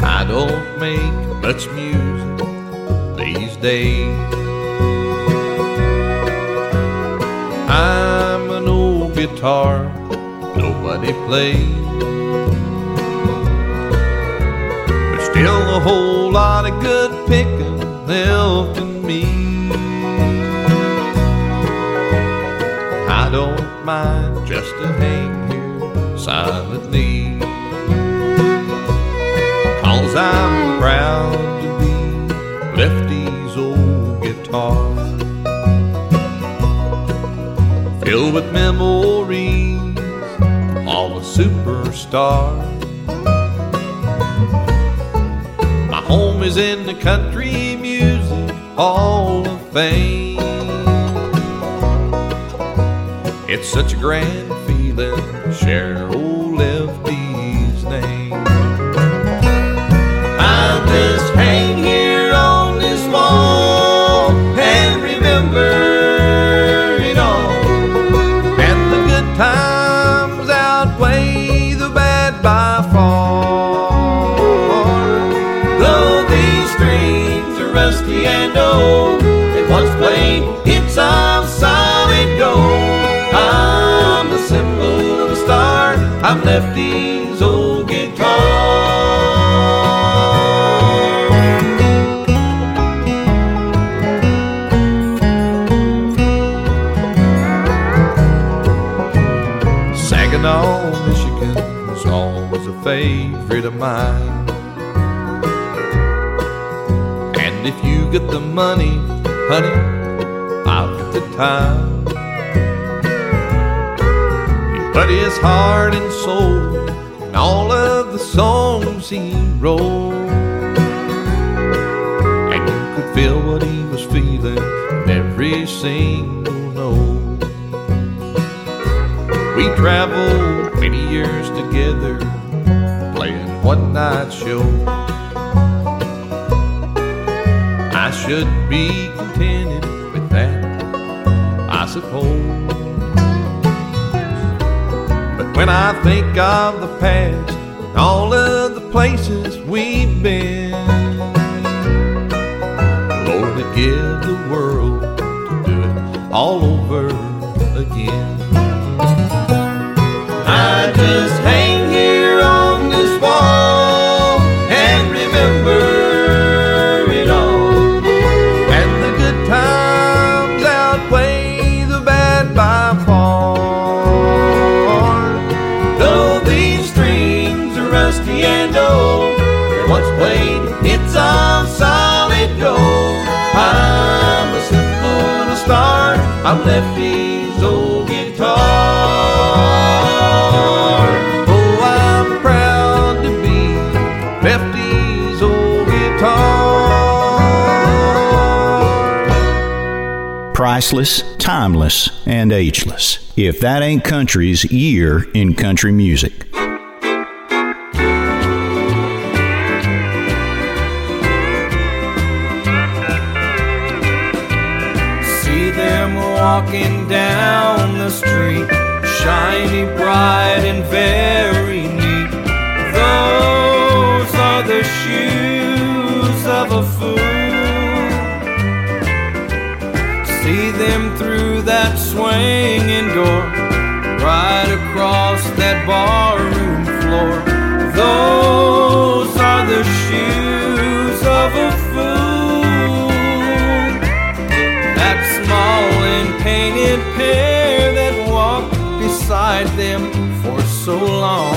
I don't make much music these days. I guitar nobody plays, but still a whole lot of good picking left in me. I don't mind just to hang here silently, 'cause I'm proud to be Lefty's old guitar, filled with memories of a superstar. My home is in the Country Music Hall of Fame. It's such a grand feeling to share old Lefty's name. I'll just hang here on this wall and remember it all. And the good times outweigh the bad by far. Though these strings are rusty and old, and once played, it's of solid gold. I'm Lefty's old guitar. Saginaw, Michigan was always a favorite of mine. And if you get the money, honey, I'll get the time. But his heart and soul and all of the songs he wrote, and you could feel what he was feeling in every single note. We traveled many years together, playing one night show. I should be contented with that, I suppose. When I think of the past and all of the places we've been, Lord, to give the world to do it all over again. I just hang here on this wall and remember it all. And the good times outweigh the bad by far. And old, and once played, it's all solid gold. I'm a simple little star. I'm Lefty's old guitar. Oh, I'm proud to be Lefty's old guitar. Priceless, timeless, and ageless. If that ain't country's year in country music. Walking down the street, shiny, bright, and very neat. Those are the shoes of a fool. See them through that swinging door, right across that barroom floor. Those are the shoes of a fool. That small painted pair that walked beside them for so long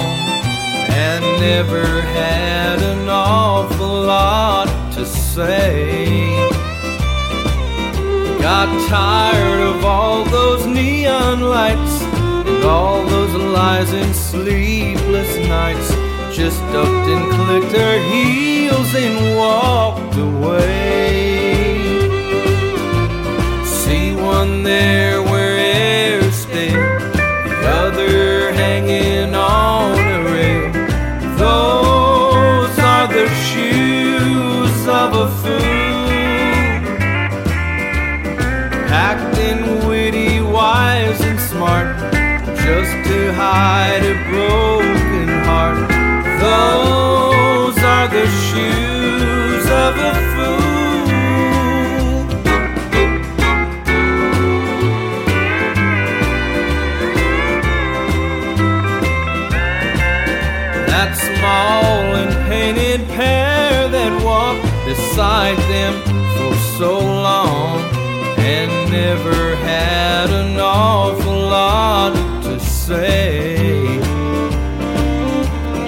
and never had an awful lot to say. Got tired of all those neon lights and all those lies and sleepless nights. Just ducked and clicked her heels and walked away. One there where air stayed, the other hanging on a rail. Those are the shoes of a fool. Packed in witty, wise, and smart, just to hide a broken heart. Those are the shoes of a fool. Small and painted pair that walked beside them for so long and never had an awful lot to say.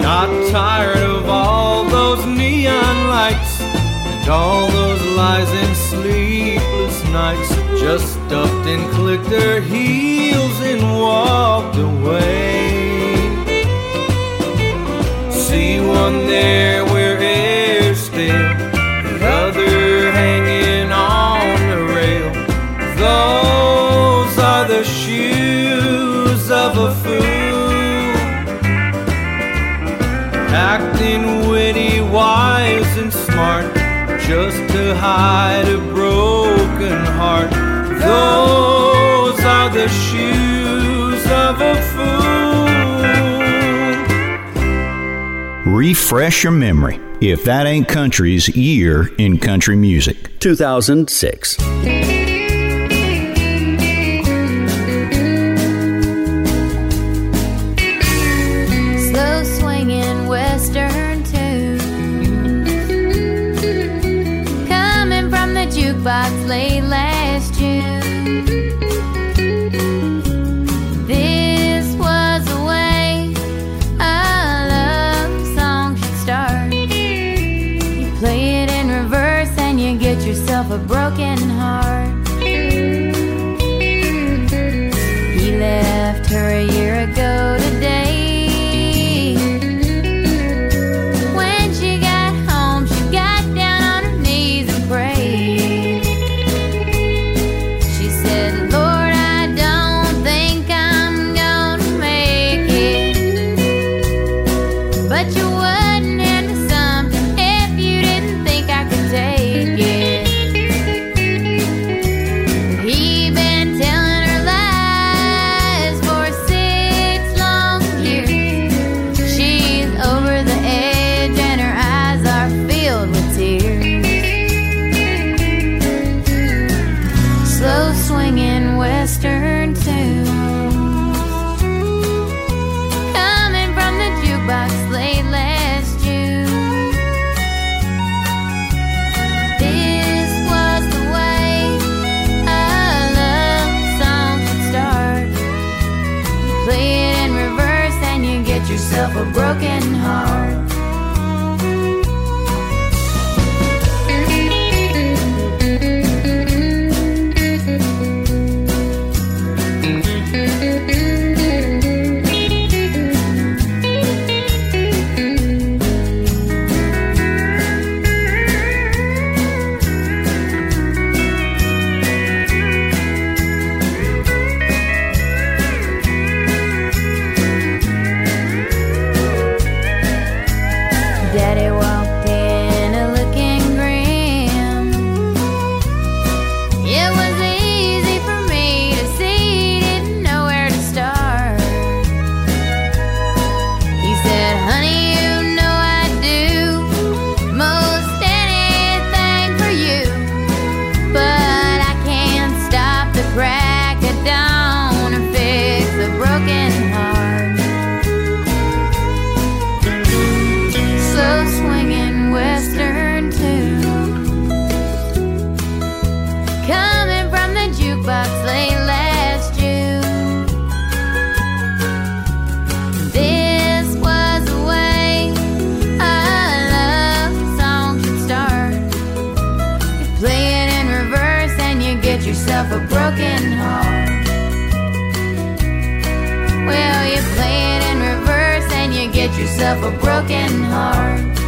Got tired of all those neon lights and all those lies and sleepless nights. Just stuffed and clicked their heels and walked away. See one there where air stayed, the other hanging on the rail. Those are the shoes of a fool, acting witty, wise and smart, just to hide a broken heart. Those are the shoes of a fool. Refresh your memory. If that ain't country's year in country music, two thousand six. Slow swinging western tunes, coming from the jukebox late last June. This was a way a love song should start. You play it in reverse and you get yourself a broken heart. He left her a year ago today. A broken heart. Yourself a broken heart.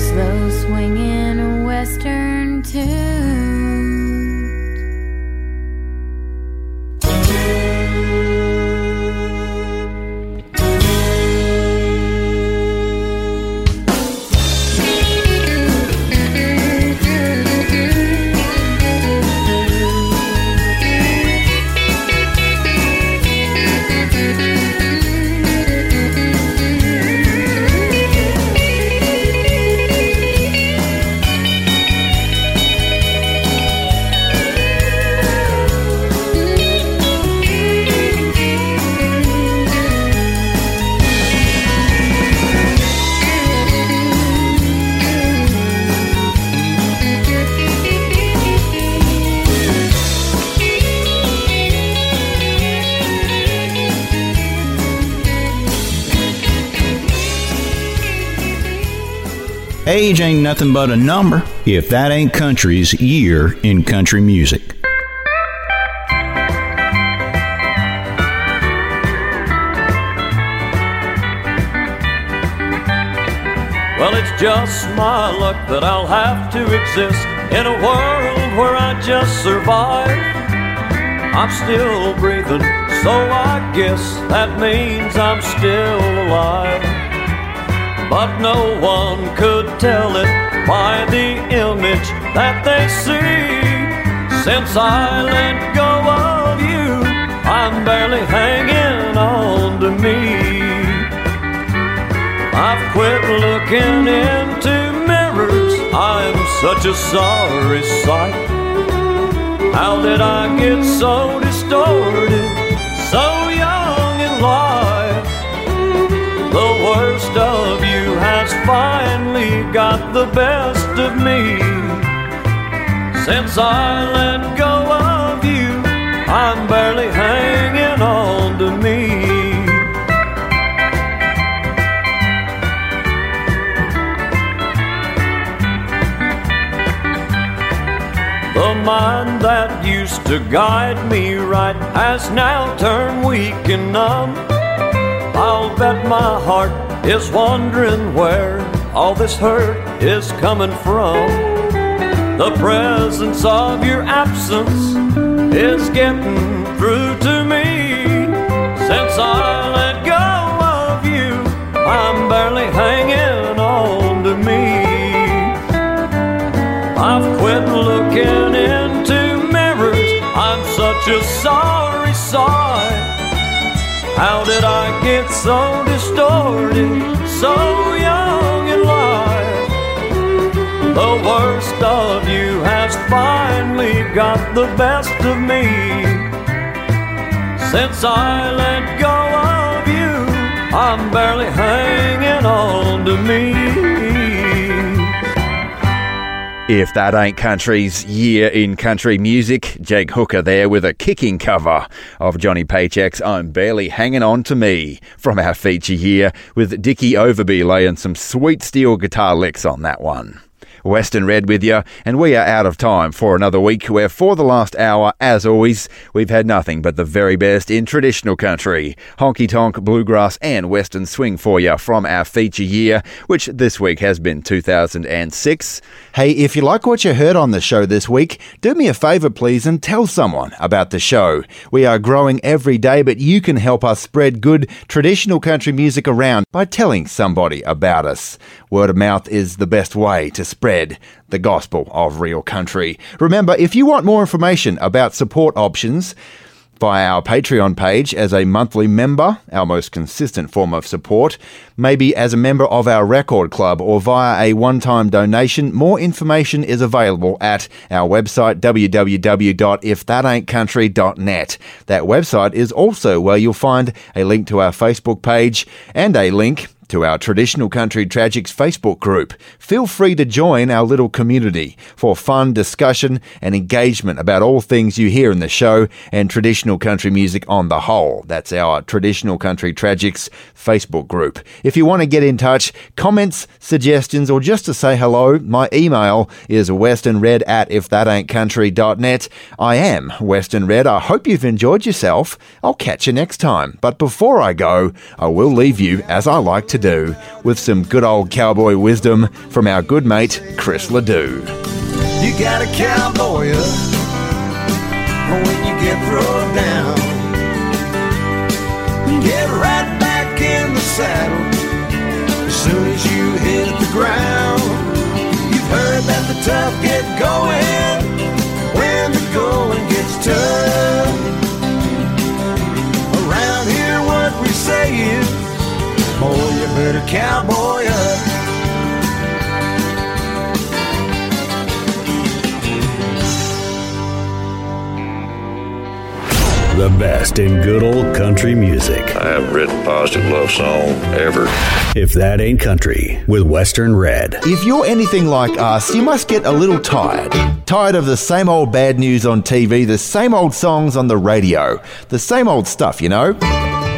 Slow swinging a western tune. Age ain't nothing but a number. If that ain't country's year in country music. Well, it's just my luck that I'll have to exist in a world where I just survive. I'm still breathing, so I guess that means I'm still alive. But no one could tell it by the image that they see. Since I let go of you, I'm barely hanging on to me. I've quit looking into mirrors, I'm such a sorry sight. How did I get so distorted, so young in life? The worst of you has finally got the best of me. Since I let go of you, I'm barely hanging on to me. The mind that used to guide me right has now turned weak and numb. I'll bet my heart is wondering where all this hurt is coming from. The presence of your absence is getting through to me. Since I let go of you, I'm barely hanging on to me. I've quit looking into mirrors, I'm such a sorry sight. How did I get so distorted, so young in life? The worst of you has finally got the best of me. Since I let go of you, I'm barely hanging on to me. If that ain't country's year in country music, Jake Hooker there with a kicking cover of Johnny Paycheck's I'm Barely Hanging On To Me from our feature year, with Dickie Overby laying some sweet steel guitar licks on that one. Western Red with you, and we are out of time for another week where for the last hour, as always, we've had nothing but the very best in traditional country, honky-tonk, bluegrass and western swing for you from our feature year, which this week has been two thousand six. Hey, if you like what you heard on the show this week, do me a favour please and tell someone about the show. We are growing every day, but you can help us spread good traditional country music around by telling somebody about us. Word of mouth is the best way to spread the gospel of real country. Remember, if you want more information about support options via our Patreon page as a monthly member, our most consistent form of support, maybe as a member of our record club or via a one-time donation, more information is available at our website w w w dot if that ain't country dot net. That website is also where you'll find a link to our Facebook page and a link to our Traditional Country Tragics Facebook group. Feel free to join our little community for fun, discussion and engagement about all things you hear in the show and traditional country music on the whole. That's our Traditional Country Tragics Facebook group. If you want to get in touch, comments, suggestions or just to say hello, my email is westernred at if that ain't country dot net. I am Western Red. I hope you've enjoyed yourself. I'll catch you next time. But before I go, I will leave you, as I like to do, with some good old cowboy wisdom from our good mate Chris Ledoux. You gotta cowboy up when you get thrown down. Get right back in the saddle as soon as you hit the ground. You've heard that the tough get going when the going gets tough. Around here what we say is, oh, you better cowboy up. The best in good old country music. I haven't written a positive love song ever. If That Ain't Country with Western Red. If you're anything like us, you must get a little tired. Tired of the same old bad news on T V, the same old songs on the radio, the same old stuff, you know?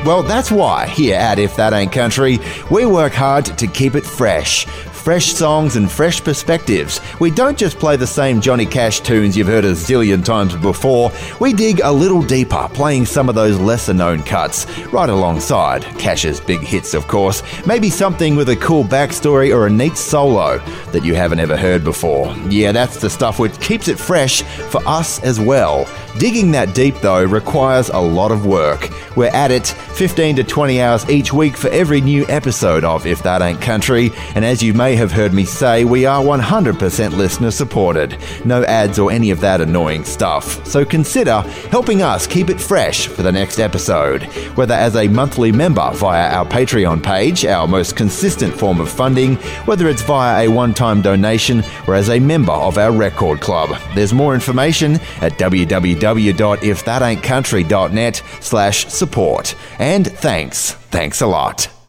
Well, that's why here at If That Ain't Country, we work hard to keep it fresh. Fresh songs and fresh perspectives. We don't just play the same Johnny Cash tunes you've heard a zillion times before. We dig a little deeper, playing some of those lesser-known cuts, right alongside Cash's big hits, of course. Maybe something with a cool backstory or a neat solo that you haven't ever heard before. Yeah, that's the stuff which keeps it fresh for us as well. Digging that deep, though, requires a lot of work. We're at it fifteen to twenty hours each week for every new episode of If That Ain't Country, and as you may have heard me say, we are one hundred percent listener supported. No ads or any of that annoying stuff. So consider helping us keep it fresh for the next episode, whether as a monthly member via our Patreon page, our most consistent form of funding, whether it's via a one-time donation or as a member of our record club. There's more information at w w w dot if that ain't country dot net slash support. And thanks. Thanks a lot.